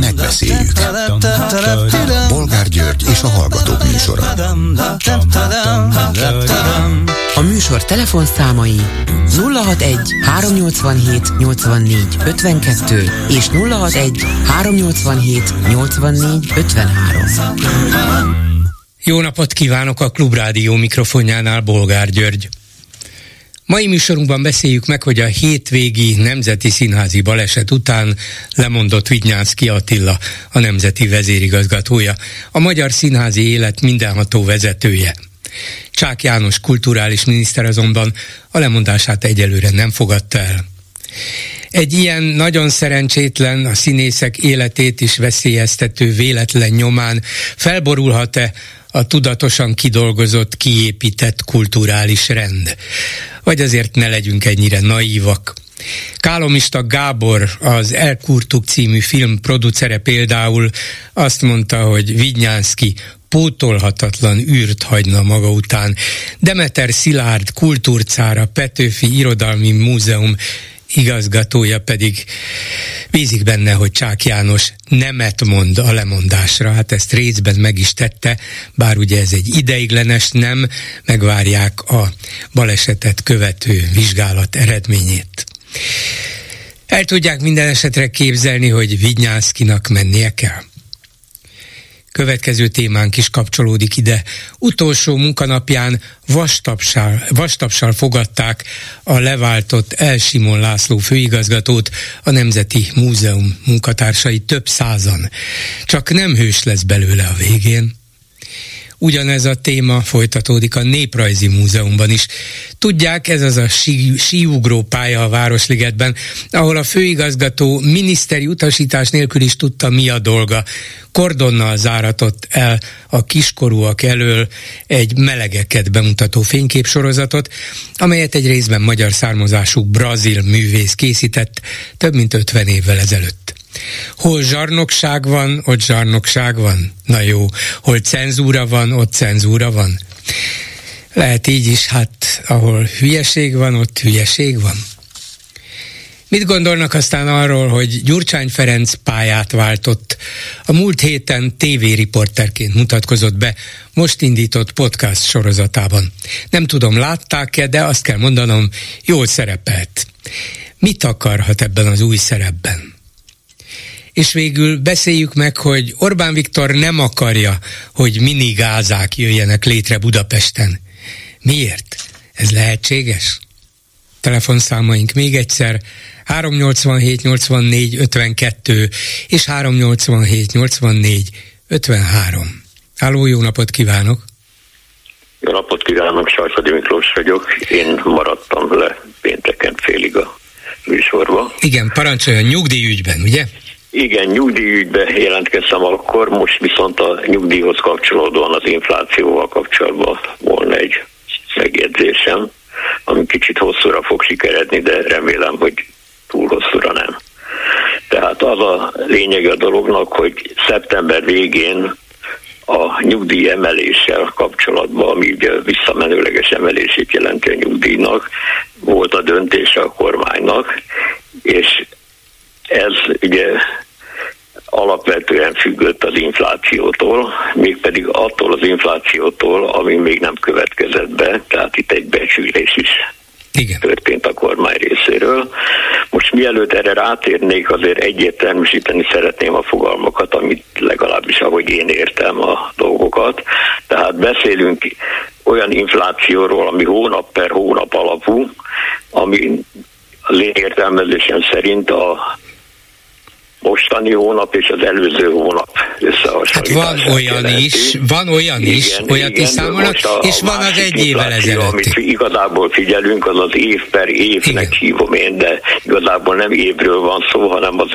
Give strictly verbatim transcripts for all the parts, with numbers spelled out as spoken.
Megbeszéljük. Bolgár György és a Hallgatók műsora. A műsor telefonszámai nulla hatvanegy, háromnyolcvanhét, nyolcvannégy, ötvenkettő és nulla hatvanegy, háromnyolcvanhét, nyolcvannégy, ötvenhárom. Jó napot kívánok, a Klubrádió mikrofonjánál Bolgár György. Mai műsorunkban beszéljük meg, hogy a hétvégi nemzeti színházi baleset után lemondott Vidnyánszky Attila, a nemzeti vezérigazgatója, a magyar színházi élet mindenható vezetője. Csák János kulturális miniszter azonban a lemondását egyelőre nem fogadta el. Egy ilyen nagyon szerencsétlen, a színészek életét is veszélyeztető véletlen nyomán felborulhat-e a tudatosan kidolgozott, kiépített kulturális rend? Vagy azért ne legyünk ennyire naívak. Kálomista Gábor, az Elkurtuk című film producere például azt mondta, hogy Vidnyánszky pótolhatatlan űrt hagyna maga után. Demeter Szilárd kultúrcára, Petőfi Irodalmi Múzeum igazgatója pedig bízik benne, hogy Csák János nemet mond a lemondásra. Hát ezt részben meg is tette, bár ugye ez egy ideiglenes nem, megvárják a balesetet követő vizsgálat eredményét. El tudják minden esetre képzelni, hogy Vidnyánszkynak mennie kell. Következő témánk is kapcsolódik ide. Utolsó munkanapján vastapsal, vastapsal fogadták a leváltott Elsimon László főigazgatót a Nemzeti Múzeum munkatársai, több százan. Csak nem hős lesz belőle a végén. Ugyanez a téma folytatódik a Néprajzi Múzeumban is. Tudják, ez az a sí, síugró pálya a Városligetben, ahol a főigazgató miniszteri utasítás nélkül is tudta, mi a dolga. Kordonnal záratott el a kiskorúak elől egy melegeket bemutató fényképsorozatot, amelyet egy részben magyar származású brazil művész készített több mint ötven évvel ezelőtt. Hol zsarnokság van, ott zsarnokság van. Na jó, hol cenzúra van, ott cenzúra van. Lehet így is, hát ahol hülyeség van, ott hülyeség van. Mit gondolnak aztán arról, hogy Gyurcsány Ferenc pályát váltott? A múlt héten tévériporterként mutatkozott be most indított podcast sorozatában. Nem tudom, látták-e, de azt kell mondanom, jól szerepelt. Mit akarhat ebben az új szerepben? És végül beszéljük meg, hogy Orbán Viktor nem akarja, hogy minigázák jöjjenek létre Budapesten. Miért? Ez lehetséges? Telefonszámaink még egyszer három nyolcvanhét, nyolcvannégy, ötvenkettő és három nyolcvanhét, nyolcvannégy, ötvenhárom. Halló, jó napot kívánok! Jó napot kívánok, Sarkadi Miklós vagyok. Én maradtam le pénteken félig a műsorba. Igen, parancsoljon, nyugdíjügyben, ugye? Igen, nyugdíjügybe jelentkeztem akkor, most viszont a nyugdíjhoz kapcsolódóan az inflációval kapcsolatban volna egy megjegyzésem, ami kicsit hosszúra fog sikeredni, de remélem, hogy túl hosszúra nem. Tehát az a lényeg a dolognak, hogy szeptember végén a nyugdíj emeléssel kapcsolatban, ami ugye visszamenőleges emelését jelenti a nyugdíjnak, volt a döntése a kormánynak, és ez ugye alapvetően függött az inflációtól, mégpedig attól az inflációtól, ami még nem következett be, tehát itt egy becsülés is igen történt a kormány részéről. Most mielőtt erre rátérnék, azért egyértelműsíteni szeretném a fogalmakat, amit legalábbis ahogy én értem a dolgokat. Tehát beszélünk olyan inflációról, ami hónap per hónap alapú, ami az én értelmezésem szerint a mostani hónap és az előző hónap összehasonlítását. Hát van olyan jelenti. is, van olyan igen, is, olyat igen, is számolnak, és van az egy évvel ezelőtt. Amit igazából figyelünk, az az év per évnek igen. hívom én, de igazából nem évről van szó, hanem az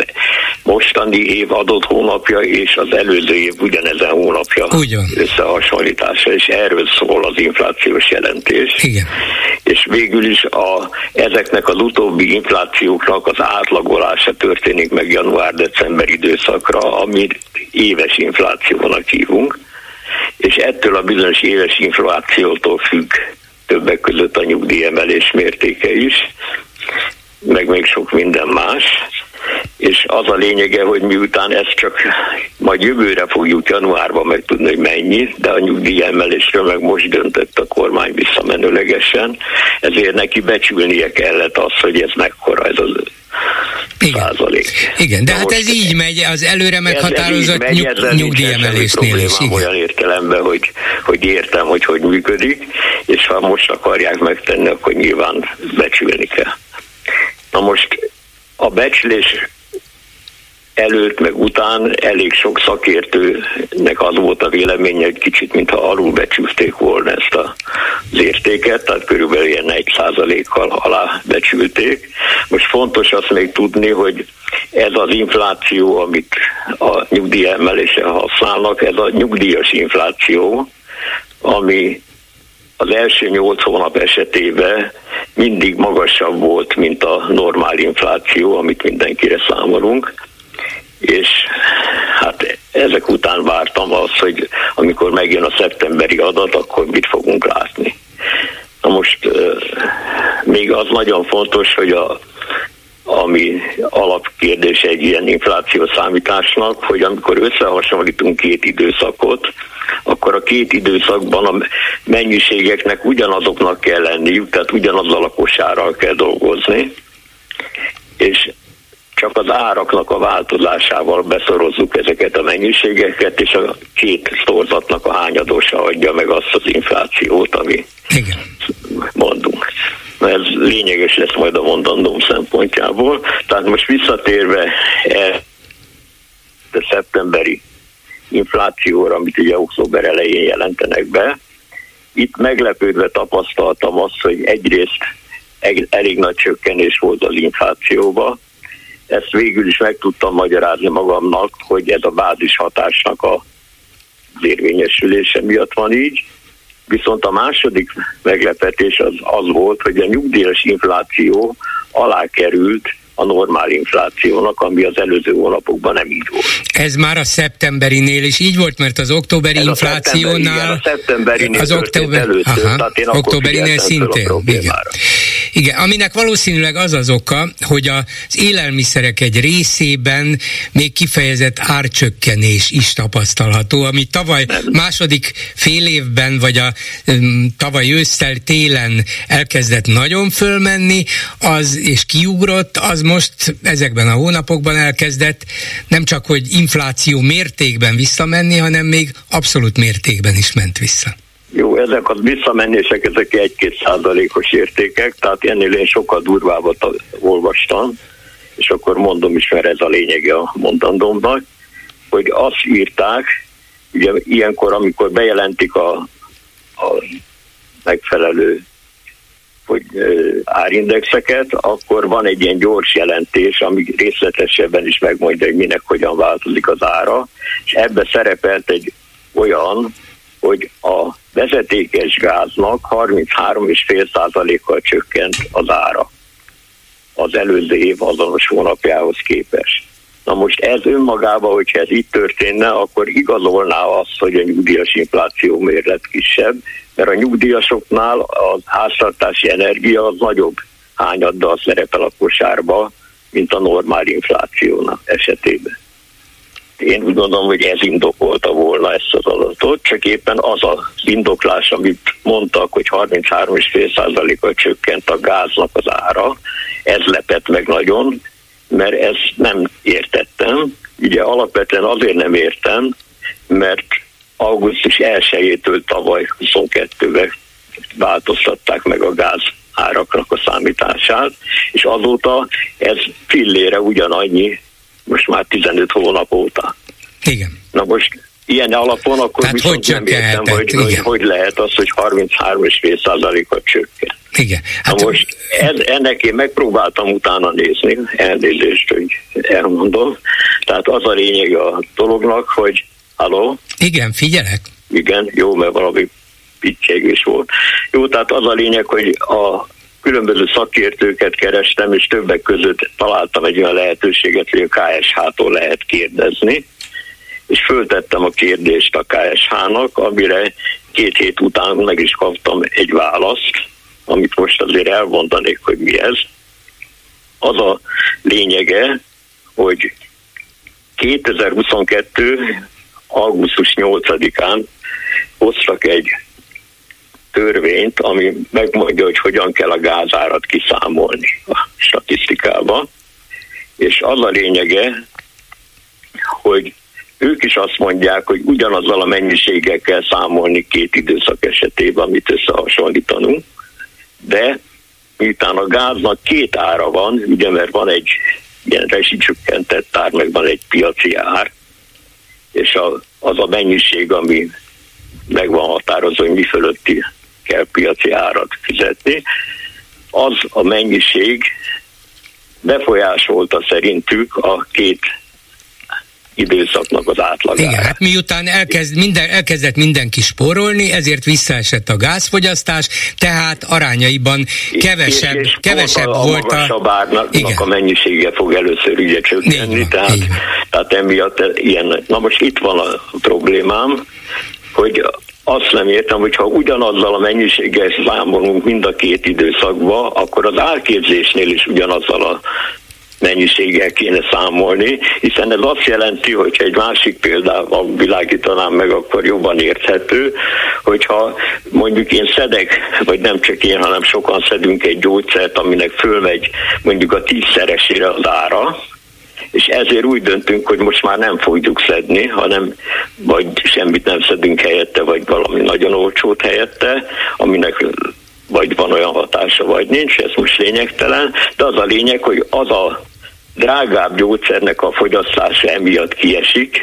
mostani év adott hónapja és az előző év ugyanezen hónapja ugyan. összehasonlítása, és erről szól az inflációs jelentés. Igen. És végül is a, ezeknek az utóbbi inflációknak az átlagolása történik meg január-december időszakra, amit éves inflációnak hívunk, és ettől a bizonyos éves inflációtól függ többek között a nyugdíjemelés mértéke is, meg még sok minden más, és és az a lényege, hogy miután ezt csak majd jövőre fogjuk januárban megtudni, hogy mennyi, de a nyugdíjemelésről meg most döntött a kormány visszamenőlegesen, ezért neki becsülnie kellett azt, hogy ez mekkora ez az igen. százalék. Igen, de, de hát ez így megy, az előre meghatározott nyug, nyugdíjemelésnél is. Olyan értelemben, hogy, hogy értem, hogy hogy működik, és ha most akarják megtenni, akkor nyilván becsülni kell. Na most a becslés előtt meg után elég sok szakértőnek az volt a véleménye, hogy kicsit mintha alulbecsülték volna ezt az értéket, tehát körülbelül ilyen egy százalékkal alábecsülték. Most fontos azt még tudni, hogy ez az infláció, amit a nyugdíjemelésen használnak, ez a nyugdíjas infláció, ami az első nyolc hónap esetében mindig magasabb volt, mint a normál infláció, amit mindenkire számolunk, és hát ezek után vártam azt, hogy amikor megjön a szeptemberi adat, akkor mit fogunk látni. Na most még az nagyon fontos, hogy a, ami alapkérdés egy ilyen infláció számításnak, hogy amikor összehasonlítunk két időszakot, akkor a két időszakban a mennyiségeknek ugyanazoknak kell lenniük, tehát ugyanazzal a kosárral kell dolgozni, és csak az áraknak a változásával beszorozzuk ezeket a mennyiségeket, és a két szorzatnak a hányadosa adja meg azt az inflációt, ami igen. mondunk. Na ez lényeges lesz majd a mondandóm szempontjából. Tehát most visszatérve e, a szeptemberi inflációra, amit ugye október elején jelentenek be, itt meglepődve tapasztaltam azt, hogy egyrészt elég nagy csökkenés volt az inflációba. Ezt végül is meg tudtam magyarázni magamnak, hogy ez a bázis hatásnak az érvényesülése miatt van így. Viszont a második meglepetés az az volt, hogy a nyugdíjas infláció alá került a normál inflációnak, ami az előző hónapokban nem így volt. Ez már a szeptemberinél is így volt, mert az októberi ez inflációnál... A szeptemberi, igen, a szeptemberinél az október, először, aha, tehát én októberinél szintén. Igen. igen, aminek valószínűleg az az oka, hogy az élelmiszerek egy részében még kifejezett árcsökkenés is tapasztalható, ami tavaly nem. második fél évben, vagy a um, tavaly ősszel télen elkezdett nagyon fölmenni, az és kiugrott, az most ezekben a hónapokban elkezdett nem csak, hogy infláció mértékben visszamenni, hanem még abszolút mértékben is ment vissza. Jó, ezek a visszamenések, ezek egy-két százalékos értékek, tehát ennél én sokkal durvábbat olvastam, és akkor mondom is, mert ez a lényege a mondandomnak, hogy azt írták, ugye ilyenkor, amikor bejelentik a, a megfelelő hogy árindexeket, akkor van egy ilyen gyors jelentés, ami részletesebben is megmondja, hogy minek hogyan változik az ára, és ebbe szerepelt egy olyan, hogy a vezetékes gáznak harminchárom egész öt százalékkal csökkent az ára az előző év azonos hónapjához képest. Na most ez önmagában, hogyha ez így történne, akkor igazolná azt, hogy a nyugdíjas infláció mérlet kisebb, mert a nyugdíjasoknál az háztartási energia az nagyobb hányaddal szerepel a kosárba, mint a normál inflációnak esetében. Én úgy gondolom, hogy ez indokolta volna ezt az adatot, csak éppen az az indoklás, amit mondtak, hogy harminchárom egész öt százalékkal csökkent a gáznak az ára, ez lepett meg nagyon, mert ezt nem értettem. Ugye alapvetően azért nem értem, mert augusztus elsejétől tavaly huszonkettőben változtatták meg a gáz áraknak a számítását, és azóta ez fillére ugyanannyi, most már tizenöt hónap óta. Igen. Na most ilyen alapon akkor tehát viszont hogy nem értem, hogy, hogy hogy lehet az, hogy harminchárom egész öt százalékot csökken. Igen. Hát na most ez, ennek én megpróbáltam utána nézni, elnézést, hogy elmondom. Tehát az a lényeg a dolognak, hogy halló? Igen, figyelek. Igen, jó, mert valami pittyegés volt. Jó, tehát az a lényeg, hogy a különböző szakértőket kerestem, és többek között találtam egy olyan lehetőséget, hogy a ká es há-tól lehet kérdezni, és föltettem a kérdést a ká es há-nak, amire két hét után meg is kaptam egy választ, amit most azért elmondanék, hogy mi ez. Az a lényege, hogy kétezer-huszonkettő. augusztus nyolcadikán hoztak egy törvényt, ami megmondja, hogy hogyan kell a gázárat kiszámolni a statisztikába, és az a lényege, hogy ők is azt mondják, hogy ugyanazzal a mennyiséggel kell számolni két időszak esetében, amit összehasonlítanunk, de miután a gáznak két ára van, ugye mert van egy ilyen rezsicsökkentett ár, meg van egy piaci ár, és a, az a mennyiség, ami meg van határozva, hogy mi fölötti kell piaci árat fizetni, az a mennyiség befolyásolta szerintük a két időszaknak az átlagára. Igen, hát miután elkezd, minden, elkezdett mindenki spórolni, ezért visszaesett a gázfogyasztás, tehát arányaiban kevesebb, és, és kevesebb a, volt a... magasabb árnak a mennyisége fog először ugye csökkenni, tehát, tehát emiatt ilyen... Na most itt van a problémám, hogy azt nem értem, hogyha ugyanazzal a mennyiséggel számolunk mind a két időszakba, akkor az árképzésnél is ugyanazzal a mennyiséggel kéne számolni, hiszen ez azt jelenti, hogyha egy másik példával világítanám meg, akkor jobban érthető, hogyha mondjuk én szedek, vagy nem csak én, hanem sokan szedünk egy gyógyszert, aminek fölmegy mondjuk a tízszeresére az ára, és ezért úgy döntünk, hogy most már nem fogjuk szedni, hanem vagy semmit nem szedünk helyette, vagy valami nagyon olcsót helyette, aminek vagy van olyan hatása, vagy nincs, ez most lényegtelen, de az a lényeg, hogy az a drágább gyógyszernek a fogyasztása emiatt kiesik,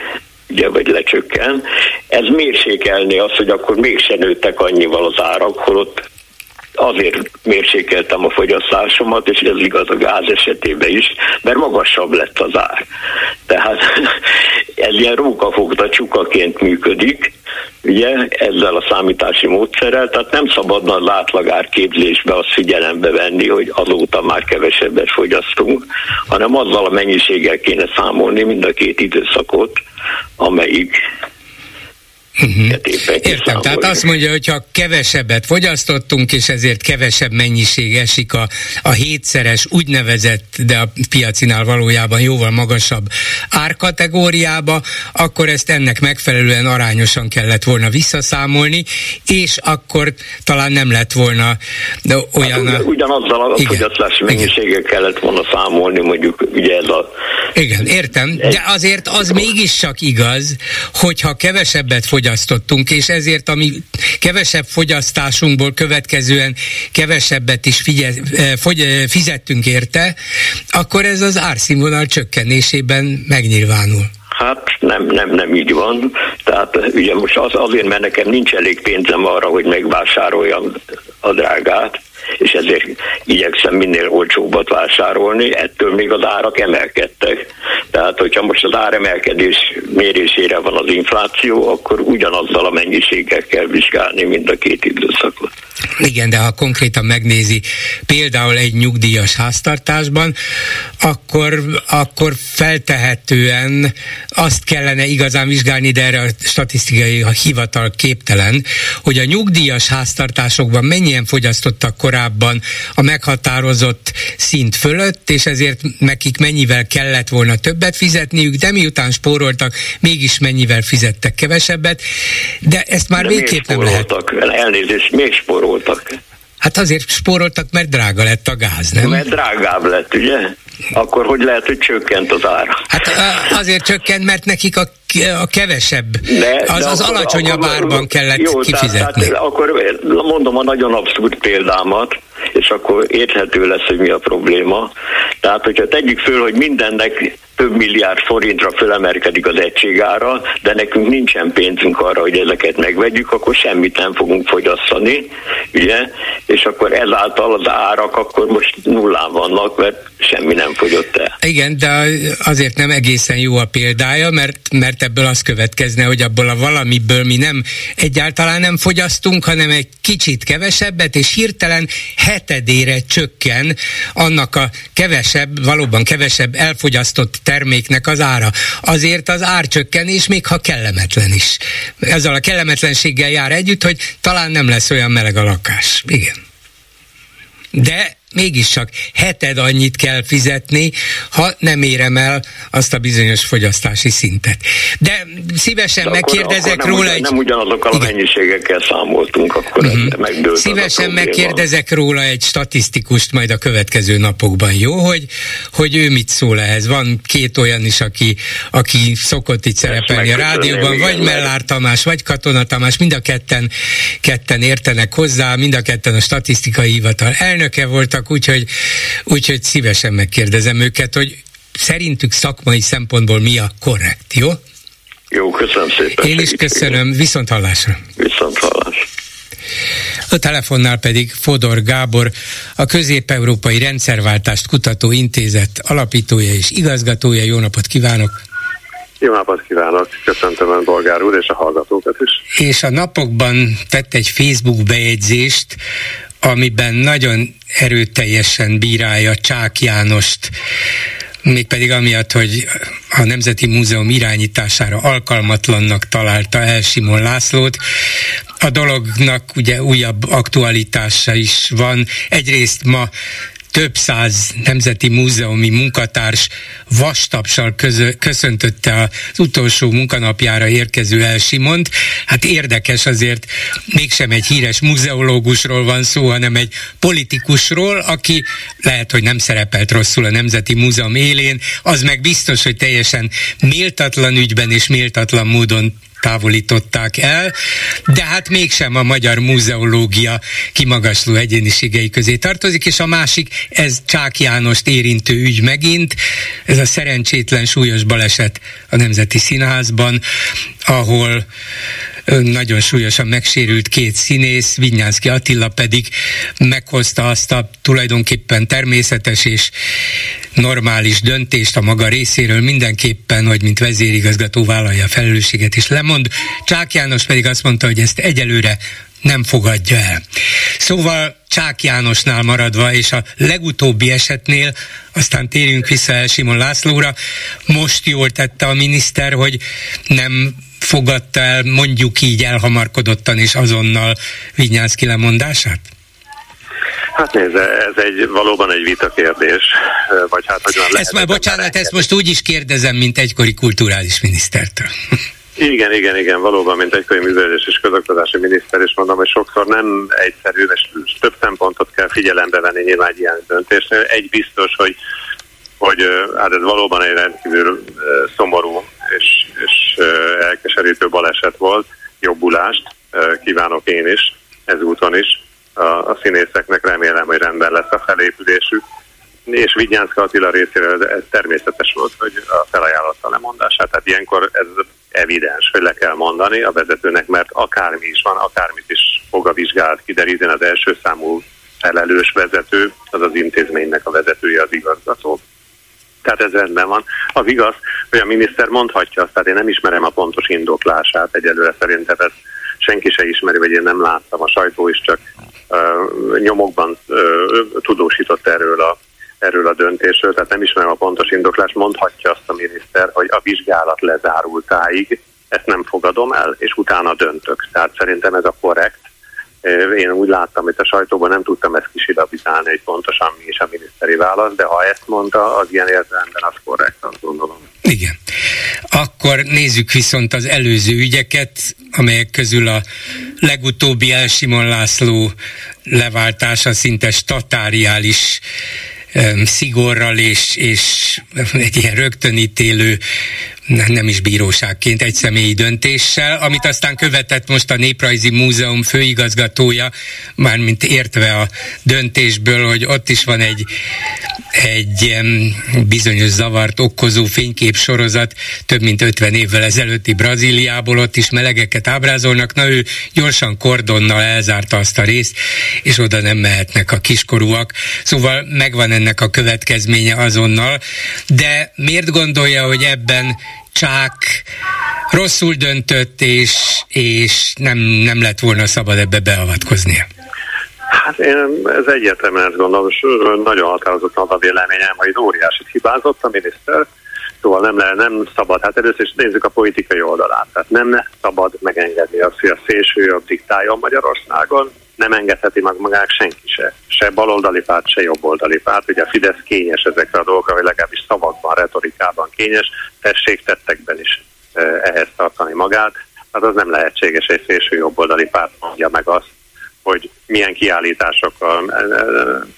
ugye, vagy lecsökken, ez mérsékelné azt, hogy akkor mégsem nőttek annyival az árak, holott azért mérsékeltem a fogyasztásomat, és ez igaz a gáz esetében is, mert magasabb lett az ár. Tehát ez ilyen rókafogta csukaként működik, ugye, ezzel a számítási módszerrel, tehát nem szabadna az átlagárképzésbe azt figyelembe venni, hogy azóta már kevesebbet fogyasztunk, hanem azzal a mennyiséggel kéne számolni mind a két időszakot, amelyik... Uh-huh. Értem, tehát azt mondja, hogyha kevesebbet fogyasztottunk, és ezért kevesebb mennyiség esik a, a hétszeres úgynevezett, de a piacinál valójában jóval magasabb árkategóriába, akkor ezt ennek megfelelően arányosan kellett volna visszaszámolni, és akkor talán nem lett volna olyan... Hát, ugyanazzal a igen, fogyasztás mennyiséggel kellett volna számolni, mondjuk ugye ez a... Igen, értem, de azért az mégiscsak igaz, hogyha kevesebbet fogyasztottunk, és ezért a mi kevesebb fogyasztásunkból következően kevesebbet is figye, fogy, fizettünk érte, akkor ez az árszínvonal csökkenésében megnyilvánul. Hát nem, nem, nem így van. Tehát ugye most az, azért, mert nekem nincs elég pénzem arra, hogy megvásároljam a drágát, és ezért igyekszem minél olcsóbbat vásárolni, ettől még az árak emelkedtek. Tehát, hogyha most az áremelkedés mérésére van az infláció, akkor ugyanazzal a mennyiséggel kell vizsgálni mind a két időszakot. Igen, de ha konkrétan megnézi például egy nyugdíjas háztartásban, akkor, akkor feltehetően azt kellene igazán vizsgálni, de erre a statisztikai hivatal képtelen, hogy a nyugdíjas háztartásokban mennyien fogyasztottak korábban a meghatározott szint fölött, és ezért nekik mennyivel kellett volna többet fizetniük, de miután spóroltak, mégis mennyivel fizettek kevesebbet, de ezt már de végképp nem lehet. Elnézést, még spóroltak. Hát azért spóroltak, mert drága lett a gáz, nem? Mert drágább lett, ugye? Akkor hogy lehet, hogy csökkent az ára? Hát azért csökkent, mert nekik a, a kevesebb, de, az, de az akkor, alacsonyabb akkor, árban kellett jó, kifizetni. Tehát, akkor mondom a nagyon abszurd példámat, és akkor érthető lesz, hogy mi a probléma. Tehát, hogyha tegyük föl, hogy mindennek több milliárd forintra fölemelkedik az egységára, de nekünk nincsen pénzünk arra, hogy ezeket megvegyük, akkor semmit nem fogunk fogyasztani, ugye? És akkor ezáltal az árak akkor most nullán vannak, mert semmi nem fogyott el. Igen, de azért nem egészen jó a példája, mert, mert ebből az következne, hogy abból a valamiből mi nem egyáltalán nem fogyasztunk, hanem egy kicsit kevesebbet, és hirtelen hetedére csökken annak a kevesebb, valóban kevesebb elfogyasztott terméknek az ára. Azért az árcsökkenés, még ha kellemetlen is. Ezzel a kellemetlenséggel jár együtt, hogy talán nem lesz olyan meleg a lakás. Igen. De mégiscsak heted annyit kell fizetni, ha nem érem el azt a bizonyos fogyasztási szintet. De szívesen de megkérdezek akkor, akkor róla nem, egy... Nem ugyanazokkal a mennyiségekkel számoltunk, akkor uh-huh. megdőlt. Szívesen megkérdezek róla egy statisztikust majd a következő napokban, jó? Hogy, hogy ő mit szól ehhez. Van két olyan is, aki, aki szokott itt szerepelni a rádióban, vagy Mellár Tamás, vagy Katona Tamás, mind a ketten, ketten értenek hozzá, mind a ketten a statisztikai hivatal elnöke voltak, úgyhogy úgy, szívesen megkérdezem őket, hogy szerintük szakmai szempontból mi a korrekt, jó? Jó, köszönöm szépen. Én is köszönöm, viszont hallásra. Viszont hallásra. A telefonnál pedig Fodor Gábor, a Közép-európai Rendszerváltást Kutató Intézet alapítója és igazgatója. Jó napot kívánok! Jó napot kívánok! Köszöntöm ön, Bolgár úr, és a hallgatókat is. És a napokban tett egy Facebook bejegyzést, amiben nagyon erőteljesen bírálja Csák Jánost, mégpedig amiatt, hogy a Nemzeti Múzeum irányítására alkalmatlannak találta el Simon Lászlót. A dolognak ugye újabb aktualitása is van. Egyrészt ma több száz nemzeti múzeumi munkatárs vastapsal közö, köszöntötte az utolsó munkanapjára érkező el Simont. Hát érdekes azért, mégsem egy híres muzeológusról van szó, hanem egy politikusról, aki lehet, hogy nem szerepelt rosszul a Nemzeti Múzeum élén, az meg biztos, hogy teljesen méltatlan ügyben és méltatlan módon távolították el, de hát mégsem a magyar múzeológia kimagasló egyéniségei közé tartozik, és a másik, ez Csák Jánost érintő ügy megint, ez a szerencsétlen súlyos baleset a Nemzeti Színházban, ahol nagyon súlyosan megsérült két színész, Vinyánszky Attila pedig meghozta azt a tulajdonképpen természetes és normális döntést a maga részéről mindenképpen, hogy mint vezérigazgató vállalja a felelősséget és lemond. Csák János pedig azt mondta, hogy ezt egyelőre nem fogadja el. Szóval Csák Jánosnál maradva, és a legutóbbi esetnél, aztán térjünk vissza el Simon Lászlóra, most jól tette a miniszter, hogy nem fogadta el, mondjuk így elhamarkodottan és azonnal Vinyánszky lemondását? Hát nézze, ez egy, valóban egy vita kérdés. Vagy hát, hogy lehet, ezt már bocsánat, ezt most úgy is kérdezem, mint egykori kulturális minisztertől. Igen, igen, igen, valóban, mint egykori művelődés és közoktatási miniszter is mondom, hogy sokszor nem egyszerű, és több szempontot kell figyelembe venni nyilván egy ilyen döntésnél. Egy biztos, hogy, hogy hát ez valóban egy rendkívül szomorú és, és elkeserítő baleset volt, jobbulást kívánok én is, ezúton is. A, a színészeknek remélem, hogy rendben lesz a felépülésük, és Vinyánszky Attila részéről ez természetes volt, hogy a felajánlotta lemondását. Tehát ilyenkor ez evidens, hogy le kell mondani a vezetőnek, mert akármi is van, akármit is fog a vizsgálat kideríteni, az első számú felelős vezető, az az intézménynek a vezetője, az igazgató. Tehát ez rendben van. Az igaz, hogy a miniszter mondhatja azt, tehát én nem ismerem a pontos indoklását, egyelőre szerintem ez senki se ismeri, vagy én nem láttam, a sajtó is csak uh, nyomokban uh, tudósított erről a, erről a döntésről, tehát nem ismerem a pontos indoklást, mondhatja azt a miniszter, hogy a vizsgálat lezárultáig ezt nem fogadom el, és utána döntök. Tehát szerintem ez a korrekt. Én úgy láttam, hogy a sajtóban nem tudtam ezt kisilabizálni, hogy pontosan mi is a miniszteri válasz, de ha ezt mondta, az ilyen értelemben az korrekt, azt gondolom. Igen. Akkor nézzük viszont az előző ügyeket, amelyek közül a legutóbbi el Simon László leváltása szinte statáriális um, szigorral és, és egy ilyen rögtönítélő, nem is bíróságként, egy személyi döntéssel, amit aztán követett most a Néprajzi Múzeum főigazgatója, mármint értve a döntésből, hogy ott is van egy, egy bizonyos zavart okozó fényképsorozat, több mint ötven évvel ezelőtti Brazíliából, ott is melegeket ábrázolnak, na ő gyorsan kordonnal elzárta azt a részt, és oda nem mehetnek a kiskorúak. Szóval megvan ennek a következménye azonnal, de miért gondolja, hogy ebben Csák rosszul döntött, és, és nem, nem lett volna szabad ebbe beavatkoznia? Hát én ez egyértelműen azt gondolom, és nagyon határozottan a véleményem, hogy óriásit hibázott a miniszter, szóval nem, le, nem szabad, hát először is nézzük a politikai oldalát, tehát nem szabad megengedni azt, hogy a szélsőjobb diktáljon Magyarországon, nem engedheti meg magát senki se. Se baloldali párt, se jobboldali párt. Ugye a Fidesz kényes ezekre a dolgokra, vagy legalábbis szavakban, retorikában kényes, tessék tettekben is ehhez tartani magát. Hát az nem lehetséges, egy szélső jobboldali párt mondja meg azt, hogy milyen kiállításokkal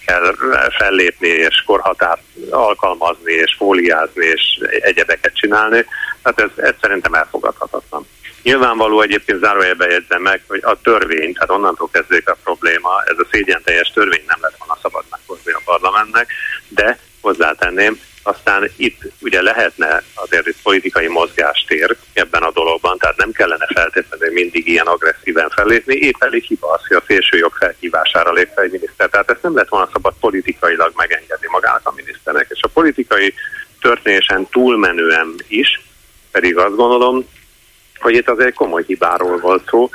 kell fellépni, és korhatárt alkalmazni, és fóliázni, és egyedeket csinálni. Hát ez, ez szerintem elfogadhatatlan. Nyilvánvaló, egyébként zárójelben jegyzem meg, hogy a törvény, tehát onnantól kezdődik a probléma, ez a szégyen teljes törvény nem lett volna szabad meghozni a parlamentnek, de hozzátenném, aztán itt ugye lehetne azért itt politikai mozgástér ebben a dologban, tehát nem kellene feltétlenül mindig ilyen agresszíven fellépni, épp elég hiba az, hogy a szélsőjog felhívására lép fel egy miniszter. Tehát ezt nem lett volna szabad politikailag megengedni magának a miniszternek. És a politikai történésen túlmenően is, pedig azt gondolom, hogy itt azért komoly hibáról volt szó.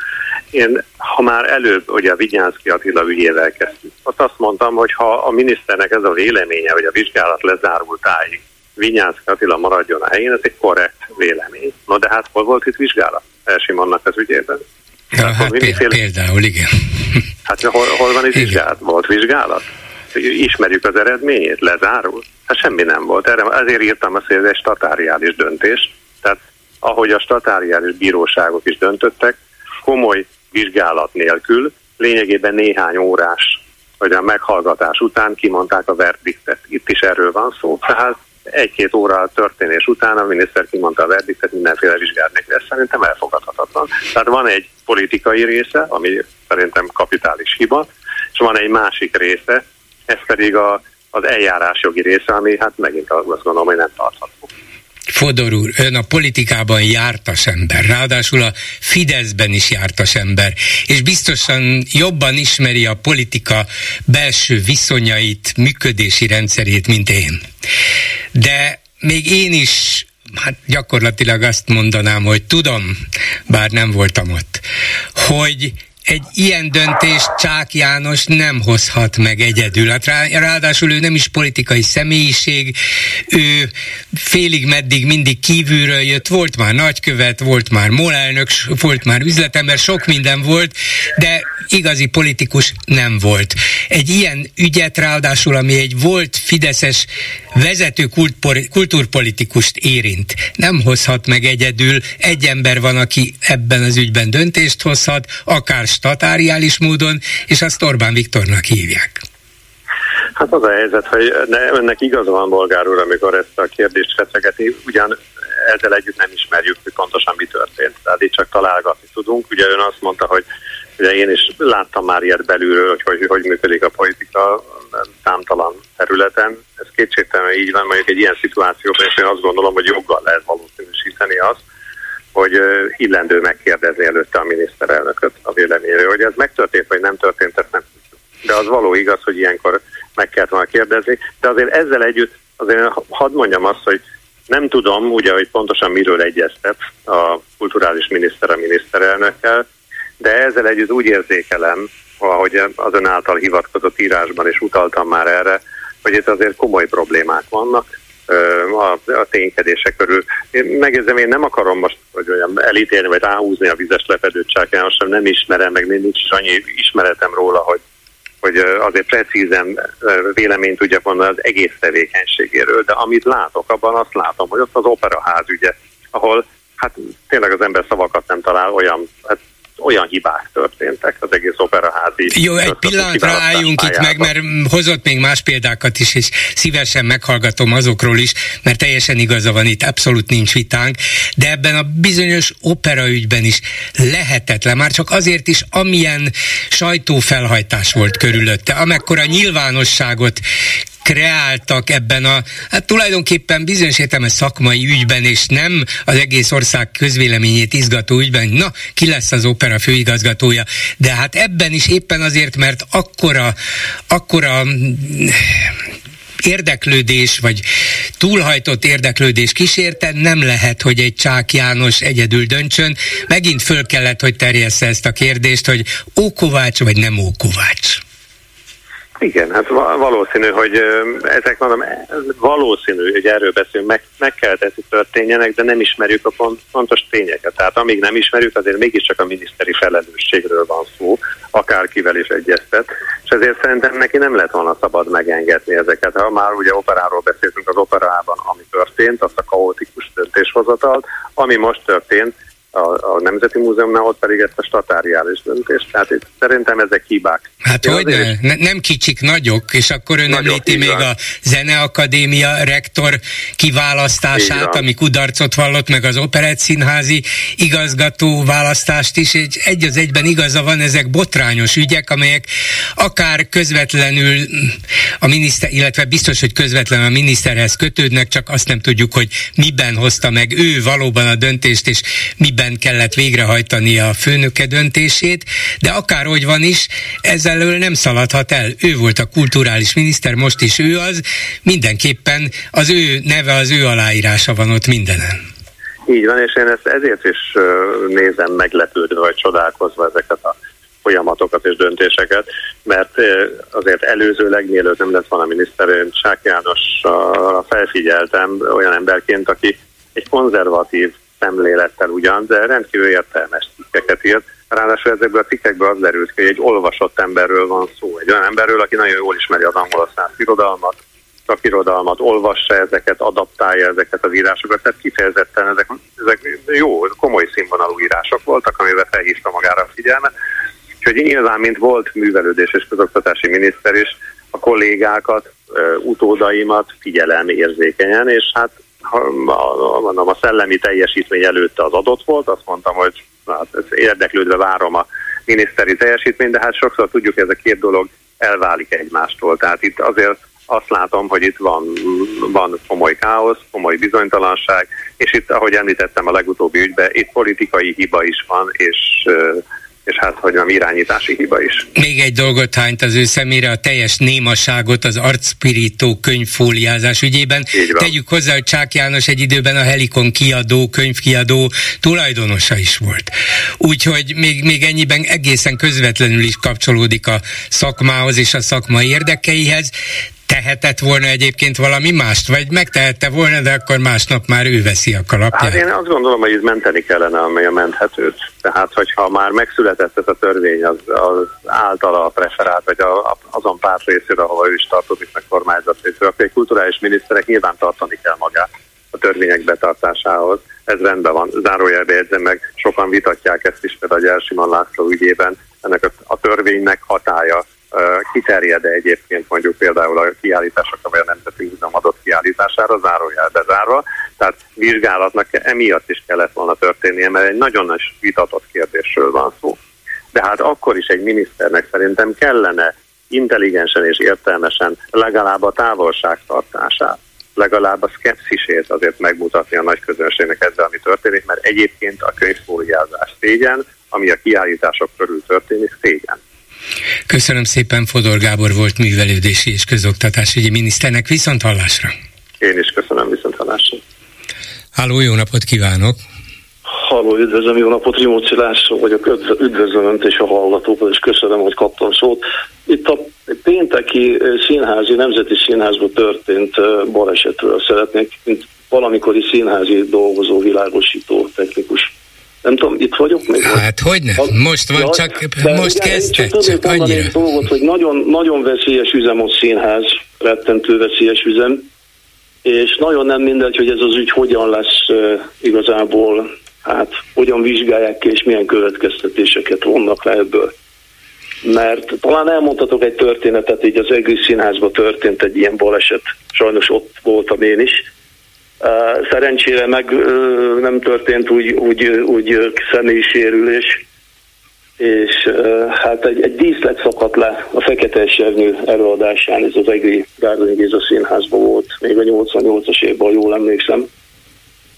Én, ha már előbb, ugye a Vigyánszky Attila ügyével kezdtük, ott azt mondtam, hogy ha a miniszternek ez a véleménye, hogy a vizsgálat lezárultáig Vigyánszky Attila maradjon a helyén, ez egy korrekt vélemény. No de hát hol volt itt vizsgálat? Elsimonnak az ügyében. Ja, hát, hát például, például, igen. Hát hol, hol van itt vizsgálat? Volt vizsgálat? Ismerjük az eredményét? Lezárul? Hát semmi nem volt. Erre, ezért írtam azt, hogy ez egy statáriális döntés. Tehát ahogy a statáriális bíróságok is döntöttek, komoly vizsgálat nélkül, lényegében néhány órás, vagy a meghallgatás után kimondták a verdiktet. Itt is erről van szó. Tehát egy-két óra történés után a miniszter kimondta a verdiktet, mindenféle vizsgálat nélkül. Ez szerintem elfogadhatatlan. Tehát van egy politikai része, ami szerintem kapitális hiba, és van egy másik része, ez pedig a, az eljárásjogi része, ami hát megint azt gondolom, hogy nem tartható. Fodor úr, ön a politikában jártas ember, ráadásul a Fideszben is jártas ember, és biztosan jobban ismeri a politika belső viszonyait, működési rendszerét, mint én. De még én is, hát gyakorlatilag azt mondanám, hogy tudom, bár nem voltam ott, hogy egy ilyen döntést Csák János nem hozhat meg egyedül. Hát rá, ráadásul ő nem is politikai személyiség, ő félig meddig mindig kívülről jött, volt már nagykövet, volt már molelnök, volt már üzletember, sok minden volt, de igazi politikus nem volt. Egy ilyen ügyet ráadásul, ami egy volt fideszes vezető kultúrpolitikust érint, nem hozhat meg egyedül, egy ember van, aki ebben az ügyben döntést hozhat, akár statáriális módon, és azt Orbán Viktornak hívják. Hát az a helyzet, hogy önnek igaza van, Bolgár úr, amikor ezt a kérdést feszegeti, ugyan ezzel együtt nem ismerjük, hogy pontosan mi történt. Tehát itt csak találgatni tudunk. Ugye ön azt mondta, hogy ugye én is láttam már ilyet belülről, hogy hogy, hogy működik a politika számtalan területen. Ez kétségtelenül így van, mondjuk egy ilyen szituációban, és én azt gondolom, hogy joggal lehet valószínűsíteni azt, hogy illendő megkérdezni előtte a miniszterelnököt a véleményéről, hogy ez megtörtént, vagy nem történt, ezt nem tudjuk. De az való igaz, hogy ilyenkor meg kellett volna kérdezni, de azért ezzel együtt, azért hadd mondjam azt, hogy nem tudom, ugye, hogy pontosan miről egyeztet a kulturális miniszter a miniszterelnökkel, de ezzel együtt úgy érzékelem, ahogy az ön által hivatkozott írásban is utaltam már erre, hogy itt azért komoly problémák vannak a, a ténykedése körül. Én megjegyzem, én nem akarom most hogy olyan elítélni, vagy ráhúzni a vizes lepedőt Csák Jánosra, nem ismerem, meg nincs annyi ismeretem róla, hogy, hogy azért precízen véleményt tudjak mondani az egész tevékenységéről, de amit látok, abban azt látom, hogy ott az operaház ügye, ahol hát tényleg az ember szavakat nem talál, olyan, hát olyan hibák történtek az egész operaházi. Jó, egy pillanatra álljunk itt meg, mert hozott még más példákat is, és szívesen meghallgatom azokról is, mert teljesen igaza van, itt abszolút nincs vitánk, de ebben a bizonyos operaügyben is lehetetlen, már csak azért is, amilyen sajtófelhajtás volt körülötte, amekkora nyilvánosságot kreáltak ebben a, hát tulajdonképpen bizonyos értelme szakmai ügyben, és nem az egész ország közvéleményét izgató ügyben, na, ki lesz az opera főigazgatója, de hát ebben is éppen azért, mert akkora, akkora érdeklődés, vagy túlhajtott érdeklődés kísérte, nem lehet, hogy egy Csák János egyedül döntsön, megint föl kellett, hogy terjessze ezt a kérdést, hogy Ókovács vagy nem Ókovács. Igen, hát valószínű, hogy ezek mondom, valószínű, hogy erről beszélünk, meg, meg kell teszi történjenek, de nem ismerjük a pont, pontos tényeket. Tehát amíg nem ismerjük, azért mégiscsak a miniszteri felelősségről van szó, akárkivel is egyeztet, és ezért szerintem neki nem lett volna szabad megengedni ezeket. Ha már ugye operáról beszéltünk, az operában, ami történt, azt a kaotikus döntéshozatalt, ami most történt, A, a Nemzeti Múzeumnál, ott pedig ezt a statáriális döntést. Tehát itt szerintem ezek hibák. Hát hogyne, ne, nem kicsik, nagyok, és akkor ön említi még a Zeneakadémia rektor kiválasztását, ami kudarcot vallott, meg az Operett Színházi igazgató választást is. Egy, egy az egyben igaza van, ezek botrányos ügyek, amelyek akár közvetlenül a miniszter, illetve biztos, hogy közvetlenül a miniszterhez kötődnek, csak azt nem tudjuk, hogy miben hozta meg ő valóban a döntést, és miben kellett végrehajtani a főnöke döntését, de akárhogy van is, ezzel nem szaladhat el. Ő volt a kulturális miniszter, most is ő az, mindenképpen az ő neve, az ő aláírása van ott mindenen. Így van, és én ezt ezért is nézem meglepődve, vagy csodálkozva ezeket a folyamatokat és döntéseket, mert azért előzőleg, mielőtt nem lett volna miniszter, én Csák Jánosra felfigyeltem olyan emberként, aki egy konzervatív szemlélettel ugyan, de rendkívül értelmes cikkeket írt. Ráadásul ezekből a cikkekből az derült ki, hogy egy olvasott emberről van szó. Egy olyan emberről, aki nagyon jól ismeri az angolszász irodalmat, szakirodalmat, olvassa ezeket, adaptálja ezeket az írásokat. Tehát kifejezetten ezek, ezek jó, komoly színvonalú írások voltak, amivel felhívta magára a figyelmet. Úgyhogy nyilván, mint volt művelődés és közoktatási miniszter is, a kollégákat, utódaimat figyelem érzékenyen, és hát A, mondom, a szellemi teljesítmény előtte az adott volt, azt mondtam, hogy hát, érdeklődve várom a miniszteri teljesítményt, de hát sokszor tudjuk, ez a két dolog elválik egymástól. Tehát itt azért azt látom, hogy itt van, van komoly káosz, komoly bizonytalanság, és itt, ahogy említettem a legutóbbi ügyben, itt politikai hiba is van, és... és hát, hogy nem irányítási hiba is. Még egy dolgot hányt az ő szemére, a teljes némaságot az Arcpirító könyvfóliázás ügyében. Tegyük hozzá, hogy Csák János egy időben a Helikon kiadó, könyvkiadó tulajdonosa is volt. Úgyhogy még, még ennyiben egészen közvetlenül is kapcsolódik a szakmához és a szakma érdekeihez. Tehetett volna egyébként valami mást, vagy megtehette volna, de akkor másnap már ő veszi a kalapját. Hát én azt gondolom, hogy menteni kellene, amely a menthetőt. Tehát, hogyha már megszületett ez a törvény, az, az általa a preferált, vagy a, a, azon párt részére, ahol ő is tartozik, meg kormányzat részére, akkor egy kulturális miniszterek nyilván tartani kell magát a törvények betartásához. Ez rendben van. Zárójelbe jegyzem meg, sokan vitatják ezt is, mert a Gyersimon László ügyében ennek a, a törvénynek hatálya kiterjed-e egyébként mondjuk például a kiállításokra, vagy a Nemzeti Múzeum adott kiállítására, zárójelbe zárva. Tehát vizsgálatnak emiatt is kellett volna történnie, mert egy nagyon nagy vitatott kérdésről van szó. De hát akkor is egy miniszternek szerintem kellene intelligensen és értelmesen legalább a távolságtartását, legalább a szkepszisét azért megmutatni a nagy közönségnek ezzel, ami történik, mert egyébként a könyvfóliázás szégyen, ami a kiállítások körül történik, szégyen. Köszönöm szépen, Fodor Gábor volt művelődési és közoktatásügyi miniszternek. Viszont hallásra. Én is köszönöm, viszont hallásra. Halló, jó napot kívánok! Halló, üdvözlöm, jó napot, Rimóci László vagyok, üdvözlöm önt és a hallgatókat, és köszönöm, hogy kaptam szót. Itt a pénteki színházi, Nemzeti Színházban történt balesetről szeretnék, mint valamikori színházi dolgozó, világosító, technikus. Nem tudom, itt vagyok még? Hát hogyne, most van, ja, csak most kezdtek, csak, csak annyira. Én dolgot, hogy nagyon, nagyon veszélyes üzem a színház, rettentő veszélyes üzem, és nagyon nem mindegy, hogy ez az ügy hogyan lesz uh, igazából, hát hogyan vizsgálják ki, és milyen következtetéseket vonnak le ebből. Mert talán elmondhatok egy történetet, így az Egri Színházban történt egy ilyen baleset, sajnos ott voltam én is. Szerencsére meg nem történt úgy, úgy, úgy személyi sérülés, és hát egy, egy díszlet szakadt le a Fekete Esernyő előadásán, ez az egri Gárdonyi Géza Színházban volt, még a nyolcvannyolcas évben, jól emlékszem.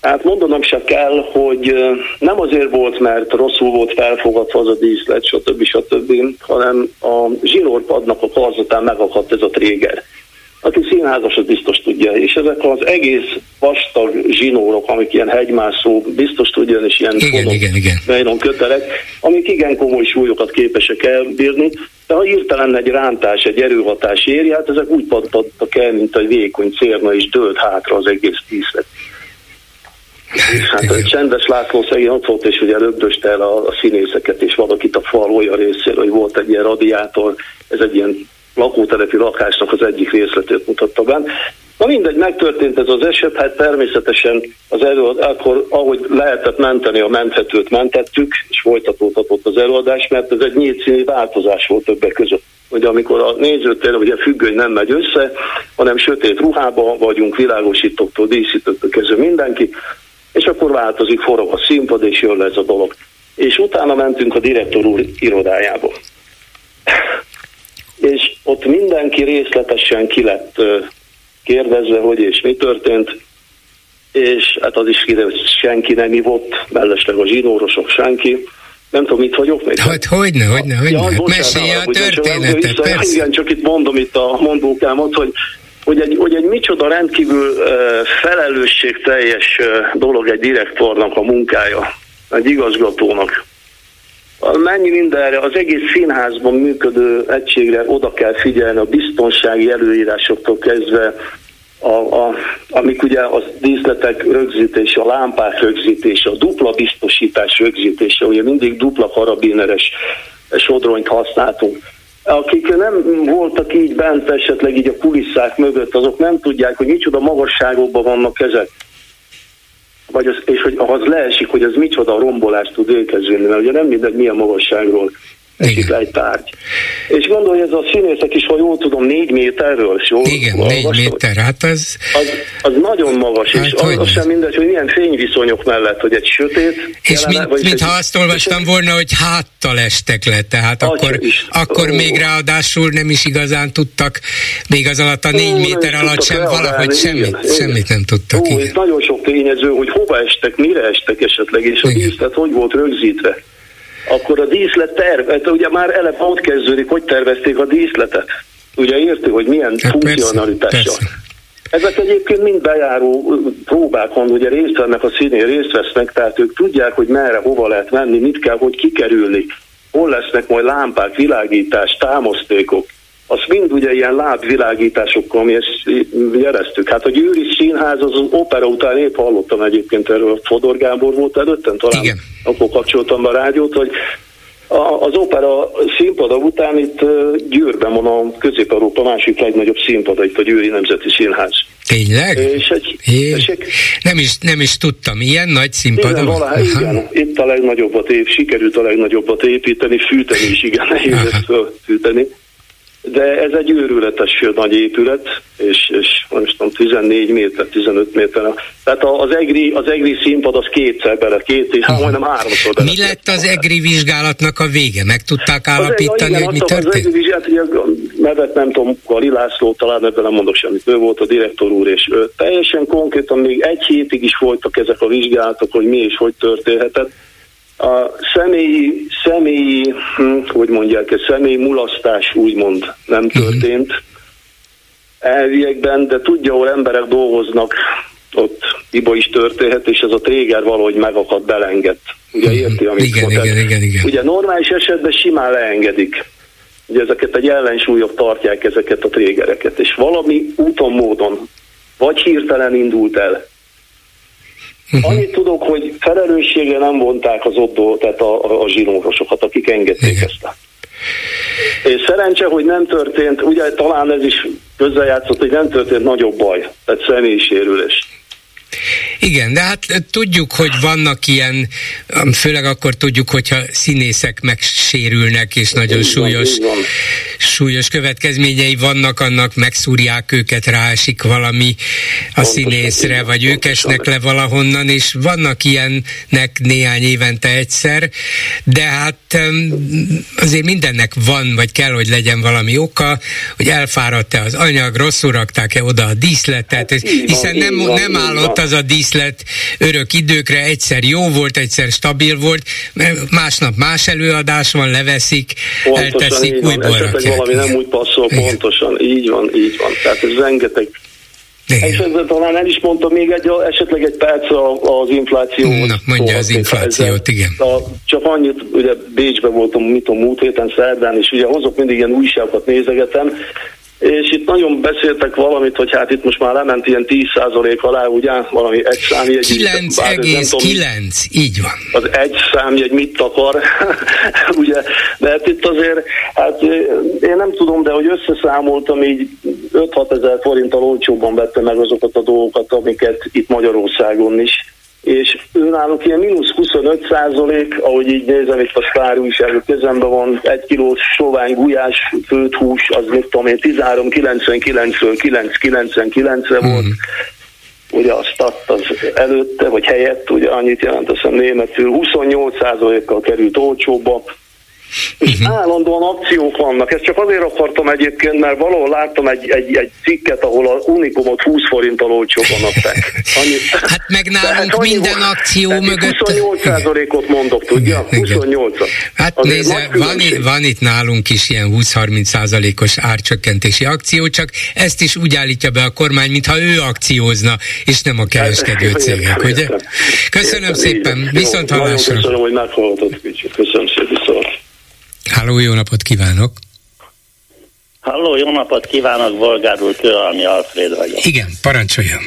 Hát mondanom se kell, hogy nem azért volt, mert rosszul volt felfogadva az a díszlet, stb. stb., hanem a zsinórpadnak a karzatán megakadt ez a tréger. aki színházas, az biztos tudja, és ezek az egész vastag zsinórok, amik ilyen hegymászó, biztos tudja, és ilyen nylon kötelek, amik igen komoly súlyokat képesek elbírni, de ha hirtelen egy rántás, egy erőhatás éri, hát ezek úgy pattadtak el, mint egy vékony cérna, és dőlt hátra az egész díszlet. Hát igen. A Csendes László szegény ott volt, és ugye lögdöste el a, a színészeket, és valakit a fal olyan részéről, hogy volt egy ilyen radiátor, ez egy ilyen lakótelepi lakásnak az egyik részletét mutatta benne. Na mindegy, megtörtént ez az eset, hát természetesen az előad, akkor ahogy lehetett menteni a menthetőt, mentettük, és folytatódhatott az előadás, mert ez egy nyílcíni változás volt többek között. Hogy amikor a nézőtérre, ugye a függöny nem megy össze, hanem sötét ruhába vagyunk, világosítóktól, díszítőktől kezdve mindenki, és akkor változik, forog a színpad, és jön le ez a dolog. És utána mentünk a direktor úr irodájába. És ott mindenki részletesen ki lett kérdezve, hogy és mi történt, és hát az is kiderült, senki nem ivott, mellesleg a zsinórosok, senki. Nem tudom, mit vagyok még. Hogy, hogyne, hogyne, hogyne. Ja, hát mesélj a történetet, persze. Igen, csak itt mondom itt a mondókámat, hogy Hogy egy, hogy egy micsoda rendkívül uh, felelősségteljes uh, dolog egy direktornak a munkája, egy igazgatónak. Mennyi mindenre, az egész színházban működő egységre oda kell figyelni, a biztonsági előírásoktól kezdve, a, a, amik ugye a díszletek rögzítése, a lámpák rögzítése, a dupla biztosítás rögzítése, ugye mindig dupla karabineres sodronyt használtunk. Akik nem voltak így bent esetleg így a kulisszák mögött, azok nem tudják, hogy micsoda magasságokban vannak ezek. Vagy az, és hogy az leesik, hogy az micsoda rombolást tud ékezni, mert ugye nem mindegy milyen magasságról esik egy tárgy. És gondolom, hogy ez a színészek is, ha jól tudom, négy méterről. Jól igen, négy méter, hát az... Az, az nagyon magas, hát és az, az sem mindegy, hogy milyen fényviszonyok mellett, hogy egy sötét... És mintha mint azt olvastam volna, hogy háttal estek le, tehát akkor, akkor még ráadásul nem is igazán tudtak, még az alatt a négy ó, méter alatt sem valahogy semmit, igen, semmit igen. nem tudtak. Ó, itt nagyon sok tényező, hogy hova estek, mire estek esetleg, és a díszlet hogy volt rögzítve. Akkor a díszlet terve, ugye már eleve ott kezdődik, hogy tervezték a díszletet. Ugye érti, hogy milyen hát funkcionalitással. Ezek egyébként mind bejáró próbákon, ugye részt vennek a színén, részt vesznek, tehát ők tudják, hogy merre, hova lehet menni, mit kell, hogy kikerülni. Hol lesznek majd lámpák, világítás, támasztékok. Azt mind ugye ilyen lábvilágításokkal mi ezt jeleztük. Hát a Győri Színház az, az opera után épp hallottam egyébként erről, Fodor Gábor volt előttem, talán igen. Akkor kapcsoltam be a rádiót, hogy a, az opera színpada után itt Győrben van a Közép-Európa másik legnagyobb színpada, itt a Győri Nemzeti Színház. Tényleg? És egy, és egy, nem, is, nem is tudtam, ilyen nagy színpada van? Valahá, igen, itt a legnagyobbat ép, sikerült a legnagyobbat építeni, fűteni is igen nehéz fűteni. De ez egy őrületes nagy épület, és, és most tudom, tizennégy méter, tizenöt méter. Tehát az egri, az egri színpad az kétszer bele, két és hát, majdnem háromszor bele. Mi lett az egri vizsgálatnak a vége? Meg tudták állapítani, az, hogy mi történt? Az egri vizsgálat, nevet nem tudom, Kali László, talán ebben nem mondok semmit. Ő volt a direktor úr, és ő teljesen konkrétan még egy hétig is folytak ezek a vizsgálatok, hogy mi és hogy történhetett. A személyi, személyi, hogy mondják ezt, személyi mulasztás úgymond nem történt elviekben, de tudja, ahol emberek dolgoznak, ott hiba is történhet, és ez a tréger valahogy megakad, belenged. Ugye érti, amit igen, igen, igen, igen. Ugye normális esetben simán leengedik. Ugye ezeket egy ellensúlyok tartják ezeket a trégereket, és valami úton, módon, vagy hirtelen indult el. Uh-huh. Annyit tudok, hogy felelősségre nem vonták az ott, tehát a, a, a zsinórosokat, akik engedték igen. ezt. És szerencse, hogy nem történt, ugye talán ez is közrejátszott, hogy nem történt nagyobb baj, tehát személyisérülés. Igen, de hát tudjuk, hogy vannak ilyen, főleg akkor tudjuk, hogyha színészek megsérülnek, és nagyon így súlyos, van, súlyos következményei vannak annak, megszúrják őket, ráesik valami a pontosan, színészre, vagy ők esnek le valahonnan, és vannak ilyennek néhány évente egyszer, de hát azért mindennek van, vagy kell, hogy legyen valami oka, hogy elfáradt-e az anyag, rosszul rakták-e oda a díszletet, hát hiszen van, nem, van, nem állott az a díszlet, díszlet örök időkre, egyszer jó volt, egyszer stabil volt, másnap más előadás van, leveszik, pontosan elteszik, újból rakják. Valami nem úgy passzol, pontosan, így van, így van. Tehát ez rengeteg. Igen. És ezzel talán el is mondtam még egy, esetleg egy perc az inflációt. Na, mondja az inflációt, igen. A, csak annyit, ugye Bécsben voltam, mit tudom, múlt héten szerdán, és ugye hozok mindig ilyen újságokat nézegetem, és itt nagyon beszéltek valamit, hogy hát itt most már lement ilyen tíz százalék alá, ugye, valami egy számjegy. kilenc egész kilenc, így van. Az egy számjegy mit akar, ugye, de hát itt azért, hát én nem tudom, de hogy összeszámoltam, így öt-hat ezer forinttal olcsóban vettem meg azokat a dolgokat, amiket itt Magyarországon is. És nálunk ilyen mínusz huszonöt százalék, ahogy így nézem, itt a sztár újság kezemben van, egy kilós sovány gulyás, főtt hús, az mit tudom én, tizenhárom egész kilencvenkilencről kilenc egész kilencvenkilencre volt. Mm. Ugye a stat az előtte, vagy helyett, ugye annyit jelent, azt hiszem németül, huszonnyolc százalékkal került olcsóbba. És uh-huh. állandóan akciók vannak. Ezt csak azért akartam egyébként, mert valahol láttam egy, egy, egy cikket, ahol az Unikumot húsz forinttal olcsóban adták. Hát meg nálunk hát minden annyi, akció mögött... huszonnyolc százalékot mondok, tudja? huszonnyolcat. Hát nézze, van, van itt nálunk is ilyen húsz-harminc százalékos árcsökkentési akció, csak ezt is úgy állítja be a kormány, mintha ő akciózna, és nem a kereskedő cégek, ugye? Köszönöm szépen, viszont hallásra. Köszönöm, hogy meghallgatott kicsit. Köszönöm szépen, viszont. Halló, jó napot kívánok! Halló, jó napot kívánok! Bolgár úr, Kőhalmi Alfréd vagyok. Igen, parancsoljon!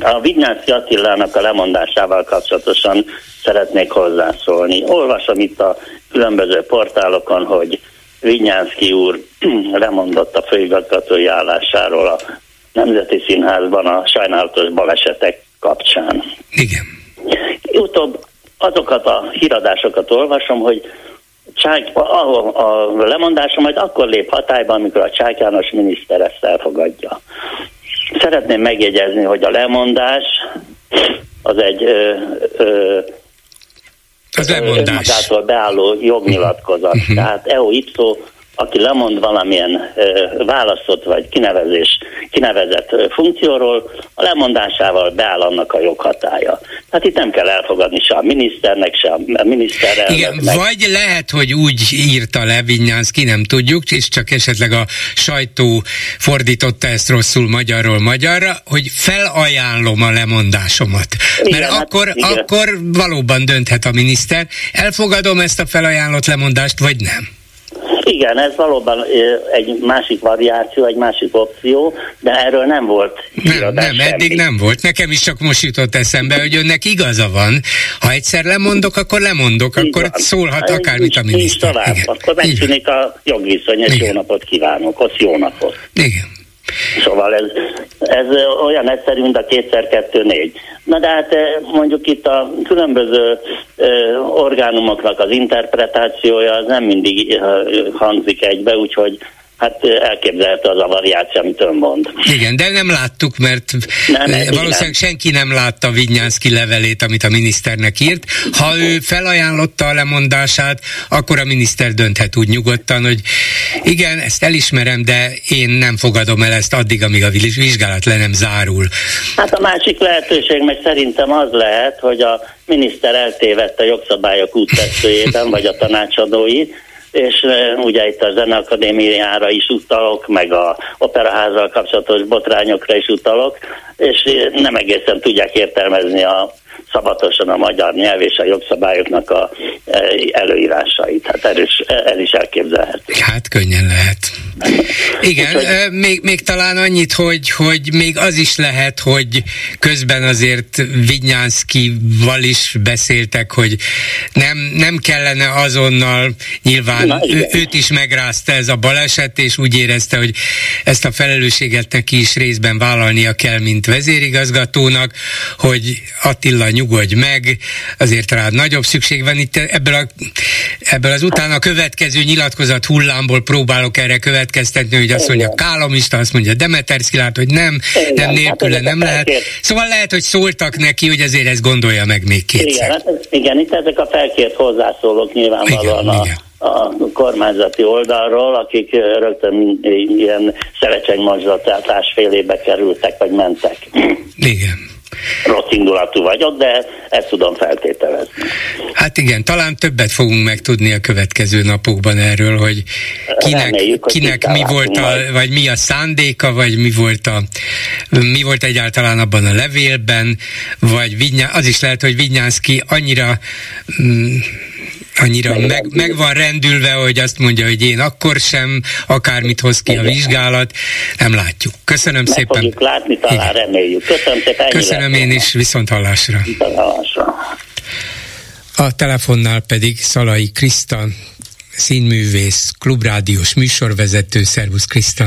A Vinyánszky Attilának a lemondásával kapcsolatosan szeretnék hozzászólni. Olvasom itt a különböző portálokon, hogy Vinyánszky úr lemondott a főigazgatói állásáról a Nemzeti Színházban a sajnálatos balesetek kapcsán. Igen. Utóbb azokat a híradásokat olvasom, hogy Csák, ahol a lemondása majd akkor lép hatályba, amikor a Csák János miniszter ezt elfogadja. Szeretném megjegyezni, hogy a lemondás az egy ö, ö, az lemondás. Önmagától beálló jognyilatkozat. Mm-hmm. Tehát eo ipszó, aki lemond valamilyen ö, választott vagy kinevezés, kinevezett ö, funkcióról, a lemondásával beáll annak a joghatálya. Tehát itt nem kell elfogadni se a miniszternek, se a miniszterelnöknek. Igen, vagy lehet, hogy úgy írta le Vinyánszky, nem tudjuk, és csak esetleg a sajtó fordította ezt rosszul magyarról magyarra, hogy felajánlom a lemondásomat. Igen, mert hát, akkor, akkor valóban dönthet a miniszter, elfogadom ezt a felajánlott lemondást, vagy nem. Igen, ez valóban egy másik variáció, egy másik opció, de erről nem volt híradás. Nem, nem eddig nem volt. Nekem is csak most jutott eszembe, hogy önnek igaza van. Ha egyszer lemondok, akkor lemondok, így akkor van. Szólhat akármit a miniszter. Tovább, akkor megszűnik a jogviszony, és jó napot kívánok, az jó napot. Igen. Szóval ez, ez olyan egyszerű, mint a kétszer kettő négy. Na de hát mondjuk itt a különböző orgánumoknak az interpretációja az nem mindig hangzik egybe, úgyhogy hát elképzelhető az a variáció, amit ön mond. Igen, de nem láttuk, mert nem, valószínűleg nem. Senki nem látta Vinyánszky levelét, amit a miniszternek írt. Ha ő felajánlotta a lemondását, akkor a miniszter dönthet úgy nyugodtan, hogy igen, ezt elismerem, de én nem fogadom el ezt addig, amíg a vizsgálat le nem zárul. Hát a másik lehetőség meg szerintem az lehet, hogy a miniszter eltévedt a jogszabályok úttesztőjében, vagy a tanácsadói, és uh, ugye itt a Zeneakadémiára is utalok, meg a operaházzal kapcsolatos botrányokra is utalok, és uh, nem egészen tudják értelmezni a szabatosan a magyar nyelv és a jogszabályoknak a uh, előírásait. Hát erős, el is elképzelhető. Hát könnyen lehet. Igen, úgy, hogy... még, még talán annyit, hogy, hogy még az is lehet, hogy közben azért Vinyánszkival is beszéltek, hogy nem, nem kellene azonnal, nyilván na, ő, őt is megrázta ez a baleset, és úgy érezte, hogy ezt a felelősséget neki is részben vállalnia kell, mint vezérigazgatónak, hogy Attila, nyugodj meg, azért rád nagyobb szükség van itt ebből, a, ebből az utána a következő nyilatkozat hullámból próbálok erre következni, hogy azt mondja Kálomista, azt mondja Demeterszky, lát, hogy nem, igen, nem nélküle hát nem lehet. Szóval lehet, hogy szóltak neki, hogy azért ezt gondolja meg még kétszer. Igen, igen, itt ezek a felkért hozzászólók nyilvánvalóan igen, a, igen. a kormányzati oldalról, akik rögtön ilyen szerecsegmorzsatát másfél évbe kerültek, vagy mentek. Igen. rossz indulatú vagyok, de ezt tudom feltételezni. Hát igen, talán többet fogunk megtudni a következő napokban erről, hogy kinek, Reméljük, hogy kinek mi volt a, majd. vagy mi a szándéka, vagy mi volt a, mi volt egyáltalán abban a levélben, vagy Vignyá, az is lehet, hogy Vignyánszky annyira mm, annyira meg, meg van rendülve, hogy azt mondja, hogy én akkor sem, akármit hoz ki a vizsgálat, nem látjuk. Köszönöm meg szépen. Meg fogjuk látni, talán igen. Reméljük. Köszönöm szépen. Köszönöm én is, viszont hallásra. Viszont hallásra. A telefonnál pedig Szalai Kriszta, színművész, klubrádiós műsorvezető. Szervusz, Kriszta!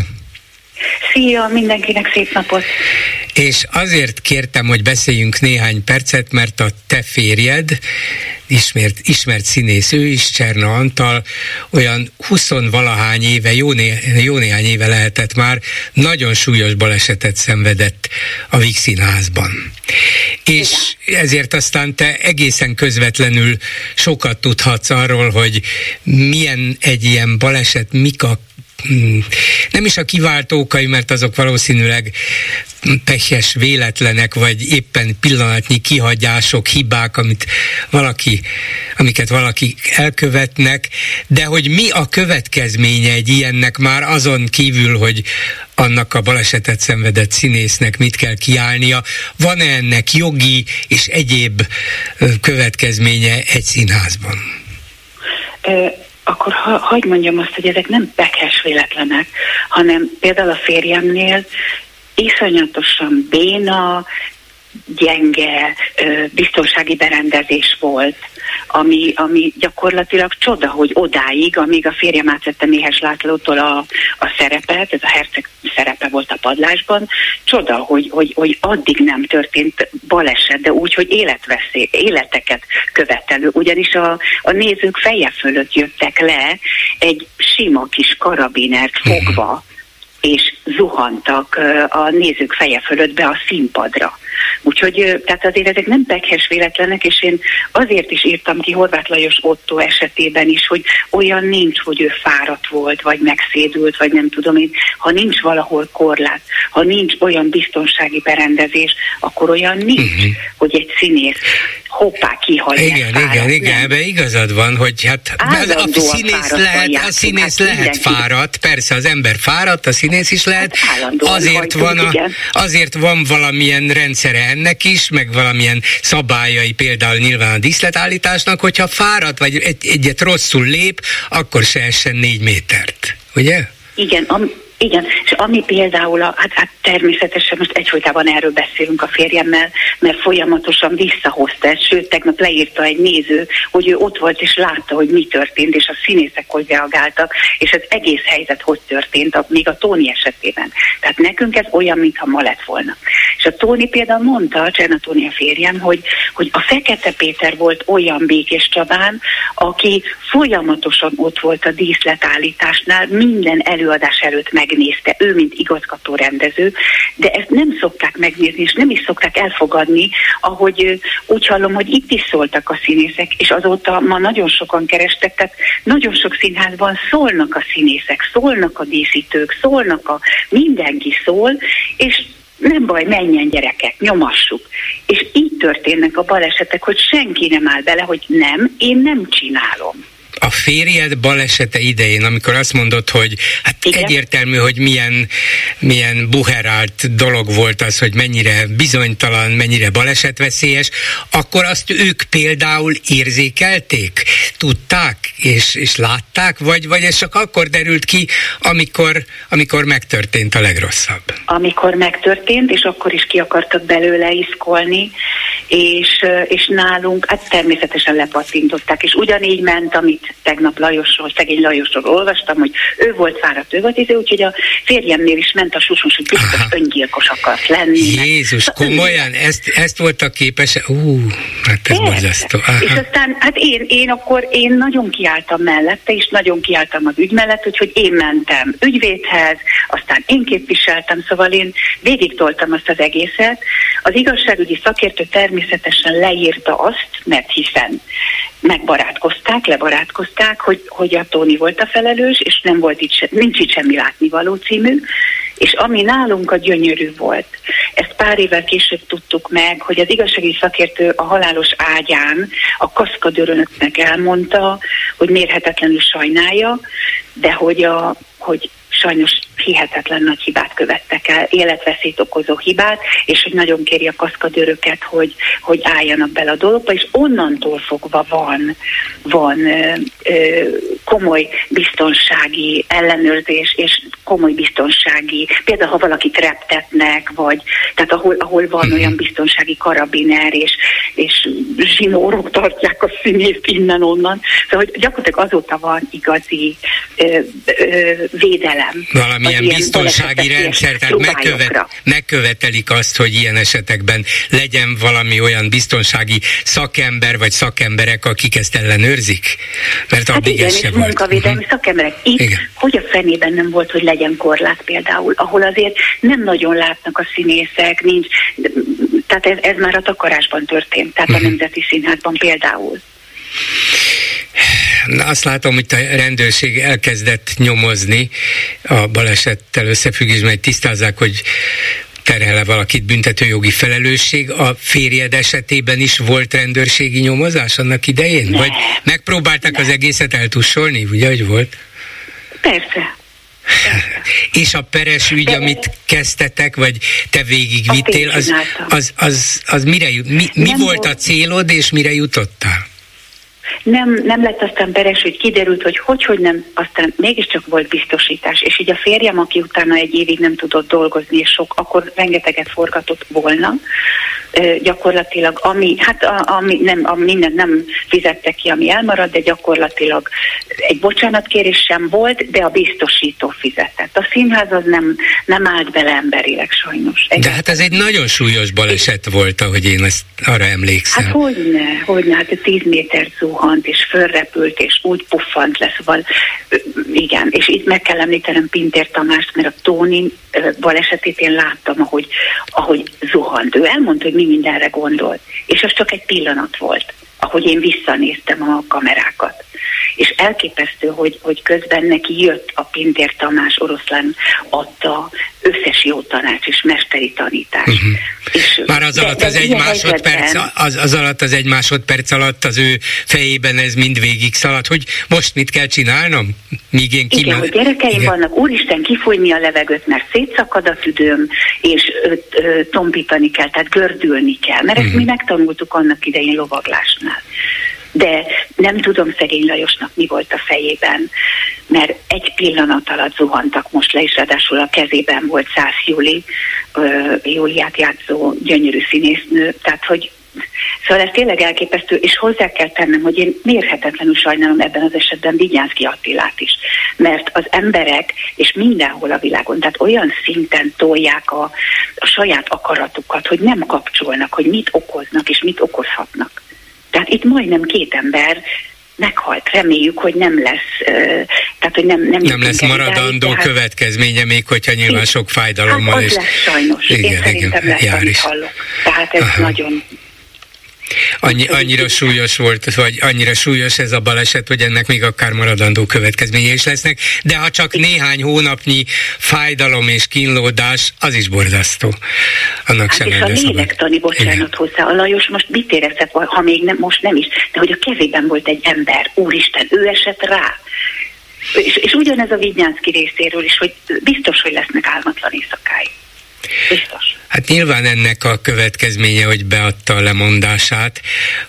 Szia, mindenkinek szép napot! És azért kértem, hogy beszéljünk néhány percet, mert a te férjed, ismert, ismert színész, ő is, Cserna Antal, olyan huszonvalahány éve, jó, né, jó néhány éve lehetett már, nagyon súlyos balesetet szenvedett a Víg Színházban. És ezért aztán te egészen közvetlenül sokat tudhatsz arról, hogy milyen egy ilyen baleset, mik a nem is a kivált okai, mert azok valószínűleg pekes véletlenek, vagy éppen pillanatnyi kihagyások, hibák, amit valaki, amiket valaki elkövetnek, de hogy mi a következménye egy ilyennek már azon kívül, hogy annak a balesetet szenvedett színésznek mit kell kiállnia, van-e ennek jogi és egyéb következménye egy színházban? E- akkor ha, hagyd mondjam azt, hogy ezek nem pekes véletlenek, hanem például a férjemnél iszonyatosan béna, gyenge biztonsági berendezés volt, ami, ami gyakorlatilag csoda, hogy odáig, amíg a férjem átvette Méhes Lászlótól a, a szerepet, ez a herceg szerepe volt a Padlásban, csoda, hogy, hogy, hogy addig nem történt baleset, de úgy, hogy életveszély, életeket követelő, ugyanis a, a nézők feje fölött jöttek le egy sima kis karabinert fogva, és zuhantak a nézők feje fölött be a színpadra. Úgyhogy tehát azért ezek nem pekhes véletlenek, és én azért is írtam ki Horváth Lajos Ottó esetében is, hogy olyan nincs, hogy ő fáradt volt, vagy megszédült, vagy nem tudom én, ha nincs valahol korlát, ha nincs olyan biztonsági berendezés, akkor olyan nincs, uh-huh. hogy egy színész hoppá kihagyja. Igen, fáradt, igen, igen, ebben igazad van, hogy hát a színész lehet, játszik, a színész hát lehet fáradt, persze az ember fáradt, a színész is lehet, hát azért, hajtunk, van a, azért van valamilyen rendszere ennek is, meg valamilyen szabályai, például nyilván a díszletállításnak, hogyha fáradt, vagy egy, egyet rosszul lép, akkor se essen négy métert, ugye? Igen, am, igen, és ami például, a, hát, hát természetesen most egyfolytában erről beszélünk a férjemmel, mert folyamatosan visszahozta ezt, sőt, tegnap leírta egy néző, hogy ő ott volt és látta, hogy mi történt, és a színészek hogy reagáltak, és az egész helyzet hogy történt, még a Tóni esetében. Tehát nekünk ez olyan, mintha ma lett volna. És a Tóni például mondta, Cserna Tóni a férjem, hogy, hogy a Fekete Péter volt olyan Békés Csabán, aki folyamatosan ott volt a díszletállításnál, minden előadás előtt megnézte, ő mint igazgató rendező, de ezt nem szokták megnézni, és nem is szokták elfogadni, ahogy úgy hallom, hogy itt is szóltak a színészek, és azóta ma nagyon sokan kerestek, tehát nagyon sok színházban szólnak a színészek, szólnak a díszítők, szólnak a... mindenki szól, és nem baj, menjen gyerekek, nyomassuk. És így történnek a balesetek, hogy senki nem áll bele, hogy nem, én nem csinálom. A férjed balesete idején, amikor azt mondod, hogy hát igen, egyértelmű, hogy milyen, milyen buherált dolog volt az, hogy mennyire bizonytalan, mennyire balesetveszélyes, akkor azt ők például érzékelték, tudták és, és látták, vagy, vagy ez csak akkor derült ki, amikor, amikor megtörtént a legrosszabb? Amikor megtörtént, és akkor is ki akartak belőle iszkolni, és, és nálunk, hát természetesen lepattintották, és ugyanígy ment, amit tegnap Lajosról, szegény Lajosról olvastam, hogy ő volt fáradt, ő volt izé, úgyhogy a férjemnél is ment a susos, hogy biztos aha, öngyilkos akart lenni. Jézus, meg. komolyan? Ezt, ezt voltak képesek? Hú, hát ez borzasztó. És aztán, hát én, én akkor, én nagyon kiálltam mellette, és nagyon kiálltam az ügy mellett, úgyhogy én mentem ügyvédhez, aztán én képviseltem, szóval én végigtoltam azt az egészet. Az igazságügyi szakértő természetesen leírta azt, mert hiszen megbarátkozták, lebarátkozták, hogy, hogy a Tóni volt a felelős, és nem volt itt se, nincs itt semmi látnivaló című, És ami nálunk a gyönyörű volt, ezt pár évvel később tudtuk meg, hogy az igazságügyi szakértő a halálos ágyán a kaszkadőrönöknek elmondta, hogy mérhetetlenül sajnálja, de hogy, a, hogy sajnos hihetetlen nagy hibát követtek el, életveszélyt okozó hibát, és hogy nagyon kéri a kaszkadőröket, hogy, hogy álljanak bele a dologba, és onnantól fogva van, van ö, ö, komoly biztonsági ellenőrzés, és komoly biztonsági, például ha valakit reptetnek, vagy tehát ahol, ahol van olyan biztonsági karabiner, és, és zsinórok tartják a színészt innen-onnan, szóval hogy gyakorlatilag azóta van igazi ö, ö, védelem. Valamilyen ilyen biztonsági rendszer, tehát megkövet, megkövetelik azt, hogy ilyen esetekben legyen valami olyan biztonsági szakember, vagy szakemberek, akik ezt ellenőrzik? Mert hát addig igen, ez sem munkavédelmi uh-huh. szakemberek. Itt, igen. Hogy a fenében nem volt, hogy legyen korlát például, ahol azért nem nagyon látnak a színészek, nincs, tehát ez, ez már a takarásban történt, tehát uh-huh. a Nemzeti Színházban például. Azt látom, hogy a rendőrség elkezdett nyomozni a balesettel összefüggésben, hogy tisztázzák, hogy terhel-e valakit büntetőjogi felelősség. A férjed esetében is volt rendőrségi nyomozás annak idején? Ne. Vagy megpróbálták ne. az egészet eltussolni, ugye, hogy volt? Persze. És a peres ügy, amit kezdtetek, vagy te végigvittél, az, az, az, az mire jut? Mi, mi volt a célod, és mire jutottál? Nem, nem lett aztán peres, hogy kiderült, hogy hogyhogy nem, aztán mégiscsak volt biztosítás. És így a férjem, aki utána egy évig nem tudott dolgozni, és sok, akkor rengeteget forgatott volna. Ö, gyakorlatilag, ami, hát a, ami nem, a, mindent nem fizette ki, ami elmaradt, de gyakorlatilag egy bocsánatkérés sem volt, de a biztosító fizetett. A színház az nem, nem állt bele emberileg sajnos. Egy de hát ez egy nagyon súlyos baleset volt, ahogy én ezt arra emlékszem. Hát hogyne, hogyne, hát tíz méter zuhant, és fölrepült, és úgy puffant le, szóval igen, és itt meg kell említenem Pintér Tamást, mert a Tóni balesetét én láttam, ahogy, ahogy zuhant. Ő elmondta, hogy mi mindenre gondolt, és az csak egy pillanat volt, ahogy én visszanéztem a kamerákat. És elképesztő, hogy, hogy közben neki jött a Pintér Tamás, Oroszlán adta összes jó tanács és mesteri tanítás. Uh-huh. És már az de, alatt az egy másodperc, az, az alatt az egy másodperc alatt az ő fejében ez mind végig szaladt, hogy most mit kell csinálnom? Míg én kima... Igen, hogy gyerekeim igen. vannak, úristen, kifújni a levegőt, mert szétszakad a tüdőm, és ö, ö, tompítani kell, tehát gördülni kell, mert uh-huh. ezt mi megtanultuk annak idején lovaglásnál. De nem tudom szegény Lajosnak mi volt a fejében, mert egy pillanat alatt zuhantak most le, és ráadásul a kezében volt Szász Júli, uh, Júliát játszó gyönyörű színésznő, tehát hogy szóval ez tényleg elképesztő, és hozzá kell tennem, hogy én mérhetetlenül sajnálom ebben az esetben Vigyánszky Attilát is, mert az emberek, és mindenhol a világon, tehát olyan szinten tolják a, a saját akaratukat, hogy nem kapcsolnak, hogy mit okoznak, és mit okozhatnak. Tehát itt majdnem két ember meghalt. Reméljük, hogy nem lesz, tehát, hogy nem, nem, nem lesz maradandó idáig, következménye, még hogyha nyilván sok fájdalommal hát is. Hát lesz sajnos. Igen, én szerintem igen, lesz, amit hallok. Tehát ez aha. nagyon... Annyi, annyira súlyos volt, vagy annyira súlyos ez a baleset, hogy ennek még akár maradandó következménye is lesznek, de ha csak néhány hónapnyi fájdalom és kínlódás, az is borzasztó. Annak hát sem és a lélektani, bocsánat igen. hozzá, a Lajos most mit érezett, ha még nem, most nem is, de hogy a kezében volt egy ember, úristen, ő esett rá. És, és ugyanez a Vigyánszky részéről is, hogy biztos, hogy lesznek álmatlan éjszakái. Biztos. Hát nyilván ennek a következménye, hogy beadta a lemondását,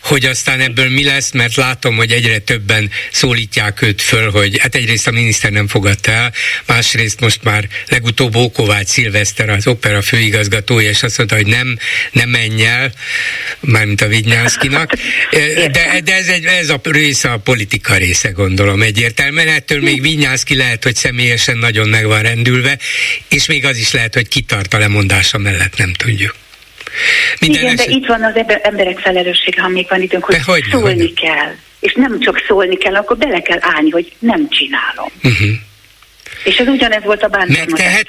hogy aztán ebből mi lesz, mert látom, hogy egyre többen szólítják őt föl, hogy hát egyrészt a miniszter nem fogadta el, másrészt most már legutóbb Ókovács Szilveszter, az opera főigazgatója, és azt mondta, hogy nem, nem menj el, mármint a Vigyánszkynak, de, de ez, egy, ez a része, a politika része, gondolom egyértelműen, ettől még Vinyánszky lehet, hogy személyesen nagyon meg van rendülve, és még az is lehet, hogy kitart a lemondása mellett. Nem tudjuk. Minden igen, eset... de itt van az emberek felelőssége, ha még van időnk, hogy, hogy szólni hogyne. kell. És nem csak szólni kell, akkor bele kell állni, hogy nem csinálom. Uh-huh. És ez ugyanez volt a bántalmazás.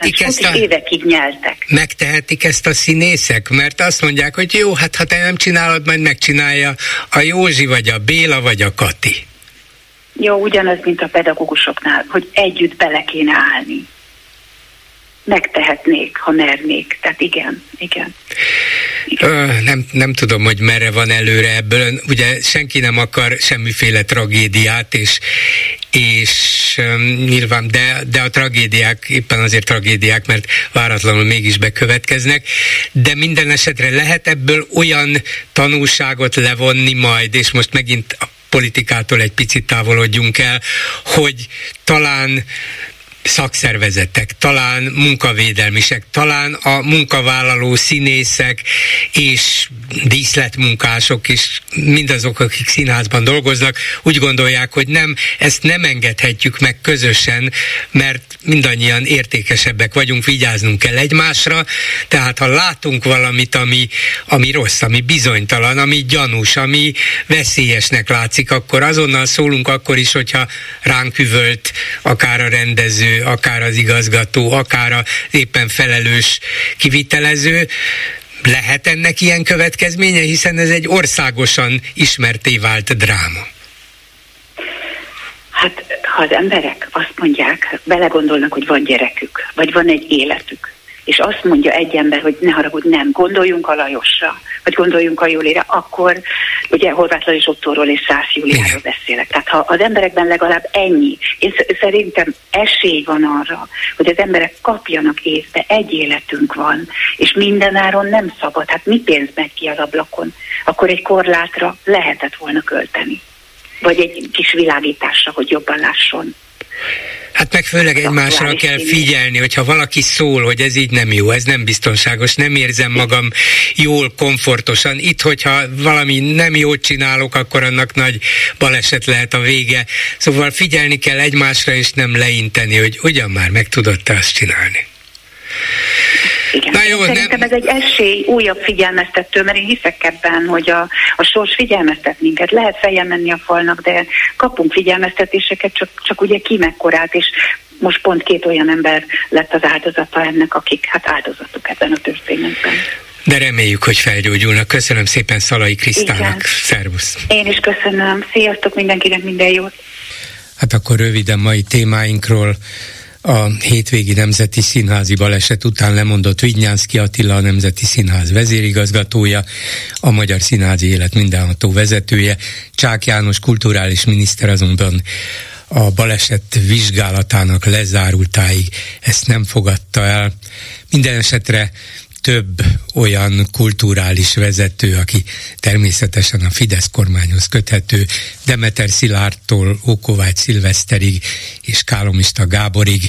A... évekig nyeltek. Megtehetik ezt a színészek? Mert azt mondják, hogy jó, hát ha te nem csinálod, majd megcsinálja a Józsi, vagy a Béla, vagy a Kati. Jó, ugyanaz, mint a pedagógusoknál, hogy együtt bele kéne állni. megtehetnék, ha mernék. Tehát igen, igen. igen. Nem, nem tudom, hogy merre van előre ebből. Ugye senki nem akar semmiféle tragédiát, és, és nyilván, de, de a tragédiák éppen azért tragédiák, mert váratlanul mégis bekövetkeznek, de minden esetre lehet ebből olyan tanulságot levonni majd, és most megint a politikától egy picit távolodjunk el, hogy talán szakszervezetek, talán munkavédelmisek, talán a munkavállaló színészek és díszletmunkások és mindazok, akik színházban dolgoznak, úgy gondolják, hogy nem, ezt nem engedhetjük meg közösen, mert mindannyian értékesebbek vagyunk, vigyáznunk kell egymásra, tehát ha látunk valamit, ami, ami rossz, ami bizonytalan, ami gyanús, ami veszélyesnek látszik, akkor azonnal szólunk akkor is, hogyha ránk üvölt akár a rendező, akár az igazgató, akár a éppen felelős kivitelező. Lehet ennek ilyen következménye, hiszen ez egy országosan ismertté vált dráma. Hát, ha az emberek azt mondják, belegondolnak, hogy van gyerekük, vagy van egy életük, és azt mondja egy ember, hogy ne haragudj, nem, gondoljunk a Lajosra, vagy gondoljunk a Júlira, akkor ugye Horváth Lajos Ottóról és Szász Júliáról beszélek. Tehát ha az emberekben legalább ennyi, én szerintem esély van arra, hogy az emberek kapjanak észbe, egy életünk van, és mindenáron nem szabad, hát mi pénz megy ki az ablakon, akkor egy korlátra lehetett volna költeni. Vagy egy kis világításra, hogy jobban lásson. Hát meg főleg egymásra kell figyelni, hogyha valaki szól, hogy ez így nem jó, ez nem biztonságos, nem érzem magam jól, komfortosan. Itt, hogyha valami nem jót csinálok, akkor annak nagy baleset lehet a vége. Szóval figyelni kell egymásra, és nem leinteni, hogy ugyan már meg tudod te azt csinálni. Igen. Na jó, szerintem nem... ez egy esély, újabb figyelmeztető, mert én hiszek ebben, hogy a, a sors figyelmeztet minket. Lehet fejjel menni a falnak, de kapunk figyelmeztetéseket, csak, csak ugye ki mekkorát, és most pont két olyan ember lett az áldozata ennek, akik hát áldozatuk ebben a történetben. De reméljük, hogy felgyógyulnak. Köszönöm szépen Szalai Krisztának. Szervusz! Én is köszönöm. Sziasztok mindenkinek, minden jót! Hát akkor röviden mai témáinkról. A hétvégi Nemzeti Színházi baleset után lemondott Vidnyánszky Attila, a Nemzeti Színház vezérigazgatója, a Magyar Színházi Élet mindenható vezetője, Csák János kulturális miniszter azonban a baleset vizsgálatának lezárultáig ezt nem fogadta el. Minden esetre több olyan kulturális vezető, aki természetesen a Fidesz kormányhoz köthető, Demeter Szilárdtól Ókovács Szilveszterig és Kálomista Gáborig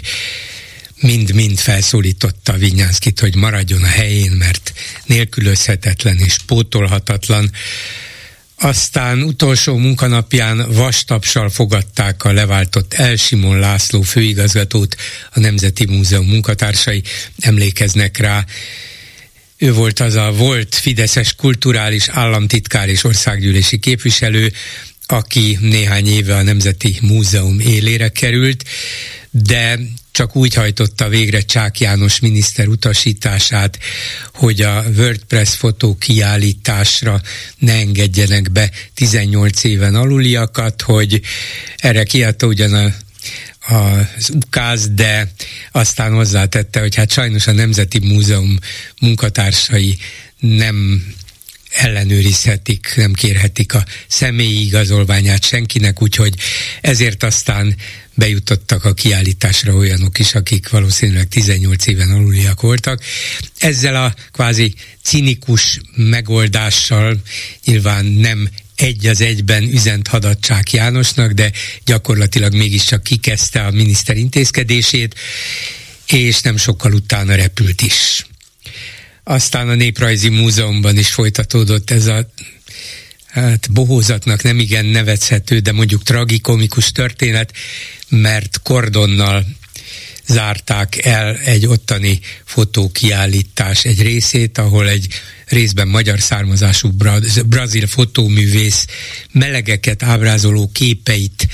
mind-mind felszólította Vidnyánszkyt, hogy maradjon a helyén, mert nélkülözhetetlen és pótolhatatlan. Aztán utolsó munkanapján vastapssal fogadták a leváltott El Simon László főigazgatót, a Nemzeti Múzeum munkatársai emlékeznek rá. Ő volt az a volt fideszes kulturális államtitkár és országgyűlési képviselő, aki néhány éve a Nemzeti Múzeum élére került, de csak úgy hajtotta végre Csák János miniszter utasítását, hogy a WordPress fotó kiállításra ne engedjenek be tizennyolc éven aluliakat, hogy erre kiadta ugyan a az ukáz, de aztán hozzátette, hogy hát sajnos a Nemzeti Múzeum munkatársai nem ellenőrizhetik, nem kérhetik a személyi igazolványát senkinek, úgyhogy ezért aztán bejutottak a kiállításra olyanok is, akik valószínűleg tizennyolc éven aluliak voltak. Ezzel a kvázi cinikus megoldással nyilván nem egy az egyben üzent hadat Csák Jánosnak, de gyakorlatilag mégiscsak kikezdte a miniszter intézkedését, és nem sokkal utána repült is. Aztán a Néprajzi Múzeumban is folytatódott ez a hát bohózatnak nem igen nevezhető, de mondjuk tragikomikus történet, mert kordonnal zárták el egy ottani fotókiállítás egy részét, ahol egy részben magyar származású braz, brazil fotóművész melegeket ábrázoló képeit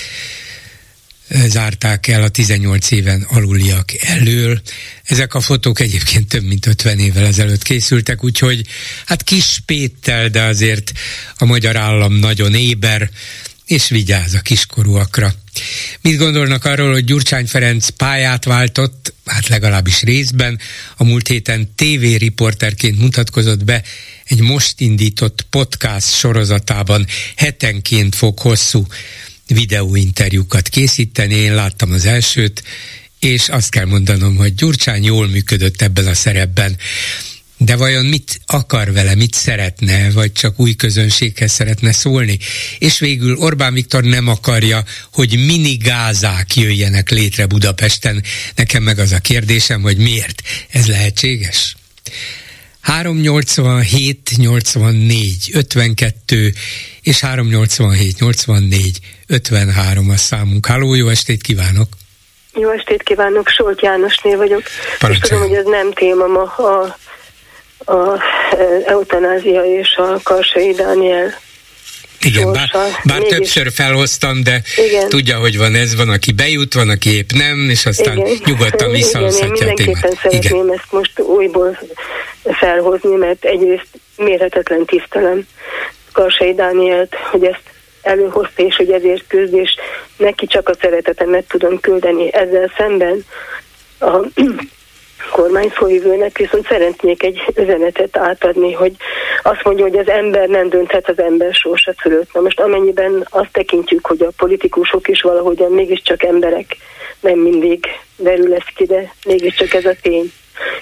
zárták el a tizennyolc éven aluliak elől. Ezek a fotók egyébként több mint ötven évvel ezelőtt készültek, úgyhogy hát kis péttel, de azért a magyar állam nagyon éber, és vigyáz a kiskorúakra. Mit gondolnak arról, hogy Gyurcsány Ferenc pályát váltott, hát legalábbis részben, a múlt héten tévériporterként mutatkozott be egy most indított podcast sorozatában, hetenként fog hosszú videóinterjúkat készíteni, én láttam az elsőt, és azt kell mondanom, hogy Gyurcsány jól működött ebben a szerepben. De vajon mit akar vele, mit szeretne, vagy csak új közönséghez szeretne szólni? És végül Orbán Viktor nem akarja, hogy minigázák jöjjenek létre Budapesten. Nekem meg az a kérdésem, hogy miért? Ez lehetséges? három nyolcvanhét nyolcvannégy ötvenkettő és három nyolcvanhét nyolcvannégy ötvenhárom a számunk. Háló, jó estét kívánok! Jó estét kívánok, Solt Jánosné vagyok. És tudom, hogy ez nem téma ma a az eutanázia és a Karsai Dániel. Igen, bár, bár többször felhoztam, de igen. Tudja, hogy van ez, van, aki bejut, van, aki épp nem, és aztán igen. Nyugodtan visszahozhatja a témát. Mindenképpen szeretném igen. ezt most újból felhozni, mert egyrészt mérhetetlen tisztelem Karsai Dánielt, hogy ezt előhozta, és hogy ezért küzd, és neki csak a szeretetemet tudom küldeni. Ezzel szemben a kormány szóvivőnek viszont szeretnék egy üzenetet átadni, hogy azt mondja, hogy az ember nem dönthet az ember sorsa fölött. Na most amennyiben azt tekintjük, hogy a politikusok is valahogyan mégiscsak emberek, nem mindig derül ez ki, de mégiscsak ez a tény.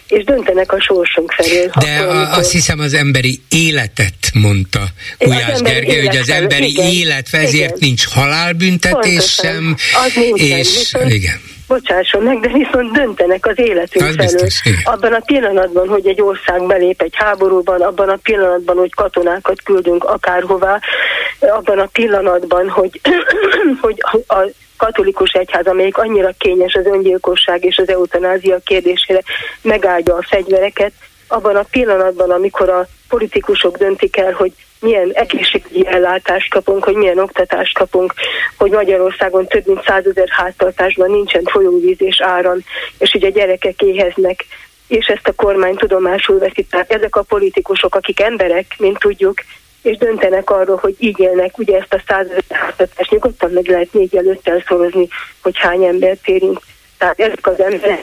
És döntenek a sorsunk felől. De akkor, a, amikor... azt hiszem az emberi életet mondta Gulyás Gergely, hogy az emberi igen, élet, ezért igen. nincs halálbüntetés pontosan. Sem. Az nincsen, és, viszont... igen. Bocsásson meg, de viszont döntenek az életünk az felől. Biztos, abban a pillanatban, hogy egy ország belép egy háborúban, abban a pillanatban, hogy katonákat küldünk akárhová, abban a pillanatban, hogy, hogy a katolikus egyház, amelyik annyira kényes az öngyilkosság és az eutanázia kérdésére, megáldja a fegyvereket, abban a pillanatban, amikor a politikusok döntik el, hogy milyen egészségügyi ellátást kapunk, hogy milyen oktatást kapunk, hogy Magyarországon több mint százezer háztartásban nincsen folyóvíz és áram, és ugye gyerekek éheznek, és ezt a kormány tudomásul veszi. Tehát ezek a politikusok, akik emberek, mint tudjuk, és döntenek arról, hogy így élnek, ugye ezt a százezer háztartást nyugodtan meg lehet négyel öttel szorozni, hogy hány embert érint. Tehát ezek az emberek,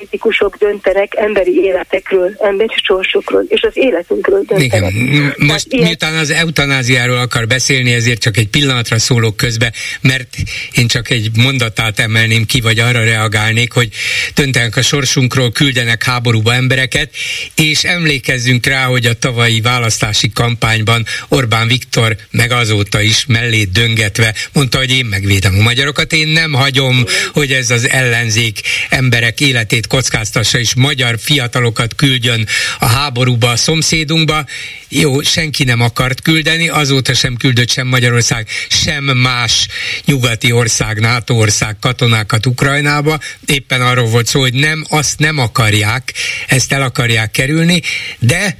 politikusok döntenek emberi életekről, emberi sorsokról, és az életünkről döntenek. Igen. Most ilyet... miután az eutanáziáról akar beszélni, ezért csak egy pillanatra szólok közbe, mert én csak egy mondatát emelném ki, vagy arra reagálnék, hogy döntenek a sorsunkról, küldenek háborúba embereket, és emlékezzünk rá, hogy a tavalyi választási kampányban Orbán Viktor meg azóta is mellé döngetve mondta, hogy én megvédem a magyarokat, én nem hagyom, igen. hogy ez az ellenzék emberek életét kockáztassa, és magyar fiatalokat küldjön a háborúba, a szomszédunkba. Jó, senki nem akart küldeni, azóta sem küldött sem Magyarország, sem más nyugati ország, NATO ország katonákat Ukrajnába. Éppen arról volt szó, hogy nem, azt nem akarják, ezt el akarják kerülni, de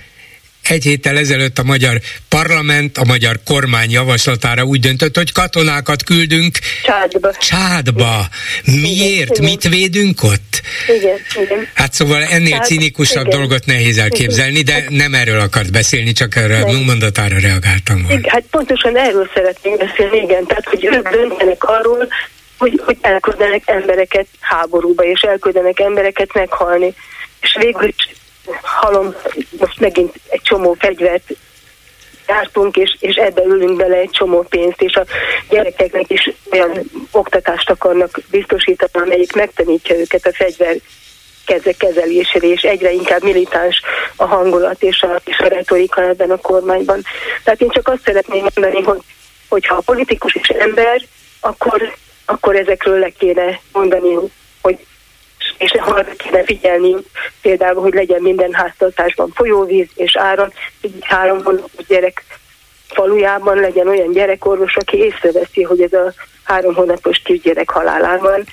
egy héttel ezelőtt a magyar parlament, a magyar kormány javaslatára úgy döntött, hogy katonákat küldünk Csádba. Csádba. Miért? Igen. Mit védünk ott? Igen. Igen. Hát szóval ennél Csád. Cinikusabb igen. dolgot nehéz elképzelni, de hát, nem erről akart beszélni, csak erre a mondatára reagáltam volna. Hát pontosan erről szeretnénk beszélni, igen. Tehát, hogy ők döntenek arról, hogy, hogy elküldenek embereket háborúba, és elküldenek embereket meghalni. És végül halom, most megint egy csomó fegyvert jártunk, és, és ebbe ülünk bele egy csomó pénzt, és a gyerekeknek is olyan oktatást akarnak biztosítani, amelyik megtanítja őket a fegyver keze kezelésére, és egyre inkább militáns a hangulat és a, és a retorika ebben a kormányban. Tehát én csak azt szeretném mondani, hogy, hogyha a politikus is ember, akkor, akkor ezekről le kéne mondani, hogy és arra kéne figyelni, például, hogy legyen minden háztartásban folyóvíz és áram, így három hónapos gyerek falujában legyen olyan gyerekorvos, aki észreveszi, hogy ez a három hónapos kisgyerek halálán van,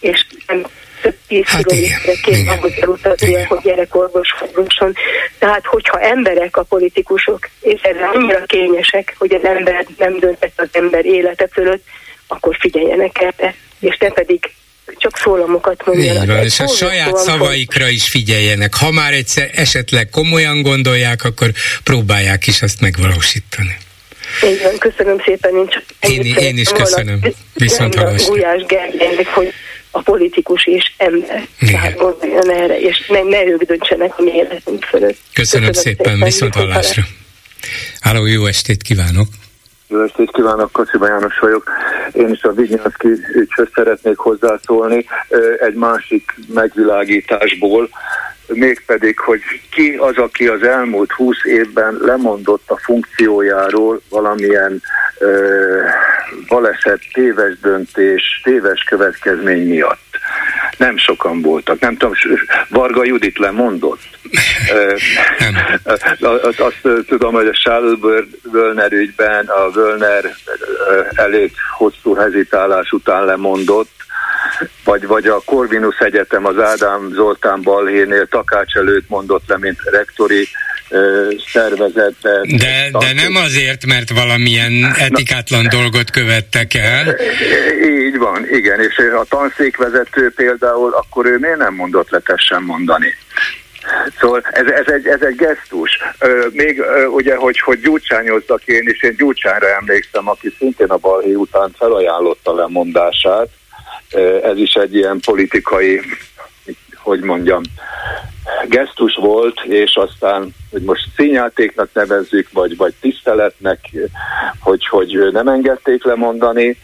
és nem több tíz hát kilométerre két napot elutaznia, hogy gyerekorvos orvoson. Tehát, hogyha emberek a politikusok, és ezzel annyira kényesek, hogy az ember nem dönthet az ember élete fölött, akkor figyeljenek erre, és ne pedig csak szólamokat mondjanak. Van, és a saját szavaikra is figyeljenek. Ha már egyszer esetleg komolyan gondolják, akkor próbálják is azt megvalósítani. Így van, köszönöm szépen, nincs. Én, én is köszönöm. Viszont hallásra. Gulyás Gergelynek, hogy a politikus is ember. Tehát gondoljon erre, és ne, ne ők döntsenek a mi életünk fölött. Köszönöm, köszönöm szépen, szépen, viszont hallásra. Háló, jó estét kívánok! Jó estét kívánok, Kocsiba János vagyok. Én is a Vignyánszky ügyhöz szeretnék hozzászólni egy másik megvilágításból, mégpedig, hogy ki az, aki az elmúlt húsz évben lemondott a funkciójáról valamilyen ö, baleset, téves döntés, téves következmény miatt. Nem sokan voltak. Nem tudom, Varga Judit lemondott. azt, azt tudom, hogy a Schall-Wöllner ügyben a Wöllner elég hosszú hezitálás után lemondott, Vagy, vagy a Corvinus Egyetem az Ádám Zoltán Balhénél Takács előtt mondott le, mint rektori ö, szervezetbe. De, de nem azért, mert valamilyen etikátlan Na, dolgot követtek el. Így van, igen. És a tanszékvezető például, akkor ő miért nem mondott le, tessen mondani. Szóval ez, ez, egy, ez egy gesztus. Ö, még ö, ugye, hogy, hogy gyurcsányoztak én, és én Gyurcsányra emlékszem, aki szintén a Balhé után felajánlotta lemondását. Ez is egy ilyen politikai, hogy mondjam, gesztus volt, és aztán, hogy most színjátéknak nevezzük, vagy, vagy tiszteletnek, hogy, hogy nem engedték lemondani,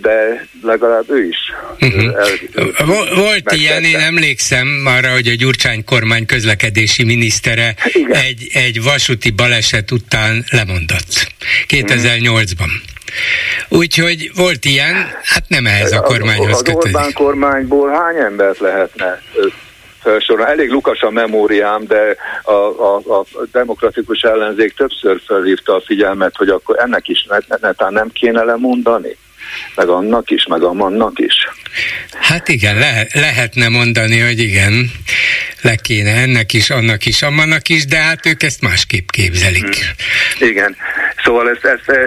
de legalább ő is. Uh-huh. El, Volt megtette. Ilyen, én emlékszem arra, hogy a Gyurcsány kormány közlekedési minisztere egy, egy vasúti baleset után lemondott kétezer-nyolcban. Úgyhogy volt ilyen, hát nem ehhez a kormányhoz kötődik. Az Orbán kormányból hány embert lehetne felsorolni? Elég lukas a memóriám, de a, a, a demokratikus ellenzék többször felhívta a figyelmet, hogy akkor ennek is netán nem kéne lemondani. Meg annak is, meg amannak is. Hát igen, le, lehetne mondani, hogy igen, le kéne ennek is, annak is, amannak is, de hát ők ezt másképp képzelik. Mm. Igen, szóval ezt, ezt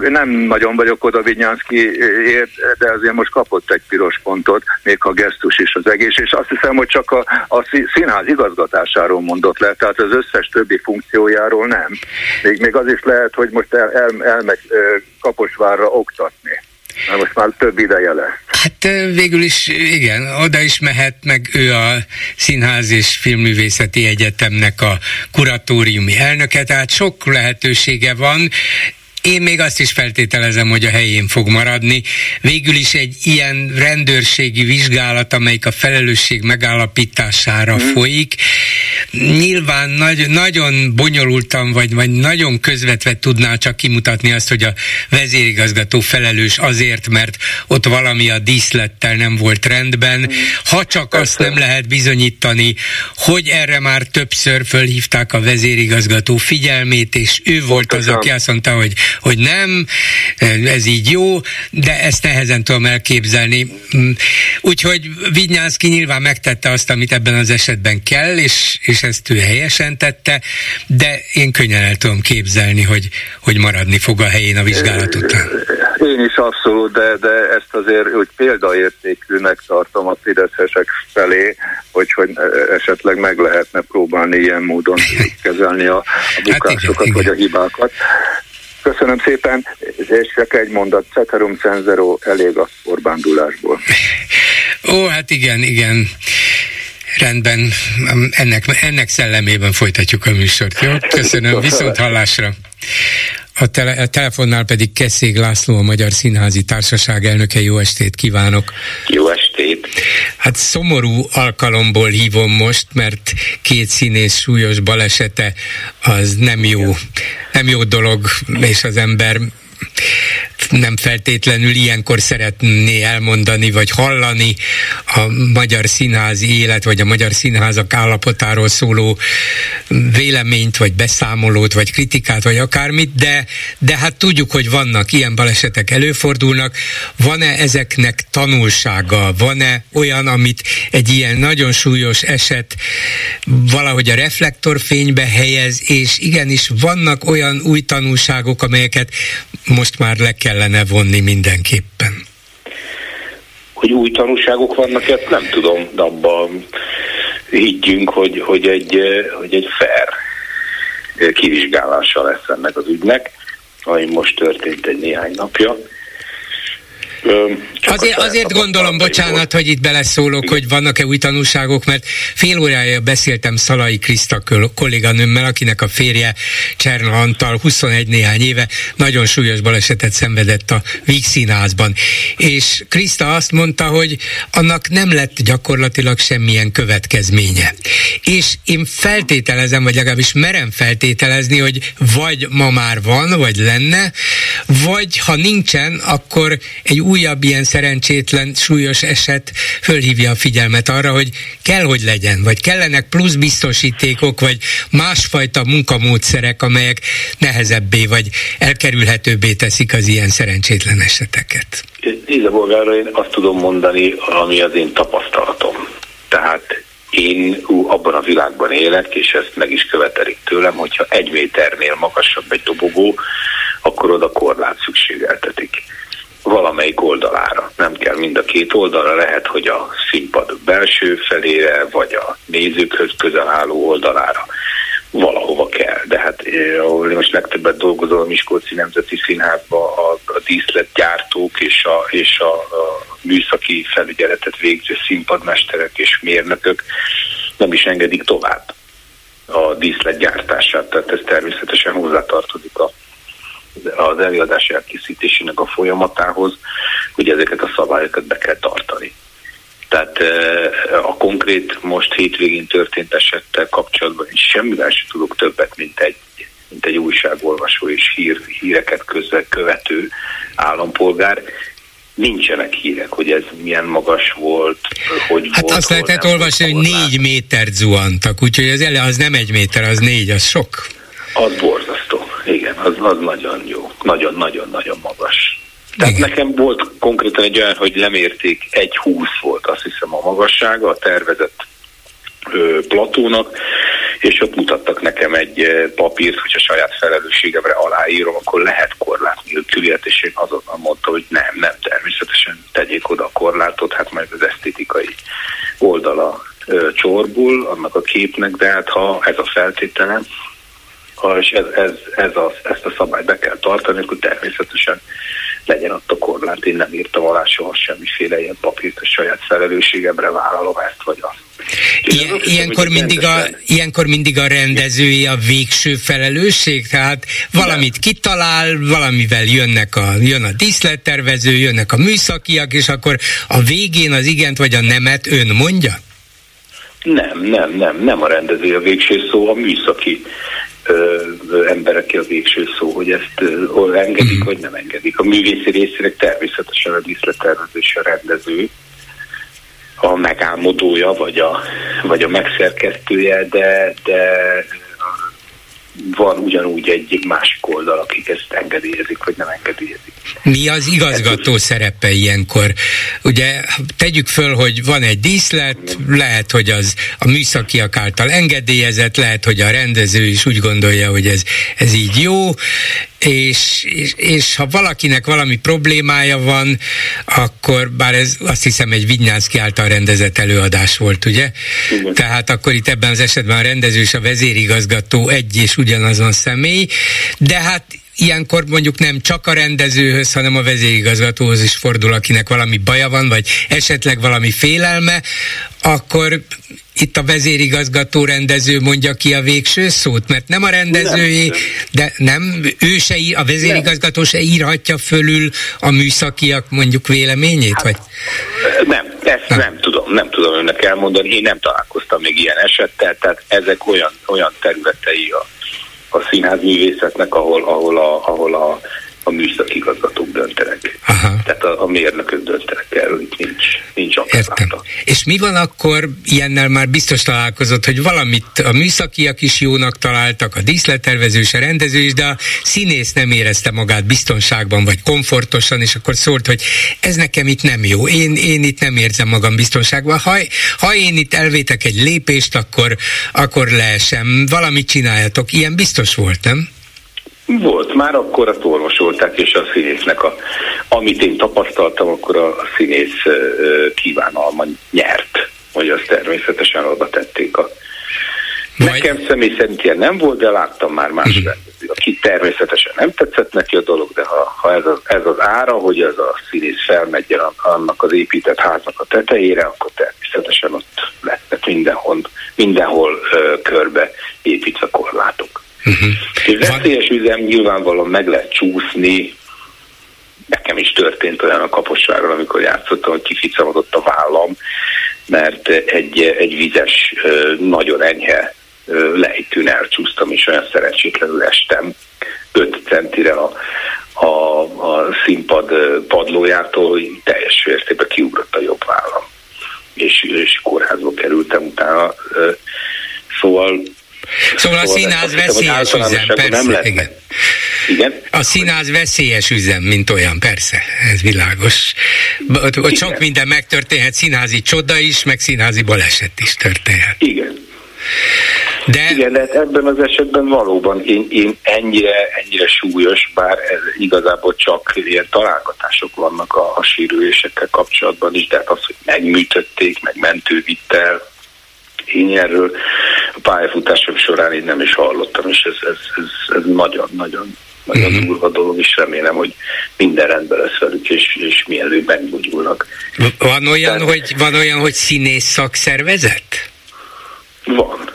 nem nagyon vagyok oda Vignyánszkyért, de azért most kapott egy piros pontot, még ha gesztus is az egész, és azt hiszem, hogy csak a, a színház igazgatásáról mondott le, tehát az összes többi funkciójáról nem. Még, még az is lehet, hogy most el, el, elmegy Kaposvárra oktatni. Na most már több ideje lesz. Hát végül is, igen, oda is mehet, meg ő a Színház és Filmművészeti Egyetemnek a kuratóriumi elnöke, tehát sok lehetősége van. Én még azt is feltételezem, hogy a helyén fog maradni. Végül is egy ilyen rendőrségi vizsgálat, amelyik a felelősség megállapítására mm. folyik. Nyilván nagy, nagyon bonyolultan, vagy, vagy nagyon közvetve tudná csak kimutatni azt, hogy a vezérigazgató felelős azért, mert ott valami a díszlettel nem volt rendben. Mm. Ha csak Persze. azt nem lehet bizonyítani, hogy erre már többször fölhívták a vezérigazgató figyelmét, és ő volt az, aki azt mondta, hogy hogy nem, ez így jó, de ezt nehezen tudom elképzelni. Úgyhogy Vignyánszky nyilván megtette azt, amit ebben az esetben kell, és, és ezt ő helyesen tette, de én könnyen el tudom képzelni, hogy, hogy maradni fog a helyén a vizsgálat után. Én is abszolút, de, de ezt azért úgy példaértékűnek tartom a fideszesek felé, hogy, hogy esetleg meg lehetne próbálni ilyen módon kezelni a, a bukásokat, hát igen, vagy igen. a hibákat. Köszönöm szépen, és csak egy mondat, ceterum censeo, elég az Orbándulásból. Ó, hát igen, igen. Rendben, ennek, ennek szellemében folytatjuk a műsort, jó? Köszönöm, viszont hallásra. A, tele, a telefonnál pedig Keszég László, a Magyar Színházi Társaság elnöke. Jó estét kívánok! Jó estét! Hát szomorú alkalomból hívom most, mert két színész súlyos balesete az nem jó, nem jó dolog, és az ember nem feltétlenül ilyenkor szeretné elmondani vagy hallani a magyar színházi élet vagy a magyar színházak állapotáról szóló véleményt vagy beszámolót vagy kritikát vagy akármit, de, de hát tudjuk, hogy vannak, ilyen balesetek előfordulnak. Van-e ezeknek tanulsága? Van-e olyan, amit egy ilyen nagyon súlyos eset valahogy a reflektorfénybe helyez, és igenis vannak olyan új tanulságok, amelyeket most már le kellene vonni mindenképpen? Hogy új tanúságok vannak, ezt nem tudom, de abban higgyünk, hogy, hogy, egy, hogy egy fair kivizsgálása lesz ennek az ügynek. ami most történt egy néhány napja. Azért, azért gondolom, bocsánat, hogy itt beleszólok, hogy vannak-e új tanulságok, mert fél órája beszéltem Szalai Kriszta kolléganőmmel, akinek a férje Cserna Antal huszonegy néhány éve nagyon súlyos balesetet szenvedett a Víg Színházban. És Kriszta azt mondta, hogy annak nem lett gyakorlatilag semmilyen következménye. És én feltételezem, vagy legalábbis merem feltételezni, hogy vagy ma már van, vagy lenne, vagy ha nincsen, akkor egy újabb ilyen szerencsétlen, súlyos eset fölhívja a figyelmet arra, hogy kell, hogy legyen, vagy kellenek plusz biztosítékok, vagy másfajta munkamódszerek, amelyek nehezebbé, vagy elkerülhetőbbé teszik az ilyen szerencsétlen eseteket. Ízabolgára én azt tudom mondani, ami az én tapasztalatom. Tehát én ú, abban a világban élek, és ezt meg is követelik tőlem, hogyha egy méternél magasabb egy dobogó, akkor oda korlát szükségeltetik. Valamelyik oldalára. Nem kell mind a két oldalra, lehet, hogy a színpad belső felére, vagy a nézőkhöz közel álló oldalára. Valahova kell. De hát, ahol én most legtöbbet dolgozom a Miskolci Nemzeti Színházban, a, a díszletgyártók és a, és a, a műszaki felügyeletet végző színpadmesterek és mérnökök nem is engedik tovább a díszletgyártását. Tehát ez természetesen hozzátartozik a az előadás elkészítésének a folyamatához, hogy ezeket a szabályokat be kell tartani. Tehát a konkrét most hétvégén történt esettel kapcsolatban is semmivel sem tudok többet, mint egy, mint egy újságolvasó és hír, híreket közben követő állampolgár. Nincsenek hírek, hogy ez milyen magas volt, hogy hát volt. Hát azt lehetett olvasni, hogy négy métert zuhantak, úgyhogy az, ele, az nem egy méter, az négy, az sok. Az borzasztó. Igen, az, az nagyon jó. Nagyon-nagyon-nagyon magas. Tehát igen. Nekem volt konkrétan egy olyan, hogy lemérték, egy húsz volt azt hiszem a magassága a tervezett ö, platónak, és ott mutattak nekem egy papírt, hogy a saját felelősségemre aláírom, akkor lehet korlát nélküliet, és én azonnal mondtam, hogy nem, nem, természetesen tegyék oda a korlátot, hát majd az esztétikai oldala ö, csorbul annak a képnek, de hát ha ez a feltételem, és ez, ez, ez a, ezt a szabályt be kell tartani, akkor természetesen legyen ott a korlát. Én nem írtam alá soha semmiféle ilyen papírt, a saját felelősségemre vállalom ezt vagy azt. Ilyen, ilyenkor, mindig a, ilyenkor mindig a rendezői a végső felelősség, tehát valamit kitalál, valamivel jönnek a, jön a díszlettervező, jönnek a műszakiak, és akkor a végén az igent vagy a nemet ön mondja? Nem, nem, nem, nem a rendező a végső szó, a műszaki Ö, emberek a végső szó, hogy ezt ö, engedik, mm. vagy nem engedik. A művészi részének természetesen a díszlettervezés a rendező, a megálmodója, vagy a, vagy a megszerkesztője, de, de van ugyanúgy egy másik oldal, akik ezt engedélyezik, vagy nem engedélyezik. Mi az igazgató szerepe ilyenkor? Ugye tegyük föl, hogy van egy díszlet, lehet, hogy az a műszakiak által engedélyezett, lehet, hogy a rendező is úgy gondolja, hogy ez, ez így jó, és, és, és ha valakinek valami problémája van, akkor bár ez azt hiszem egy Vidnyánszky által rendezett előadás volt, ugye? Igen. Tehát akkor itt ebben az esetben a rendező és a vezérigazgató egy és ugyanazon személy, de hát ilyenkor mondjuk nem csak a rendezőhöz, hanem a vezérigazgatóhoz is fordul, akinek valami baja van, vagy esetleg valami félelme, akkor itt a vezérigazgató rendező mondja ki a végső szót, mert nem a rendezői, nem, de nem, ő se, a vezérigazgató se írhatja fölül a műszakiak mondjuk véleményét? Hát, vagy? Nem, ezt nem. nem tudom, nem tudom önnek elmondani, én nem találkoztam még ilyen esettel, tehát ezek olyan, olyan területei a a színházművészetnek, ahol, ahol, a, ahol a, a műszaki igazgatók döntenek. Aha. Tehát a, a mérnökök döntenek erről, itt nincs, nincs akarata. És mi van akkor, ilyennel már biztos találkozott, hogy valamit a műszakiak is jónak találtak, a díszlettervező és a rendező is, de a színész nem érezte magát biztonságban, vagy komfortosan, és akkor szólt, hogy ez nekem itt nem jó, én, én itt nem érzem magam biztonságban, ha, ha én itt elvétek egy lépést, akkor, akkor leesem, valamit csináljatok, ilyen biztos volt, nem? Volt, már akkor azt orvosolták, és a színésznek a, amit én tapasztaltam, akkor a színész kívánalma nyert, hogy azt természetesen oda tették a... Majd... Nekem személy szerint ilyen nem volt, de láttam már más rendező, ki természetesen nem tetszett neki a dolog, de ha, ha ez, az, ez az ára, hogy az a színész felmegyen annak az épített háznak a tetejére, akkor természetesen ott lettek mindenhol, mindenhol uh, körbe építve korlátok. Uh-huh. És veszélyes üzem, nyilvánvalóan meg lehet csúszni. Nekem is történt olyan a Kaposváron, amikor játszottam, hogy kificamodott a vállam, mert egy, egy vizes, nagyon enyhe lejtőn elcsúsztam, és olyan szerencsétlenül estem öt centire a, a, a színpad padlójától, hogy teljes vértében kiugrott a jobb vállam. És, és kórházba kerültem utána. Szóval Szóval a színház veszélyes üzem, persze, igen. igen. A színház veszélyes üzem, mint olyan, persze, ez világos. Ott, ott sok minden megtörténhet, színházi csoda is, meg színházi baleset is történhet. Igen. De... Igen, de ebben az esetben valóban én, én ennyire, ennyire súlyos, bár ez igazából csak ilyen találgatások vannak a, a sérülésekkel kapcsolatban is, de hát az, hogy megműtötték, meg mentővittel, én erről a pályafutásom során én nem is hallottam, és ez nagyon-nagyon nagyon durva dolog, és remélem, hogy minden rendben lesz velük, és, és mielőbb meggyógyulnak. Van olyan, Tehát, hogy, van olyan, hogy színész szakszervezet? Van.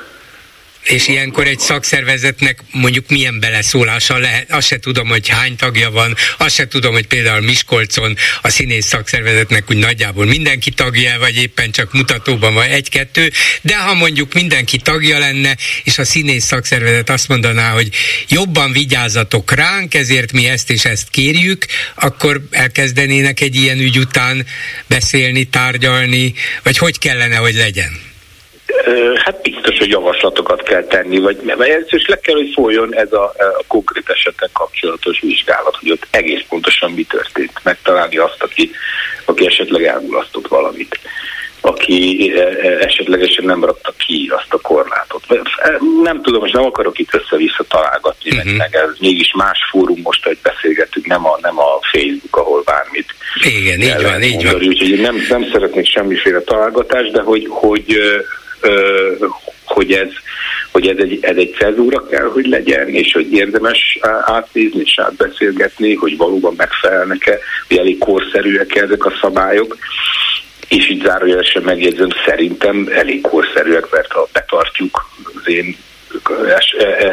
És van, ilyenkor van. Egy szakszervezetnek mondjuk milyen beleszólása lehet? Azt se tudom, hogy hány tagja van, azt se tudom, hogy például Miskolcon a színész szakszervezetnek úgy nagyjából mindenki tagja, vagy éppen csak mutatóban van egy-kettő, de ha mondjuk mindenki tagja lenne, és a színész szakszervezet azt mondaná, hogy jobban vigyázzatok ránk, ezért mi ezt és ezt kérjük, akkor elkezdenének egy ilyen ügy után beszélni, tárgyalni, vagy hogy kellene, hogy legyen? Hát biztos, hogy javaslatokat kell tenni, vagy mert is le kell, hogy szóljon ez a, a konkrét esettel kapcsolatos vizsgálat, hogy ott egész pontosan mi történt, megtalálni azt, aki, aki esetleg elmulasztott valamit, aki esetlegesen nem rakta ki azt a korlátot. Nem tudom, és nem akarok itt össze-vissza találgatni, uh-huh. meg ez mégis más fórum most, hogy beszélgetünk, nem a, nem a Facebook, ahol bármit. Igen, így van, így van. Úgyhogy nem, nem szeretnék semmiféle találgatást, de hogy, hogy Ö, hogy ez, hogy ez egy, ez egy cezúra kell, hogy legyen, és hogy érdemes átnézni és átbeszélgetni, hogy valóban megfelelnek-e, hogy elég korszerűek-e ezek a szabályok, és így zárójelesen megjegyzem, szerintem elég korszerűek, mert ha betartjuk az én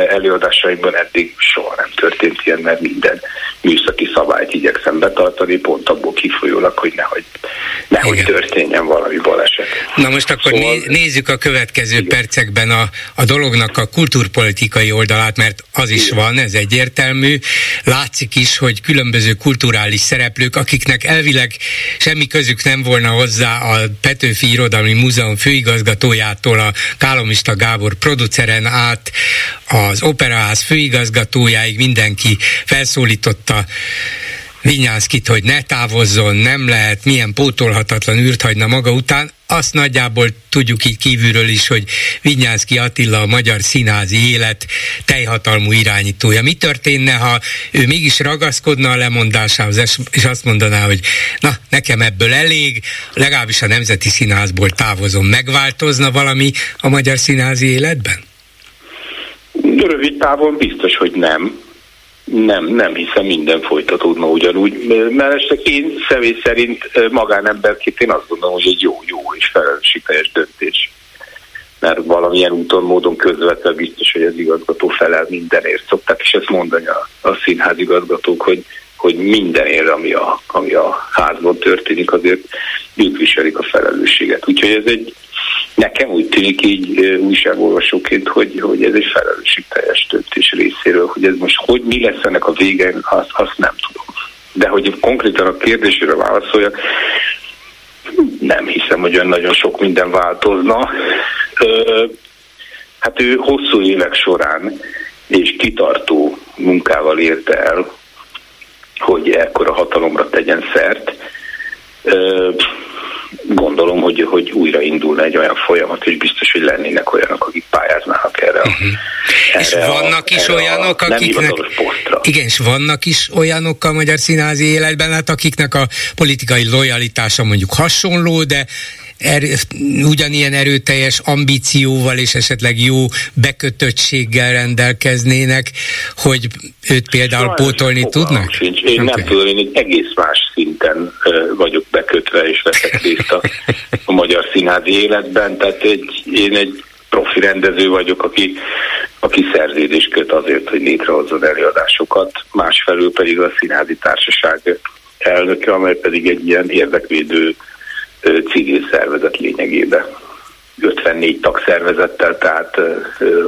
előadásaimban eddig soha nem történt ilyen, mert minden műszaki szabályt igyekszem betartani, pont abból kifolyólag, hogy nehogy, nehogy történjen valami baleset. Na most akkor szóval... nézzük a következő igen. percekben a, a dolognak a kultúrpolitikai oldalát, mert az is igen. van, ez egyértelmű. Látszik is, hogy különböző kulturális szereplők, akiknek elvileg semmi közük nem volna hozzá a Petőfi Irodalmi Múzeum főigazgatójától a Kálomista Gábor produceren át, az Operaház főigazgatójáig mindenki felszólította Vinyánszkit, hogy ne távozzon, nem lehet, milyen pótolhatatlan űrt hagyna maga után. Azt nagyjából tudjuk így kívülről is, hogy Vinyánszky Attila a magyar színházi élet teljhatalmú irányítója. Mi történne, ha ő mégis ragaszkodna a lemondásához, és azt mondaná, hogy na, nekem ebből elég, legalábbis a Nemzeti Színházból távozom. Megváltozna valami a magyar színházi életben? Rövid távon biztos, hogy nem. Nem, nem hiszem, minden folytatódna ugyanúgy. Mellesleg én személy szerint magánemberként én azt gondolom, hogy egy jó, jó és felelősségteljes döntés. Mert valamilyen úton, módon közvetve biztos, hogy az igazgató felel mindenért. Szokták is ezt mondani a, a színházigazgatók, hogy, hogy mindenért, ami a, ami a házban történik, azért ők viselik a felelősséget. Úgyhogy ez egy nekem úgy tűnik így újságolvasóként, hogy, hogy ez egy felelősségteljes döntés részéről, hogy ez most hogy mi lesz ennek a vége, azt, azt nem tudom. De hogy konkrétan a kérdésére válaszoljak, nem hiszem, hogy olyan nagyon sok minden változna. Ö, hát ő hosszú évek során és kitartó munkával érte el, hogy ekkora hatalomra tegyen szert. Ö, Gondolom, hogy, hogy újra indulna egy olyan folyamat, és biztos, hogy lennének olyanok, akik pályáznának erre. Uh-huh. erre és vannak a, is olyanok, a, akiknek... Igen, és vannak is olyanok a magyar színházi életben, hát akiknek a politikai lojalitása mondjuk hasonló, de erő, ugyanilyen erőteljes ambícióval és esetleg jó bekötöttséggel rendelkeznének, hogy őt például sajnos pótolni tudnak? Sincs. Én okay. nem tudom, én egy egész más szinten vagyok bekötve és veszek részt a, a magyar színházi életben, tehát egy, én egy profi rendező vagyok, aki, aki szerződést köt azért, hogy létrehozzon előadásokat, másfelől pedig a színházi társaság elnöke, amely pedig egy ilyen érdekvédő civil szervezet lényegében. ötvennégy tagszervezettel, tehát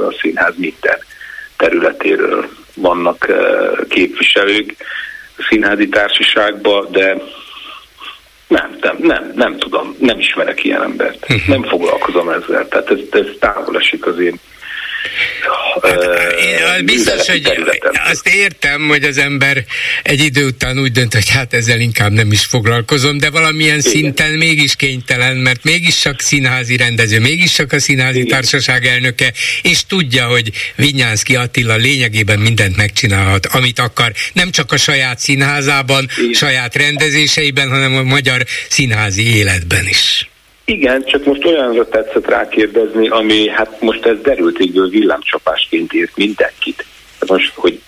a színház minden területéről vannak képviselők a színházi társaságban, de nem, nem, nem, nem tudom, nem ismerek ilyen embert. Nem foglalkozom ezzel, tehát ez, ez távol esik az én Hát, biztos, hogy azt értem, hogy az ember egy idő után úgy dönt, hogy hát ezzel inkább nem is foglalkozom, de valamilyen igen. szinten mégis kénytelen, mert mégis csak színházi rendező, mégis csak a színházi igen. társaság elnöke, és tudja, hogy Vinyánszky Attila lényegében mindent megcsinálhat, amit akar, nem csak a saját színházában, igen. saját rendezéseiben, hanem a magyar színházi életben is. Igen, csak most olyanra tetszett rákérdezni, ami hát most ez derült így villámcsapásként ért mindenkit. Most, hogy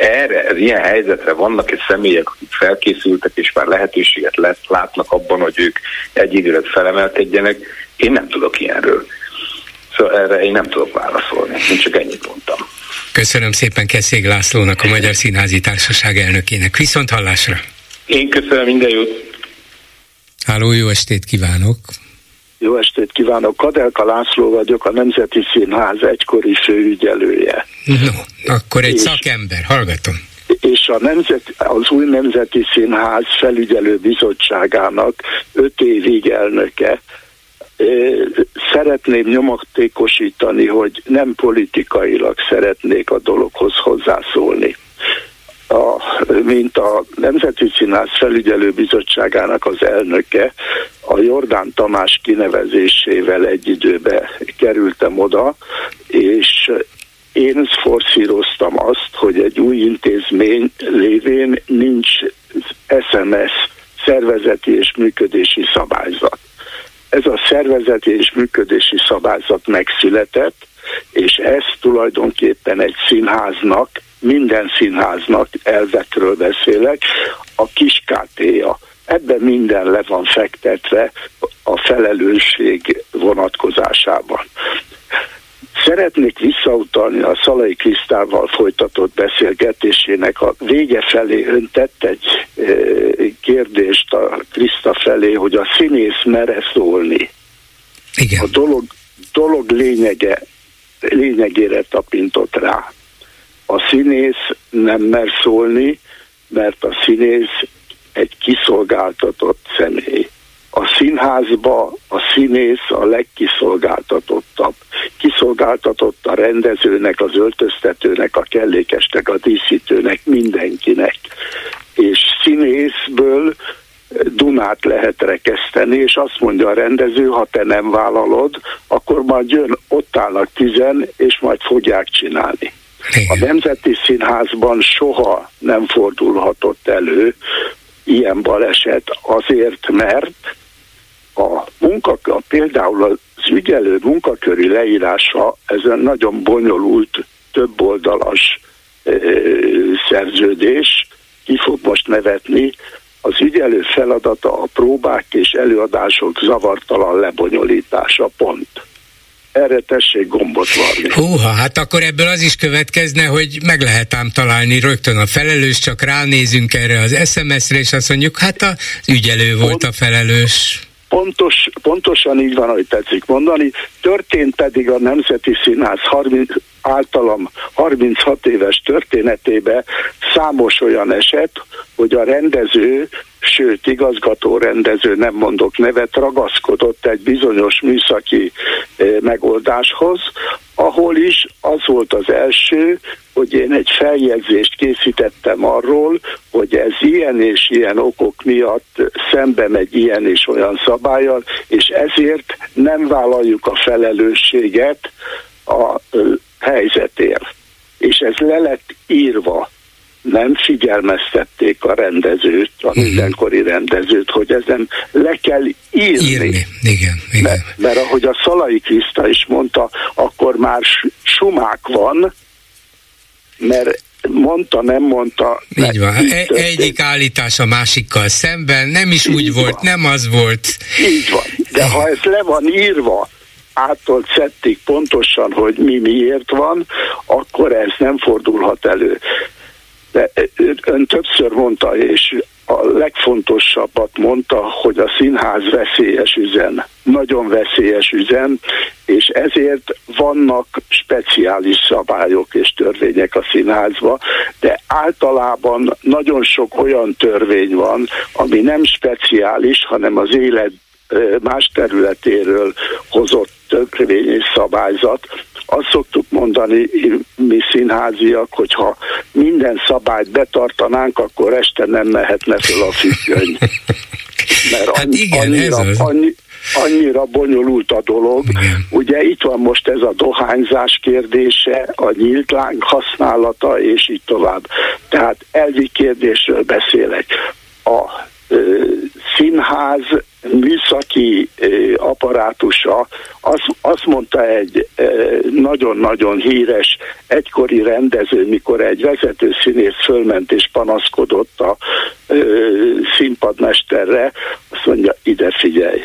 erre, ez ilyen helyzetre vannak és személyek, akik felkészültek, és már lehetőséget lesz, látnak abban, hogy ők egy időre felemelkedjenek, én nem tudok ilyenről. Szóval erre én nem tudok válaszolni, én csak ennyit mondtam. Köszönöm szépen Keszég Lászlónak, a Magyar Színházi Társaság elnökének. Viszont hallásra! Én köszönöm, minden jót! Háló, jó estét kívánok! Jó estét kívánok! Kadelka László vagyok, a Nemzeti Színház egykori főügyelője. No, akkor egy és, szakember, hallgatom. És a nemzet, az új Nemzeti Színház felügyelő bizottságának öt évig elnöke. Szeretném nyomatékosítani, hogy nem politikailag szeretnék a dologhoz hozzászólni. A, mint a Nemzeti Színház felügyelő bizottságának az elnöke, a Jordán Tamás kinevezésével egy időbe kerültem oda, és én forszíroztam azt, hogy egy új intézmény lévén nincs es em es, szervezeti és működési szabályzat. Ez a szervezeti és működési szabályzat megszületett, és ez tulajdonképpen egy színháznak, minden színháznak, elvekről beszélek, a kiskátéja. Ebben minden le van fektetve a felelősség vonatkozásában. Szeretnék visszautalni a Szalai Krisztával folytatott beszélgetésének. A vége felé ön tett egy kérdést a Kriszta felé, hogy a színész mere szólni. Igen. A dolog, dolog lényege, lényegére tapintott rá. A színész nem mer szólni, mert a színész egy kiszolgáltatott személy. A színházba a színész a legkiszolgáltatottabb. Kiszolgáltatott a rendezőnek, az öltöztetőnek, a kellékesnek, a díszítőnek, mindenkinek. És színészből Dunát lehet rekeszteni, és azt mondja a rendező, ha te nem vállalod, akkor majd jön, ott állnak tizen, és majd fogják csinálni. A Nemzeti Színházban soha nem fordulhatott elő ilyen baleset azért, mert a munkakör, például az ügyelő munkaköri leírása, ez egy nagyon bonyolult, többoldalas szerződés, ki fog most nevetni, az ügyelő feladata a próbák és előadások zavartalan lebonyolítása, pont. Erre tessék gombot varni. Húha, hát akkor ebből az is következne, hogy meg lehet ám találni rögtön a felelős, csak ránézünk erre az es em es-re, és azt mondjuk, hát az ügyelő volt a felelős. Pontos, pontosan így van, ahogy tetszik mondani. Történt pedig a Nemzeti Színház harminc, általam harminchat éves történetében számos olyan eset, hogy a rendező, sőt igazgató rendező, nem mondok nevet, ragaszkodott egy bizonyos műszaki megoldáshoz, ahol is az volt az első, hogy én egy feljegyzést készítettem arról, hogy ez ilyen és ilyen okok miatt szembe megy ilyen és olyan szabállyal, és ezért nem vállaljuk a felelősséget a helyzetért. És ez le lett írva. nem figyelmeztették a rendezőt, a uh-huh. mindenkori rendezőt, hogy ezen le kell írni. írni. Igen, igen. Mert, mert ahogy a Szalai Kriszta is mondta, akkor már sumák van, mert mondta, nem mondta. Így van. E- egyik állítás a másikkal szemben, nem is úgy volt, nem az volt. Így van. De ha ez le van írva, áttól szedték pontosan, hogy mi miért van, akkor ez nem fordulhat elő. De ön többször mondta, és a legfontosabbat mondta, hogy a színház veszélyes üzen. Nagyon veszélyes üzen, és ezért vannak speciális szabályok és törvények a színházba, de általában nagyon sok olyan törvény van, ami nem speciális, hanem az élet más területéről hozott törvény és szabályzat. Azt szoktuk mondani mi színháziak, hogyha minden szabályt betartanánk, akkor este nem mehetne föl a függöny. Mert an- hát igen, annyira, annyi, annyira bonyolult a dolog. Igen. Ugye itt van most ez a dohányzás kérdése, a nyílt láng használata, és így tovább. Tehát elvi kérdésről beszélek. A ö, színház műszaki apparátusa, azt, azt mondta egy nagyon-nagyon híres egykori rendező, mikor egy vezető színész fölment és panaszkodott a színpadmesterre, azt mondja, ide figyelj,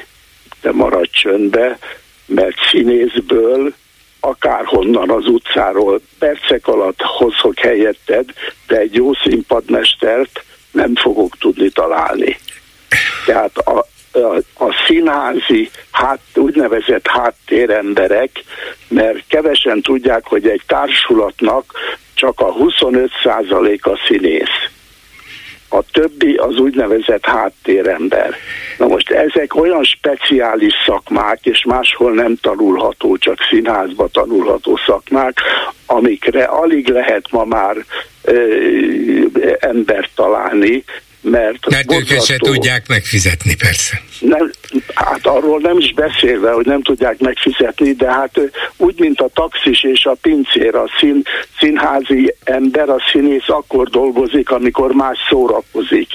te maradj csöndbe, mert színészből akárhonnan az utcáról percek alatt hozok helyetted, de egy jó színpadmestert nem fogok tudni találni. Tehát a a színházi hát, úgynevezett háttéremberek, mert kevesen tudják, hogy egy társulatnak csak a huszonöt százalék a színész. A többi az úgynevezett háttérember. Na most ezek olyan speciális szakmák, és máshol nem tanulható, csak színházba tanulható szakmák, amikre alig lehet ma már ö, embert találni, Mert, mert őket se tudják megfizetni, persze. Nem, hát arról nem is beszélve, hogy nem tudják megfizetni, de hát úgy, mint a taxis és a pincér, a szín, színházi ember, a színész akkor dolgozik, amikor más szórakozik.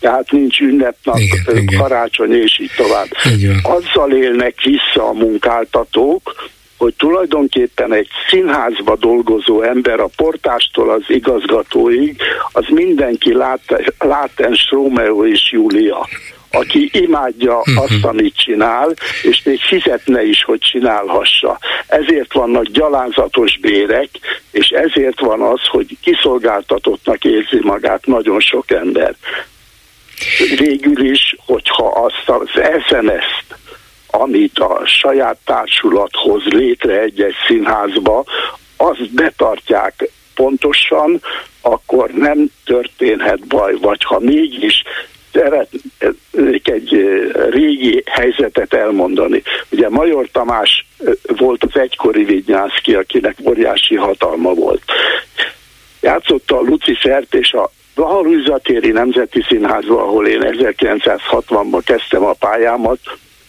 Tehát nincs ünnepnap, igen, karácsony, igen. És így tovább. Igen. Azzal élnek vissza a munkáltatók, hogy tulajdonképpen egy színházba dolgozó ember a portástól az igazgatóig, az mindenki lát, látens Rómeó és Júlia, aki imádja uh-huh. azt, amit csinál, és még fizetne is, hogy csinálhassa. Ezért vannak gyalázatos bérek, és ezért van az, hogy kiszolgáltatottnak érzi magát nagyon sok ember. Végül is, hogyha azt az es em es-t, amit a saját társulathoz létre egy-egy színházba, azt betartják pontosan, akkor nem történhet baj, vagy ha mégis szeretnék egy régi helyzetet elmondani. Ugye Major Tamás volt az egykori Vidnyánszky, akinek óriási hatalma volt. Játszotta a Lucifert és a Blaha-Lujza téri Nemzeti Színházban, ahol én ezerkilencszázhatvanban kezdtem a pályámat,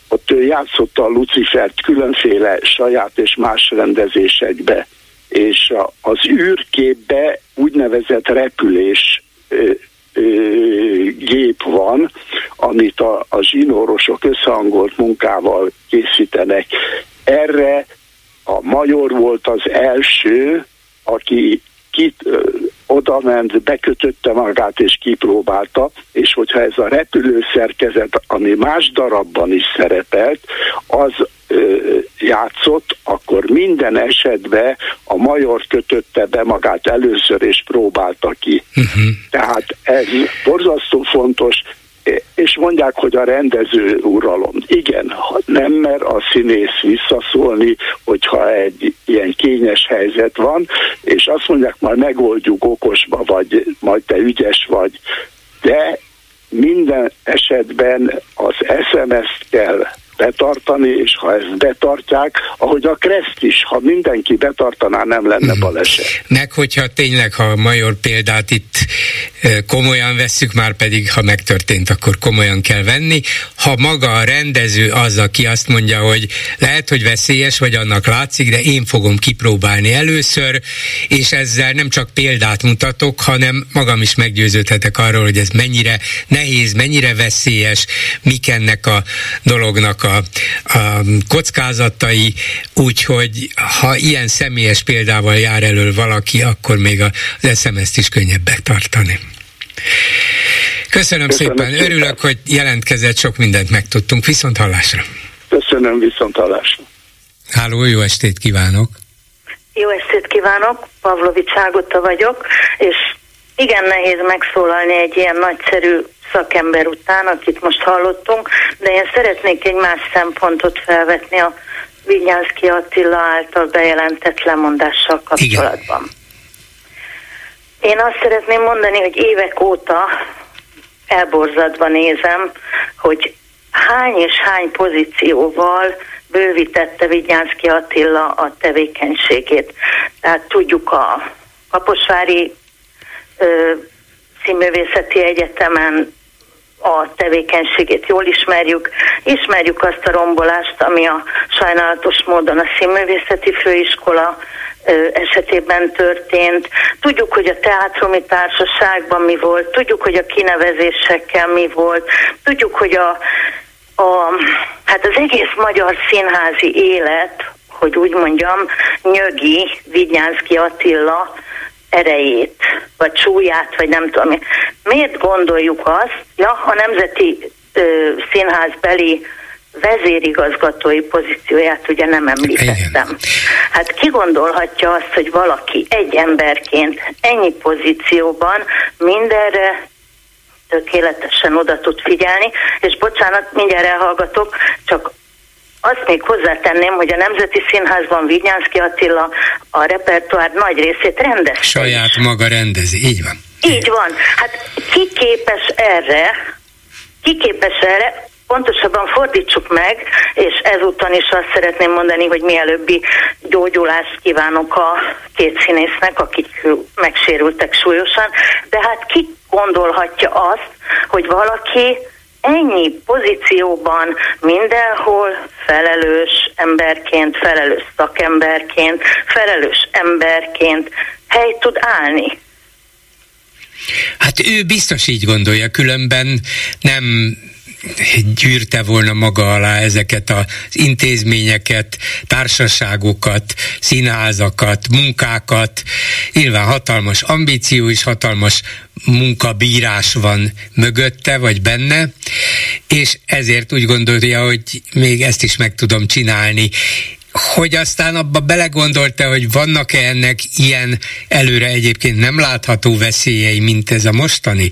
ott ő játszotta a Lucifert különféle saját és más rendezésekbe, és a, az űrképbe úgynevezett repülés ö, ö, gép van, amit a, a zsinórosok összehangolt munkával készítenek. Erre a Major volt az első, aki kit, ö, odament, bekötötte magát és kipróbálta, és hogyha ez a repülőszerkezet, ami más darabban is szerepelt, az ö, játszott, akkor minden esetben a Major kötötte be magát először, és próbálta ki. Uh-huh. Tehát ez borzasztó fontos, és mondják, hogy a rendező uralom. Igen, nem mer a színész visszaszólni, hogyha egy ilyen kényes helyzet van, és azt mondják, majd megoldjuk okosba, vagy majd te ügyes vagy. De minden esetben az es em es-t kell betartani, és ha ezt betartják, ahogy a Kreszt is, ha mindenki betartaná, nem lenne baleset. Meg hogyha tényleg, ha a Major példát itt komolyan vesszük, már pedig ha megtörtént, akkor komolyan kell venni. Ha maga a rendező az, aki azt mondja, hogy lehet, hogy veszélyes, vagy annak látszik, de én fogom kipróbálni először, és ezzel nem csak példát mutatok, hanem magam is meggyőződhetek arról, hogy ez mennyire nehéz, mennyire veszélyes, mik ennek a dolognak A, a kockázatai, úgyhogy ha ilyen személyes példával jár elől valaki, akkor még az es em es-t is könnyebb betartani. Köszönöm, Köszönöm szépen. szépen, örülök, hogy jelentkezett, sok mindent megtudtunk. Viszont hallásra. Köszönöm, viszont hallásra. Háló, jó estét kívánok! Jó estét kívánok, Pavlovics Ágota vagyok, és igen nehéz megszólalni egy ilyen nagyszerű szakember után, akit most hallottunk, de én szeretnék egy más szempontot felvetni a Vinyánszky Attila által bejelentett lemondással kapcsolatban. Igen. Én azt szeretném mondani, hogy évek óta elborzadva nézem, hogy hány és hány pozícióval bővítette Vinyánszky Attila a tevékenységét. Tehát tudjuk, a Kaposvári ö, Színművészeti Egyetemen a tevékenységét jól ismerjük, ismerjük azt a rombolást, ami a sajnálatos módon a Színművészeti Főiskola esetében történt. Tudjuk, hogy a Teátrumi Társaságban mi volt, tudjuk, hogy a kinevezésekkel mi volt, tudjuk, hogy a, a, hát az egész magyar színházi élet, hogy úgy mondjam, nyögi Vinyánszky Attila erejét, vagy súlyát, vagy nem tudom. Miért gondoljuk azt, ja, a Nemzeti ö, Színházbeli vezérigazgatói pozícióját ugye nem említettem. Hát ki gondolhatja azt, hogy valaki egy emberként ennyi pozícióban mindenre tökéletesen oda tud figyelni, és bocsánat, mindjárt elhallgatok, csak azt még hozzátenném, hogy a Nemzeti Színházban Vinyánszky Attila a repertoár nagy részét rendezi. Saját maga rendezi, így van. Így van. Hát ki képes erre, ki képes erre, pontosabban fordítsuk meg, és ezúton is azt szeretném mondani, hogy mielőbbi gyógyulást kívánok a két színésznek, akik megsérültek súlyosan, de hát ki gondolhatja azt, hogy valaki ennyi pozícióban mindenhol felelős emberként, felelős szakemberként, felelős emberként helyt tud állni. Hát ő biztos így gondolja, különben nem gyűrte volna maga alá ezeket az intézményeket, társaságokat, színházakat, munkákat. Nyilván hatalmas ambíció és hatalmas munkabírás van mögötte, vagy benne, és ezért úgy gondolja, hogy még ezt is meg tudom csinálni. Hogy aztán abba belegondolta, hogy vannak-e ennek ilyen előre egyébként nem látható veszélyei, mint ez a mostani?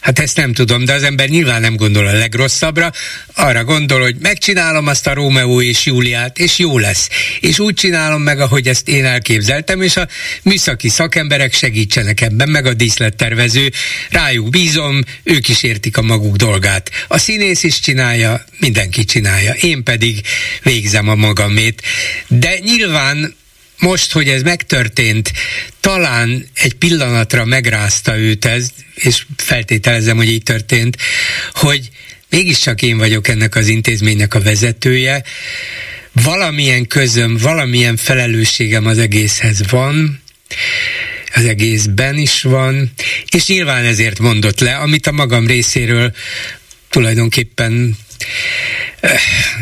Hát ezt nem tudom, de az ember nyilván nem gondol a legrosszabbra, arra gondol, hogy megcsinálom azt a Rómeó és Júliát, és jó lesz. És úgy csinálom meg, ahogy ezt én elképzeltem, és a műszaki szakemberek segítsenek ebben, meg a díszlettervező, rájuk bízom, ők is értik a maguk dolgát. A színész is csinálja, mindenki csinálja, én pedig végzem a magamét. De nyilván most, hogy ez megtörtént, talán egy pillanatra megrázta őt ez, és feltételezem, hogy így történt, hogy mégiscsak én vagyok ennek az intézménynek a vezetője, valamilyen közöm, valamilyen felelősségem az egészhez van, az egészben is van, és nyilván ezért mondott le, amit a magam részéről tulajdonképpen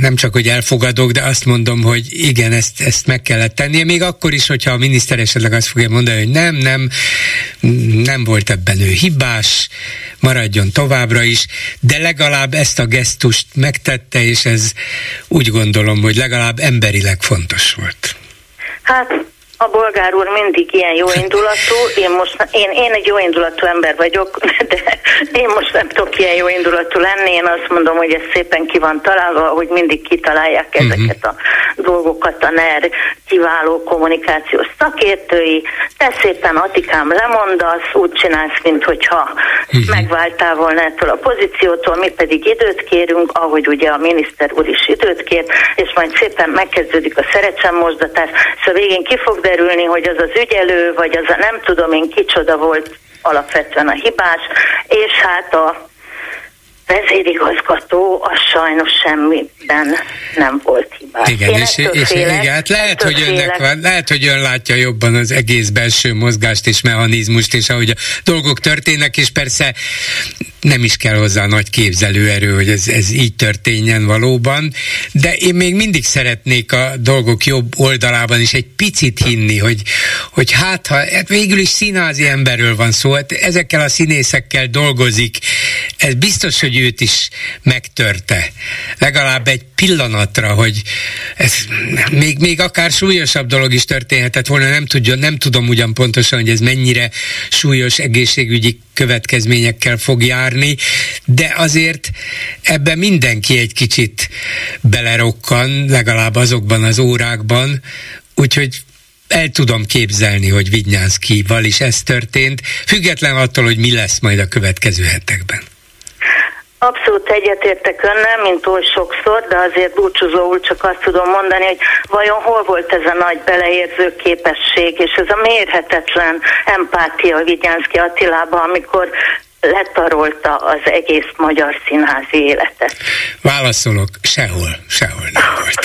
nem csak, hogy elfogadok, de azt mondom, hogy igen, ezt, ezt meg kellett tennie, még akkor is, hogyha a miniszter esetleg azt fogja mondani, hogy nem, nem, nem volt ebben ő hibás, maradjon továbbra is, de legalább ezt a gesztust megtette, és ez úgy gondolom, hogy legalább emberileg fontos volt. Hát A Bolgár úr mindig ilyen jóindulatú, én most, én, én egy jóindulatú ember vagyok, de én most nem tudok ilyen jóindulatú lenni, én azt mondom, hogy ez szépen ki van találva, hogy mindig kitalálják ezeket a dolgokat a NER kiváló kommunikációs szakértői, te szépen Atikám lemondasz, úgy csinálsz, minthogyha megváltál volna ettől a pozíciótól, mi pedig időt kérünk, ahogy ugye a miniszter úr is időt kér, és majd szépen megkezdődik a szerecsenmosdatás, szóval végén ki fog derülni, hogy az az ügyelő, vagy az a nem tudom én kicsoda volt alapvetően a hibás, és hát a vezérigazgató az sajnos semmiben nem volt hibás. Igen, én és, és félek, igen, hát lehet, hogy önnek van, lehet, hogy ön látja jobban az egész belső mozgást és mechanizmust, és ahogy a dolgok történnek, és persze nem is kell hozzá nagy képzelőerő, hogy ez, ez így történjen valóban, de én még mindig szeretnék a dolgok jobb oldalában is egy picit hinni, hogy, hogy hát, ha hát végül is színházi emberről van szó, hát ezekkel a színészekkel dolgozik, ez biztos, hogy őt is megtörte. Legalább egy pillanatra, hogy ez még, még akár súlyosabb dolog is történhetett volna, nem, tudja, nem tudom ugyan pontosan, hogy ez mennyire súlyos egészségügyi következményekkel fog járni, de azért ebben mindenki egy kicsit belerokkan, legalább azokban az órákban, úgyhogy el tudom képzelni, hogy Vidnyánszkival is ez történt, független attól, hogy mi lesz majd a következő hetekben. Abszolút egyetértek önnel, mint oly sokszor, de azért búcsúzóul csak azt tudom mondani, hogy vajon hol volt ez a nagy beleérző képesség, és ez a mérhetetlen empátia Vidnyánszky Attilában, amikor letarolta az egész magyar színházi életet. Válaszolok, sehol, sehol nem volt.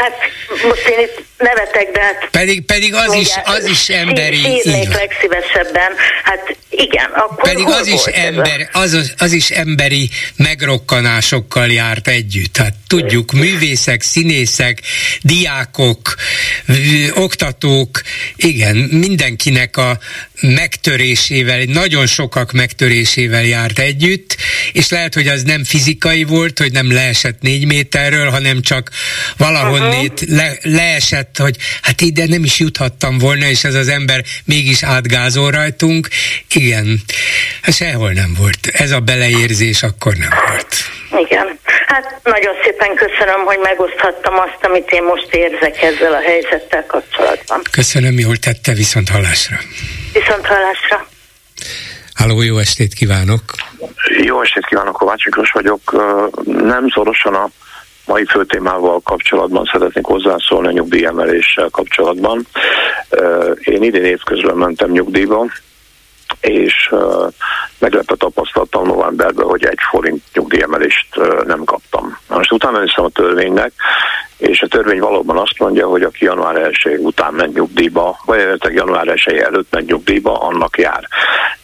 Hát most én itt nevetek, de hát... Pedig, pedig az, ugye, is, az is emberi... Hívnék legszívesebben, hát igen, akkor pedig az is, ember, az, az is emberi megrokkanásokkal járt együtt. Hát tudjuk, művészek, színészek, diákok, oktatók, igen, mindenkinek a megtörésével, nagyon sokak megtörésével járt együtt, és lehet, hogy az nem fizikai volt, hogy nem leesett négy méterről, hanem csak valahonnét le, leesett, hogy hát ide nem is juthattam volna, és ez az ember mégis átgázol rajtunk. Igen, sehol nem volt. Ez a beleérzés akkor nem volt. Igen. Hát nagyon szépen köszönöm, hogy megoszthattam azt, amit én most érzek ezzel a helyzettel kapcsolatban. Köszönöm, jól tette, viszont hallásra. Viszont hallásra. Halló, jó estét kívánok! Jó estét kívánok, Kovács Miklós vagyok. Nem szorosan a mai főtémával kapcsolatban szeretnék hozzászólni, a nyugdíjemeléssel kapcsolatban. Én idén évközben mentem nyugdíjba, és uh, meglepve tapasztaltam novemberben, hogy egy forint nyugdíjemelést uh, nem kaptam. Most utána néztem a törvénynek, és a törvény valóban azt mondja, hogy aki január elseje után ment nyugdíjba, vagy január elseje előtt ment nyugdíjba, annak jár.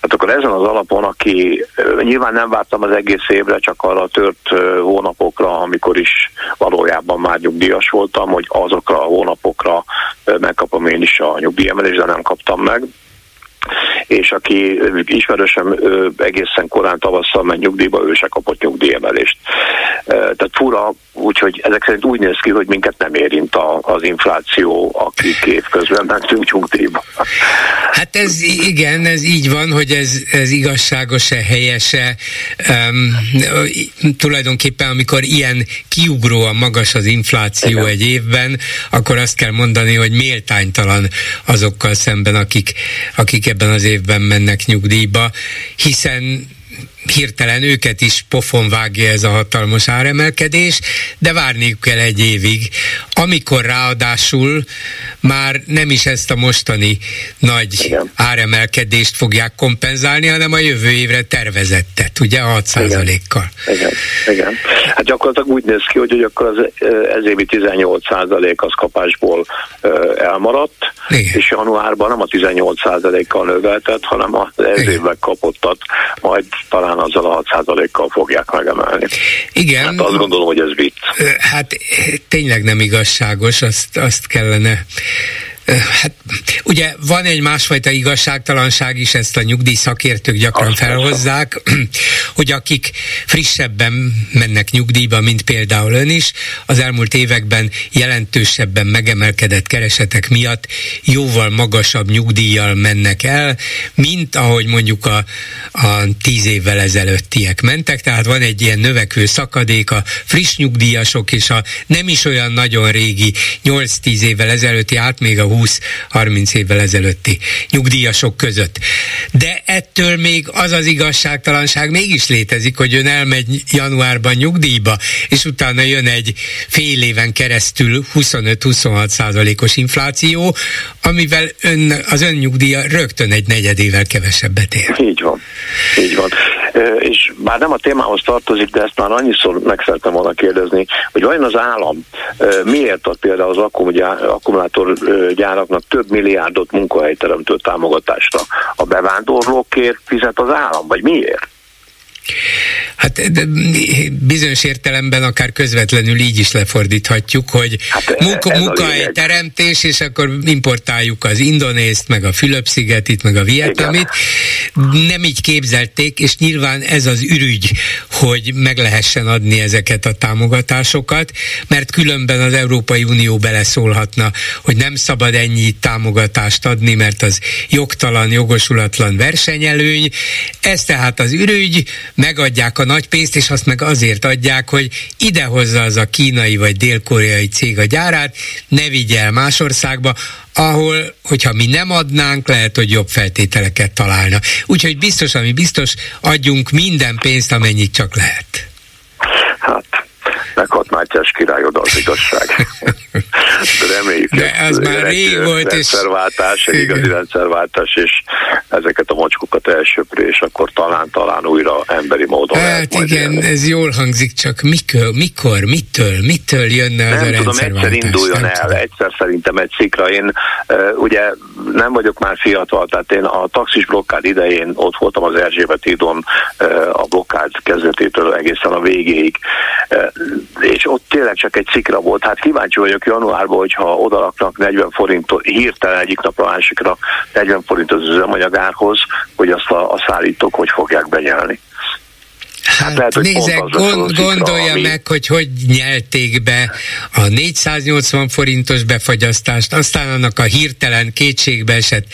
Hát akkor ezen az alapon, aki uh, nyilván nem vártam az egész évre, csak arra a tört uh, hónapokra, amikor is valójában már nyugdíjas voltam, hogy azokra a hónapokra uh, megkapom én is a nyugdíjemelést, de nem kaptam meg. És aki ismerősen egészen korán tavasszal ment nyugdíjba, ő se kapott nyugdíjemelést. Tehát fura, úgyhogy ezek szerint úgy néz ki, hogy minket nem érint a, az infláció, akik évközben mentünk nyugdíjba. Hát ez igen, ez így van, hogy ez, ez igazságos-e, helyese. Um, tulajdonképpen, amikor ilyen kiugróan magas az infláció igen. egy évben, akkor azt kell mondani, hogy méltánytalan azokkal szemben, akik, akik ebben az évben mennek nyugdíjba, hiszen hirtelen őket is pofon vágja ez a hatalmas áremelkedés, de várniuk kell egy évig, amikor ráadásul már nem is ezt a mostani nagy igen. áremelkedést fogják kompenzálni, hanem a jövő évre tervezettet, ugye hat százalékkal. Igen. Igen. Igen. Hát gyakorlatilag úgy néz ki, hogy, hogy akkor az ez évi tizennyolc százalék az kapásból elmaradt, igen. és januárban nem a tizennyolc százalékkal növeltett, hanem az ez évben kapottat, majd talán azzal a hat százalékkal fogják megemelni. Igen. Hát azt gondolom, hogy ez vicc. Hát tényleg nem igazságos, azt, azt kellene Hát, ugye van egy másfajta igazságtalanság is, ezt a nyugdíjszakértők gyakran felhozzák, hogy akik frissebben mennek nyugdíjba, mint például ön is, az elmúlt években jelentősebben megemelkedett keresetek miatt jóval magasabb nyugdíjjal mennek el, mint ahogy mondjuk a, a tíz évvel ezelőttiek mentek, tehát van egy ilyen növekvő szakadék a friss nyugdíjasok és a nem is olyan nagyon régi nyolc-tíz évvel ezelőtti, át még a húsz-harminc évvel ezelőtti nyugdíjasok között. De ettől még az az igazságtalanság mégis létezik, hogy ön elmegy januárban nyugdíjba, és utána jön egy fél éven keresztül huszonöt-huszonhat százalékos infláció, amivel ön, az ön nyugdíja rögtön egy negyedével kevesebbet ér. Így van. Így van. És bár nem a témához tartozik, de ezt már annyiszor meg szerettem volna kérdezni, hogy vajon az állam miért ad például az akkumulátorgyáraknak több milliárdot munkahelyteremtő támogatásra? A bevándorlókért fizet az állam, vagy miért? Hát bizonyos értelemben akár közvetlenül így is lefordíthatjuk, hogy hát munka, munkahelyteremtés, és akkor importáljuk az indonészt, meg a Fülöp-szigetit, meg a vietnamit. Nem így képzelték, és nyilván ez az ürügy, hogy meg lehessen adni ezeket a támogatásokat, mert különben az Európai Unió beleszólhatna, hogy nem szabad ennyi támogatást adni, mert az jogtalan, jogosulatlan versenyelőny. Ez tehát az ürügy, megadják a nagy pénzt, és azt meg azért adják, hogy idehozza az a kínai vagy dél-koreai cég a gyárát, ne vigye el más országba, ahol, hogyha mi nem adnánk, lehet, hogy jobb feltételeket találna. Úgyhogy biztos, ami biztos, adjunk minden pénzt, amennyit csak lehet. Hát, meghat Mátyás király, oda az igazság. De reméljük, de ez már rég volt, rendszerváltás, egy igazi rendszerváltás, és ezeket a mocskokat elsöprő, és akkor talán-talán újra emberi módon. Hát igen, élni. Ez jól hangzik, csak mikor, mikor mitől, mitől jönne az nem a tudom, rendszerváltás? Egyszer induljon nem el, tudom. Egyszer szerintem egy szikra. Én ugye nem vagyok már fiatal, tehát én a taxis blokkád idején ott voltam az Erzsébet hídon a blokkád kezdetétől egészen a végéig, és ott tényleg csak egy szikra volt. Hát kíváncsi vagyok januárban, hogyha odaraknak negyven forintot, hirtelen egyik napra másikra negyven forint az üzemanyagárhoz, hogy azt a, a szállítók hogy fogják benyelni. Hát, hát lehet, nézze, gond, gondolja ami... meg, hogy hogy nyelték be a négyszáznyolcvan forintos befagyasztást, aztán annak a hirtelen kétségbeesett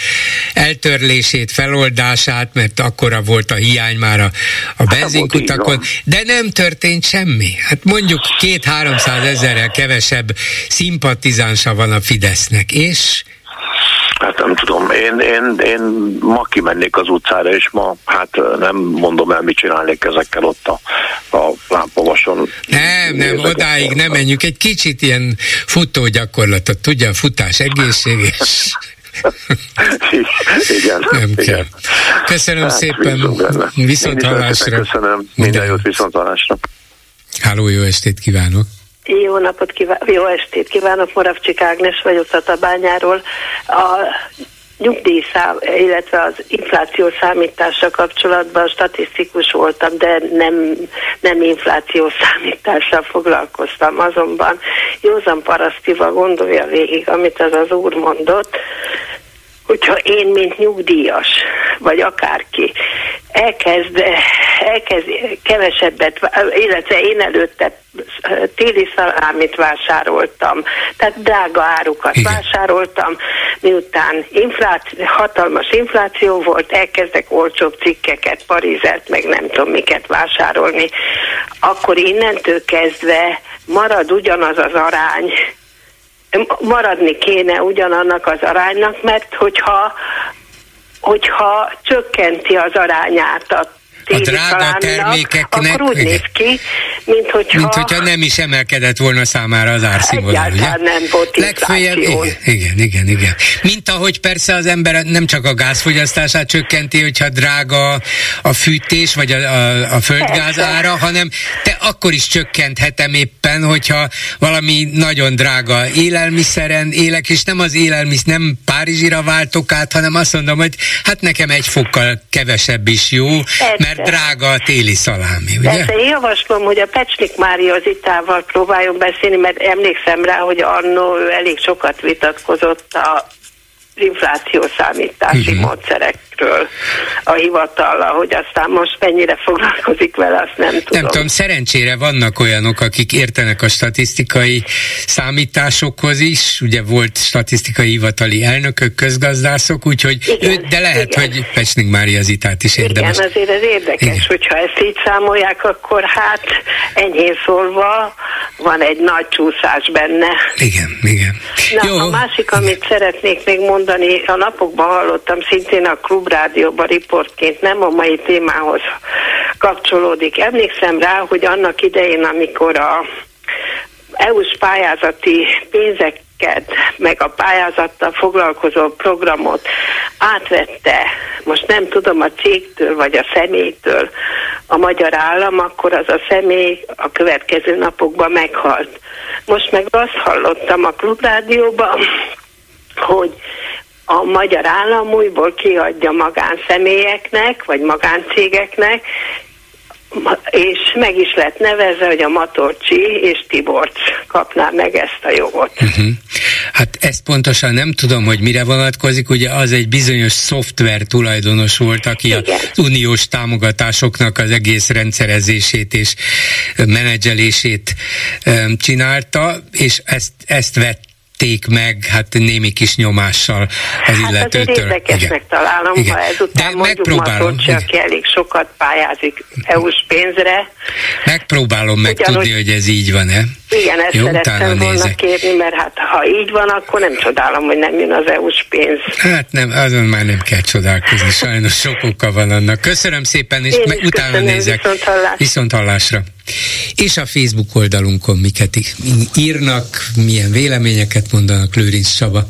eltörlését, feloldását, mert akkora volt a hiány már a, a benzinkutakon, hát, de nem történt semmi. Hát mondjuk két-háromszáz ezerrel kevesebb szimpatizánsa van a Fidesznek, és... Hát nem tudom, én, én, én ma kimennék az utcára, és ma hát nem mondom el, mit csinálnék ezekkel ott a, a lámpavason. Nem, nem, odáig nem menjünk. Egy kicsit ilyen futó gyakorlatot, tudja, a futás egészséges. Igen, nem kell. Igen. Köszönöm hát, szépen, viszonthallásra. Köszönöm, minden jót, viszonthallásra. Háló, jó estét kívánok. Jó napot kívánok, jó estét kívánok, Moravcsik Ágnes vagyok Tatabányáról. A nyugdíjszám, illetve az infláció számítása kapcsolatban statisztikus voltam, de nem, nem infláció számítással foglalkoztam. Azonban józan parasztival gondolja végig, amit az az úr mondott, hogyha én, mint nyugdíjas, vagy akárki, elkezd, elkezd kevesebbet, illetve én előtte téli szalámit vásároltam, tehát drága árukat igen. vásároltam, miután infláció, hatalmas infláció volt, elkezdek olcsóbb cikkeket, parizert, meg nem tudom miket vásárolni, akkor innentől kezdve marad ugyanaz az arány, maradni kéne ugyanannak az aránynak, mert hogyha, hogyha csökkenti az arányát a téli szaláminak, akkor úgy néz ki, mint hogyha, mint hogyha nem is emelkedett volna számára az árszínvonal. Egyáltalán nem volt infláció. Igen, igen, igen, igen. Mint ahogy persze az ember nem csak a gázfogyasztását csökkenti, hogyha drága a fűtés, vagy a, a, a földgáz ára, hanem te akkor is csökkenthetem éppen, hogyha valami nagyon drága élelmiszeren élek, és nem az élelmisz, nem Párizsira váltok át, hanem azt mondom, hogy hát nekem egy fokkal kevesebb is jó, mert drága a téli szalámi, ugye? Persze, én javaslom, hogy a Pecsnik Mária az Itával próbáljon beszélni, mert emlékszem rá, hogy annó elég sokat vitatkozott a infláció számítási uh-huh. módszerekről a hivatallal, hogy aztán most mennyire foglalkozik vele, azt nem tudom. Nem tudom, szerencsére vannak olyanok, akik értenek a statisztikai számításokhoz is, ugye volt statisztikai hivatali elnökök, közgazdászok, úgyhogy igen, ő, de lehet, igen. hogy Pecznik Mária Zitát is érdemes. Igen, azért ez érdekes, igen. hogyha ezt így számolják, akkor hát enyhén szólva van egy nagy csúszás benne. Igen, igen. Na, jó, a másik, amit igen. szeretnék még mondani, a napokban hallottam szintén a Klubrádióban riportként, nem a mai témához kapcsolódik. Emlékszem rá, hogy annak idején, amikor a é u-s pályázati pénzeket, meg a pályázattal foglalkozó programot átvette, most nem tudom, a cégtől vagy a személytől a magyar állam, akkor az a személy a következő napokban meghalt. Most meg azt hallottam a Klubrádióban, hogy a magyar állam újból kiadja magánszemélyeknek, vagy magáncégeknek, és meg is lett nevezve, hogy a Matorcsi és Tiborcs kapná meg ezt a jogot. Uh-huh. Hát ezt pontosan nem tudom, hogy mire vonatkozik, ugye az egy bizonyos szoftver tulajdonos volt, aki igen. az uniós támogatásoknak az egész rendszerezését és menedzselését um, csinálta, és ezt, ezt vett meg, hát némi kis nyomással az hát illetőtől. Hát érdekesnek találom, igen. ha ezután de mondjuk Matorcsi, aki elég sokat pályázik é u-s pénzre. Megpróbálom megtudni, hogy ez így van-e. Igen, ezt jó, szerettem volna nézek. Kérni, mert hát ha így van, akkor nem csodálom, hogy nem jön az é u-s pénz. Hát nem, azon már nem kell csodálkozni, sajnos sok oka van annak. Köszönöm szépen, és me- utána köszönöm, nézek. Viszont, hallás. viszont hallásra. És a Facebook oldalunkon miket írnak, milyen véleményeket mondanak. Lőrinc Csaba.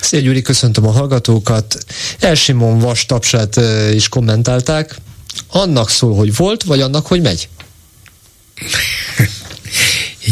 Szia Gyuri, köszöntöm a hallgatókat. Elsimon Vas tapsát is kommentálták. Annak szól, hogy volt, vagy annak, hogy megy?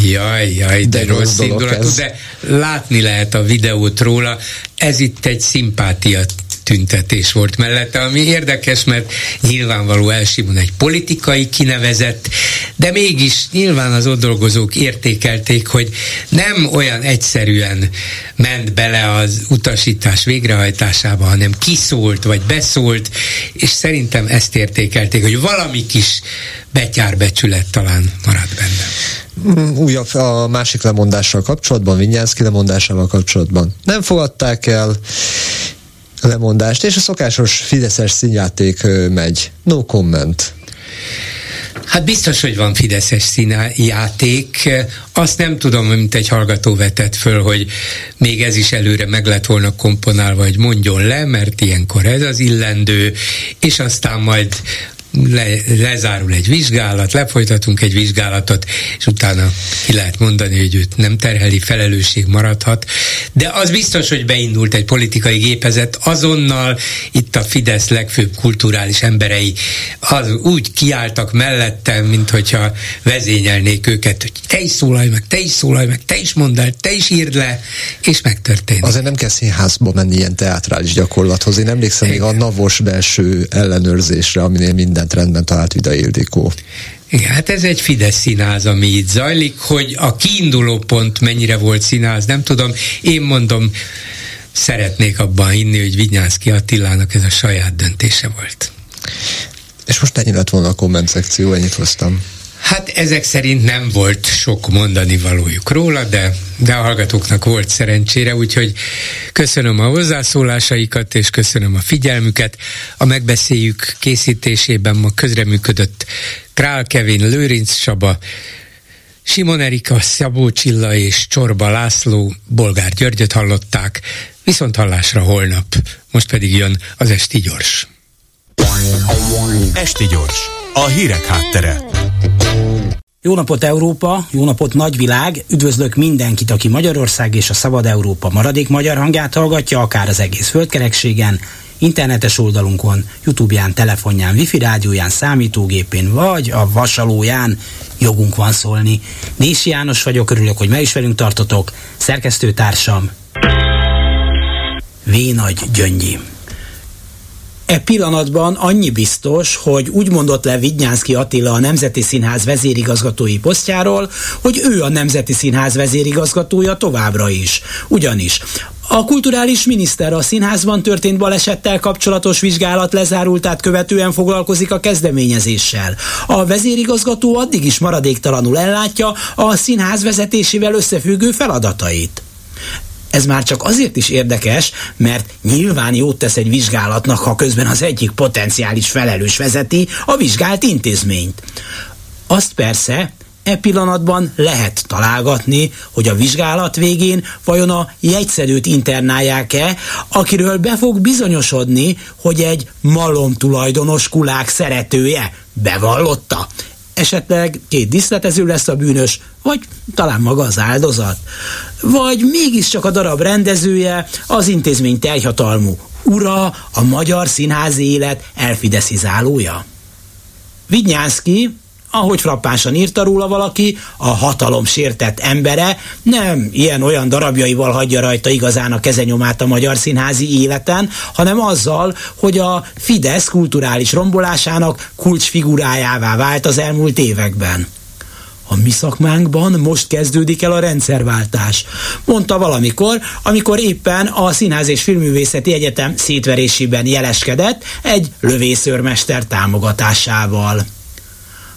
Jaj, jaj, de, de rossz indulatú, de látni lehet a videót róla. Ez itt egy szimpátia tüntetés volt mellette, ami érdekes, mert nyilvánvaló Elsimon egy politikai kinevezett, de mégis nyilván az ott dolgozók értékelték, hogy nem olyan egyszerűen ment bele az utasítás végrehajtásába, hanem kiszólt, vagy beszólt, és szerintem ezt értékelték, hogy valami kis betyárbecsület talán maradt benne. Újabb a másik lemondással kapcsolatban, Vinyánszky lemondásával kapcsolatban. Nem fogadták el lemondást, és a szokásos fideszes színjáték megy. No comment. Hát biztos, hogy van fideszes színjáték. Azt nem tudom, mint egy hallgató vetett föl, hogy még ez is előre meg lett volna komponálva, hogy mondjon le, mert ilyenkor ez az illendő, és aztán majd Le, lezárul egy vizsgálat, lefolytatunk egy vizsgálatot, és utána ki lehet mondani, hogy őt nem terheli, felelősség maradhat. De az biztos, hogy beindult egy politikai gépezet, azonnal itt a Fidesz legfőbb kulturális emberei az úgy kiálltak mellettem, mint hogyha vezényelnék őket, hogy te is szólalj meg, te is szólalj meg, te is mondd el, te is írd le, és megtörténik. Azért nem kell színházba menni ilyen teátrális gyakorlathoz. Én emlékszem igen. még a NAV-os belső ellenőrzésre, aminél minden rendben talált Vida Ildikó. Igen, hát ez egy Fidesz színház, ami itt zajlik, hogy a kiinduló pont mennyire volt színház, nem tudom. Én mondom, szeretnék abban hinni, hogy Vinyánszky Attilának ez a saját döntése volt. És most ennyi lett volna a komment szekció, ennyit hoztam. Hát ezek szerint nem volt sok mondani valójuk róla, de, de a hallgatóknak volt szerencsére, úgyhogy köszönöm a hozzászólásaikat, és köszönöm a figyelmüket. A megbeszéljük készítésében ma közreműködött Král Kevin, Lőrinc Csaba, Simon Erika, Szabó Csilla és Csorba László, Bolgár Györgyöt hallották. Viszont hallásra holnap. Most pedig jön az Esti Gyors. Esti Gyors. A hírek háttere. Jó napot Európa, jó napot nagyvilág, üdvözlök mindenkit, aki Magyarország és a Szabad Európa maradék magyar hangját hallgatja, akár az egész földkerekségen, internetes oldalunkon, YouTube-ján, telefonján, wifi rádióján, számítógépén, vagy a vasalóján, jogunk van szólni. Nési János vagyok, örülök, hogy ma is velünk tartotok, szerkesztőtársam V. Nagy Gyöngyi. E pillanatban annyi biztos, hogy úgy mondott le Vinyánszky Attila a Nemzeti Színház vezérigazgatói posztjáról, hogy ő a Nemzeti Színház vezérigazgatója továbbra is. Ugyanis A kulturális miniszter a színházban történt balesettel kapcsolatos vizsgálat lezárultát követően foglalkozik a kezdeményezéssel. A vezérigazgató addig is maradéktalanul ellátja a színház vezetésével összefüggő feladatait. Ez már csak azért is érdekes, mert nyilván jót tesz egy vizsgálatnak, ha közben az egyik potenciális felelős vezeti a vizsgált intézményt. Azt persze e pillanatban lehet találgatni, hogy a vizsgálat végén vajon a jegyszedőt internálják-e, akiről be fog bizonyosodni, hogy egy malomtulajdonos kulák szeretője bevallotta. Esetleg két díszletező lesz a bűnös, vagy talán maga az áldozat. Vagy mégiscsak a darab rendezője, az intézmény teljhatalmú ura, a magyar színházi élet elfideszizálója. Vidnyánszky, ahogy frappánsan írta róla valaki, a hatalom sértett embere, nem ilyen-olyan darabjaival hagyja rajta igazán a kezenyomát a magyar színházi életen, hanem azzal, hogy a Fidesz kulturális rombolásának kulcsfigurájává vált az elmúlt években. A mi szakmánkban most kezdődik el a rendszerváltás, mondta valamikor, amikor éppen a Színház és Filmművészeti Egyetem szétverésében jeleskedett egy lövészőrmester támogatásával.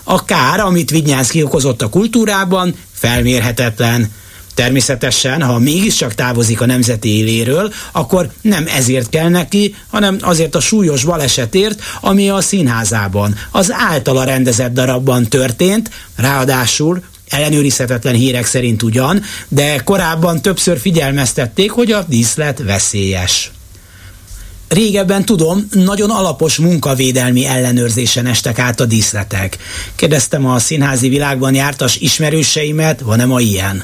A kár, amit Vidnyánszky okozott a kultúrában, felmérhetetlen. Természetesen, ha mégiscsak távozik a nemzeti éléről, akkor nem ezért kell neki, hanem azért a súlyos balesetért, ami a színházában, az általa rendezett darabban történt, ráadásul ellenőrizhetetlen hírek szerint ugyan, de korábban többször figyelmeztették, hogy a díszlet veszélyes. Régebben tudom, nagyon alapos munkavédelmi ellenőrzésen estek át a díszletek. Kérdeztem a színházi világban jártas ismerőseimet, van-e ma ilyen.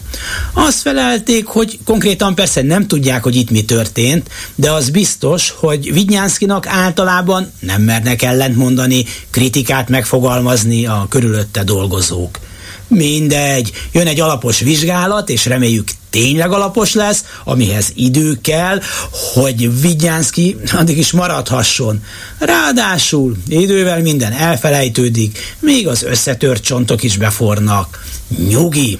Azt felelték, hogy konkrétan persze nem tudják, hogy itt mi történt, de az biztos, hogy Vidnyánszkynak általában nem mernek ellentmondani, kritikát megfogalmazni a körülötte dolgozók. Mindegy, jön egy alapos vizsgálat, és reméljük tényleg alapos lesz, amihez idő kell, hogy Vidnyánszky addig is maradhasson. Ráadásul idővel minden elfelejtődik, még az összetört csontok is befornak. Nyugi!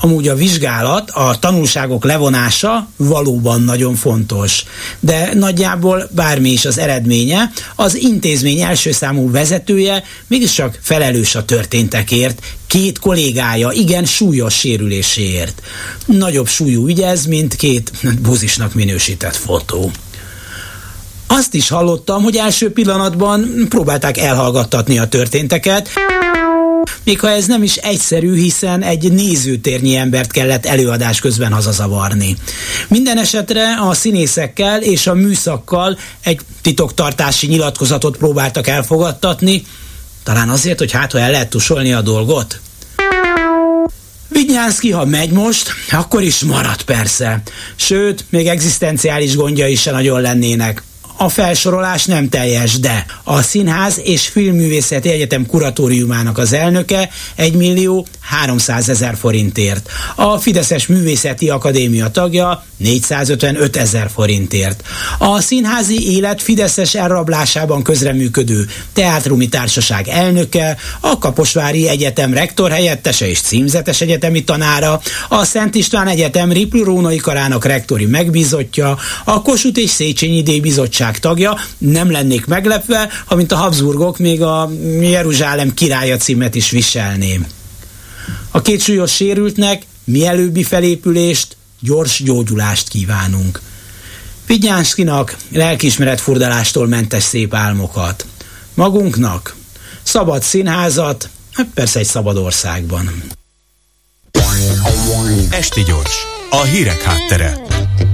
Amúgy a vizsgálat, a tanulságok levonása valóban nagyon fontos. De nagyjából bármi is az eredménye, az intézmény első számú vezetője mégiscsak felelős a történtekért, két kollégája igen súlyos sérüléséért. Nagyobb súlyú ügy ez, mint két buzisnak minősített fotó. Azt is hallottam, hogy első pillanatban próbálták elhallgattatni a történteket, még ha ez nem is egyszerű, hiszen egy nézőtérnyi embert kellett előadás közben hazazavarni. Minden esetre a színészekkel és a műszakkal egy titoktartási nyilatkozatot próbáltak elfogadtatni, talán azért, hogy hát ha el lehet tusolni a dolgot. Vidnyánszky, ha megy most, akkor is marad persze. Sőt, még egzisztenciális gondjai se nagyon lennének. A felsorolás nem teljes, de a Színház és Filmművészeti Egyetem kuratóriumának az elnöke egymillió-háromszázezer forintért, a Fideszes Művészeti Akadémia tagja négyszázötvenötezer forintért, a Színházi Élet fideszes elrablásában közreműködő Teátrumi Társaság elnöke, a Kaposvári Egyetem rektorhelyettese és címzetes egyetemi tanára, a Szent István Egyetem Ripl-Rónai karának rektori megbízottja, a Kossuth és Széchenyi Díj bizottság tagja, nem lennék meglepve, ha mint a Habsburgok még a Jeruzsálem királya címet is viselném. A két súlyos sérültnek mielőbbi felépülést, gyors gyógyulást kívánunk. Vidnyánszkynak lelkiismeret-furdalástól mentes szép álmokat. Magunknak szabad színházat, hát persze egy szabad országban. Esti gyors, a hírek háttere.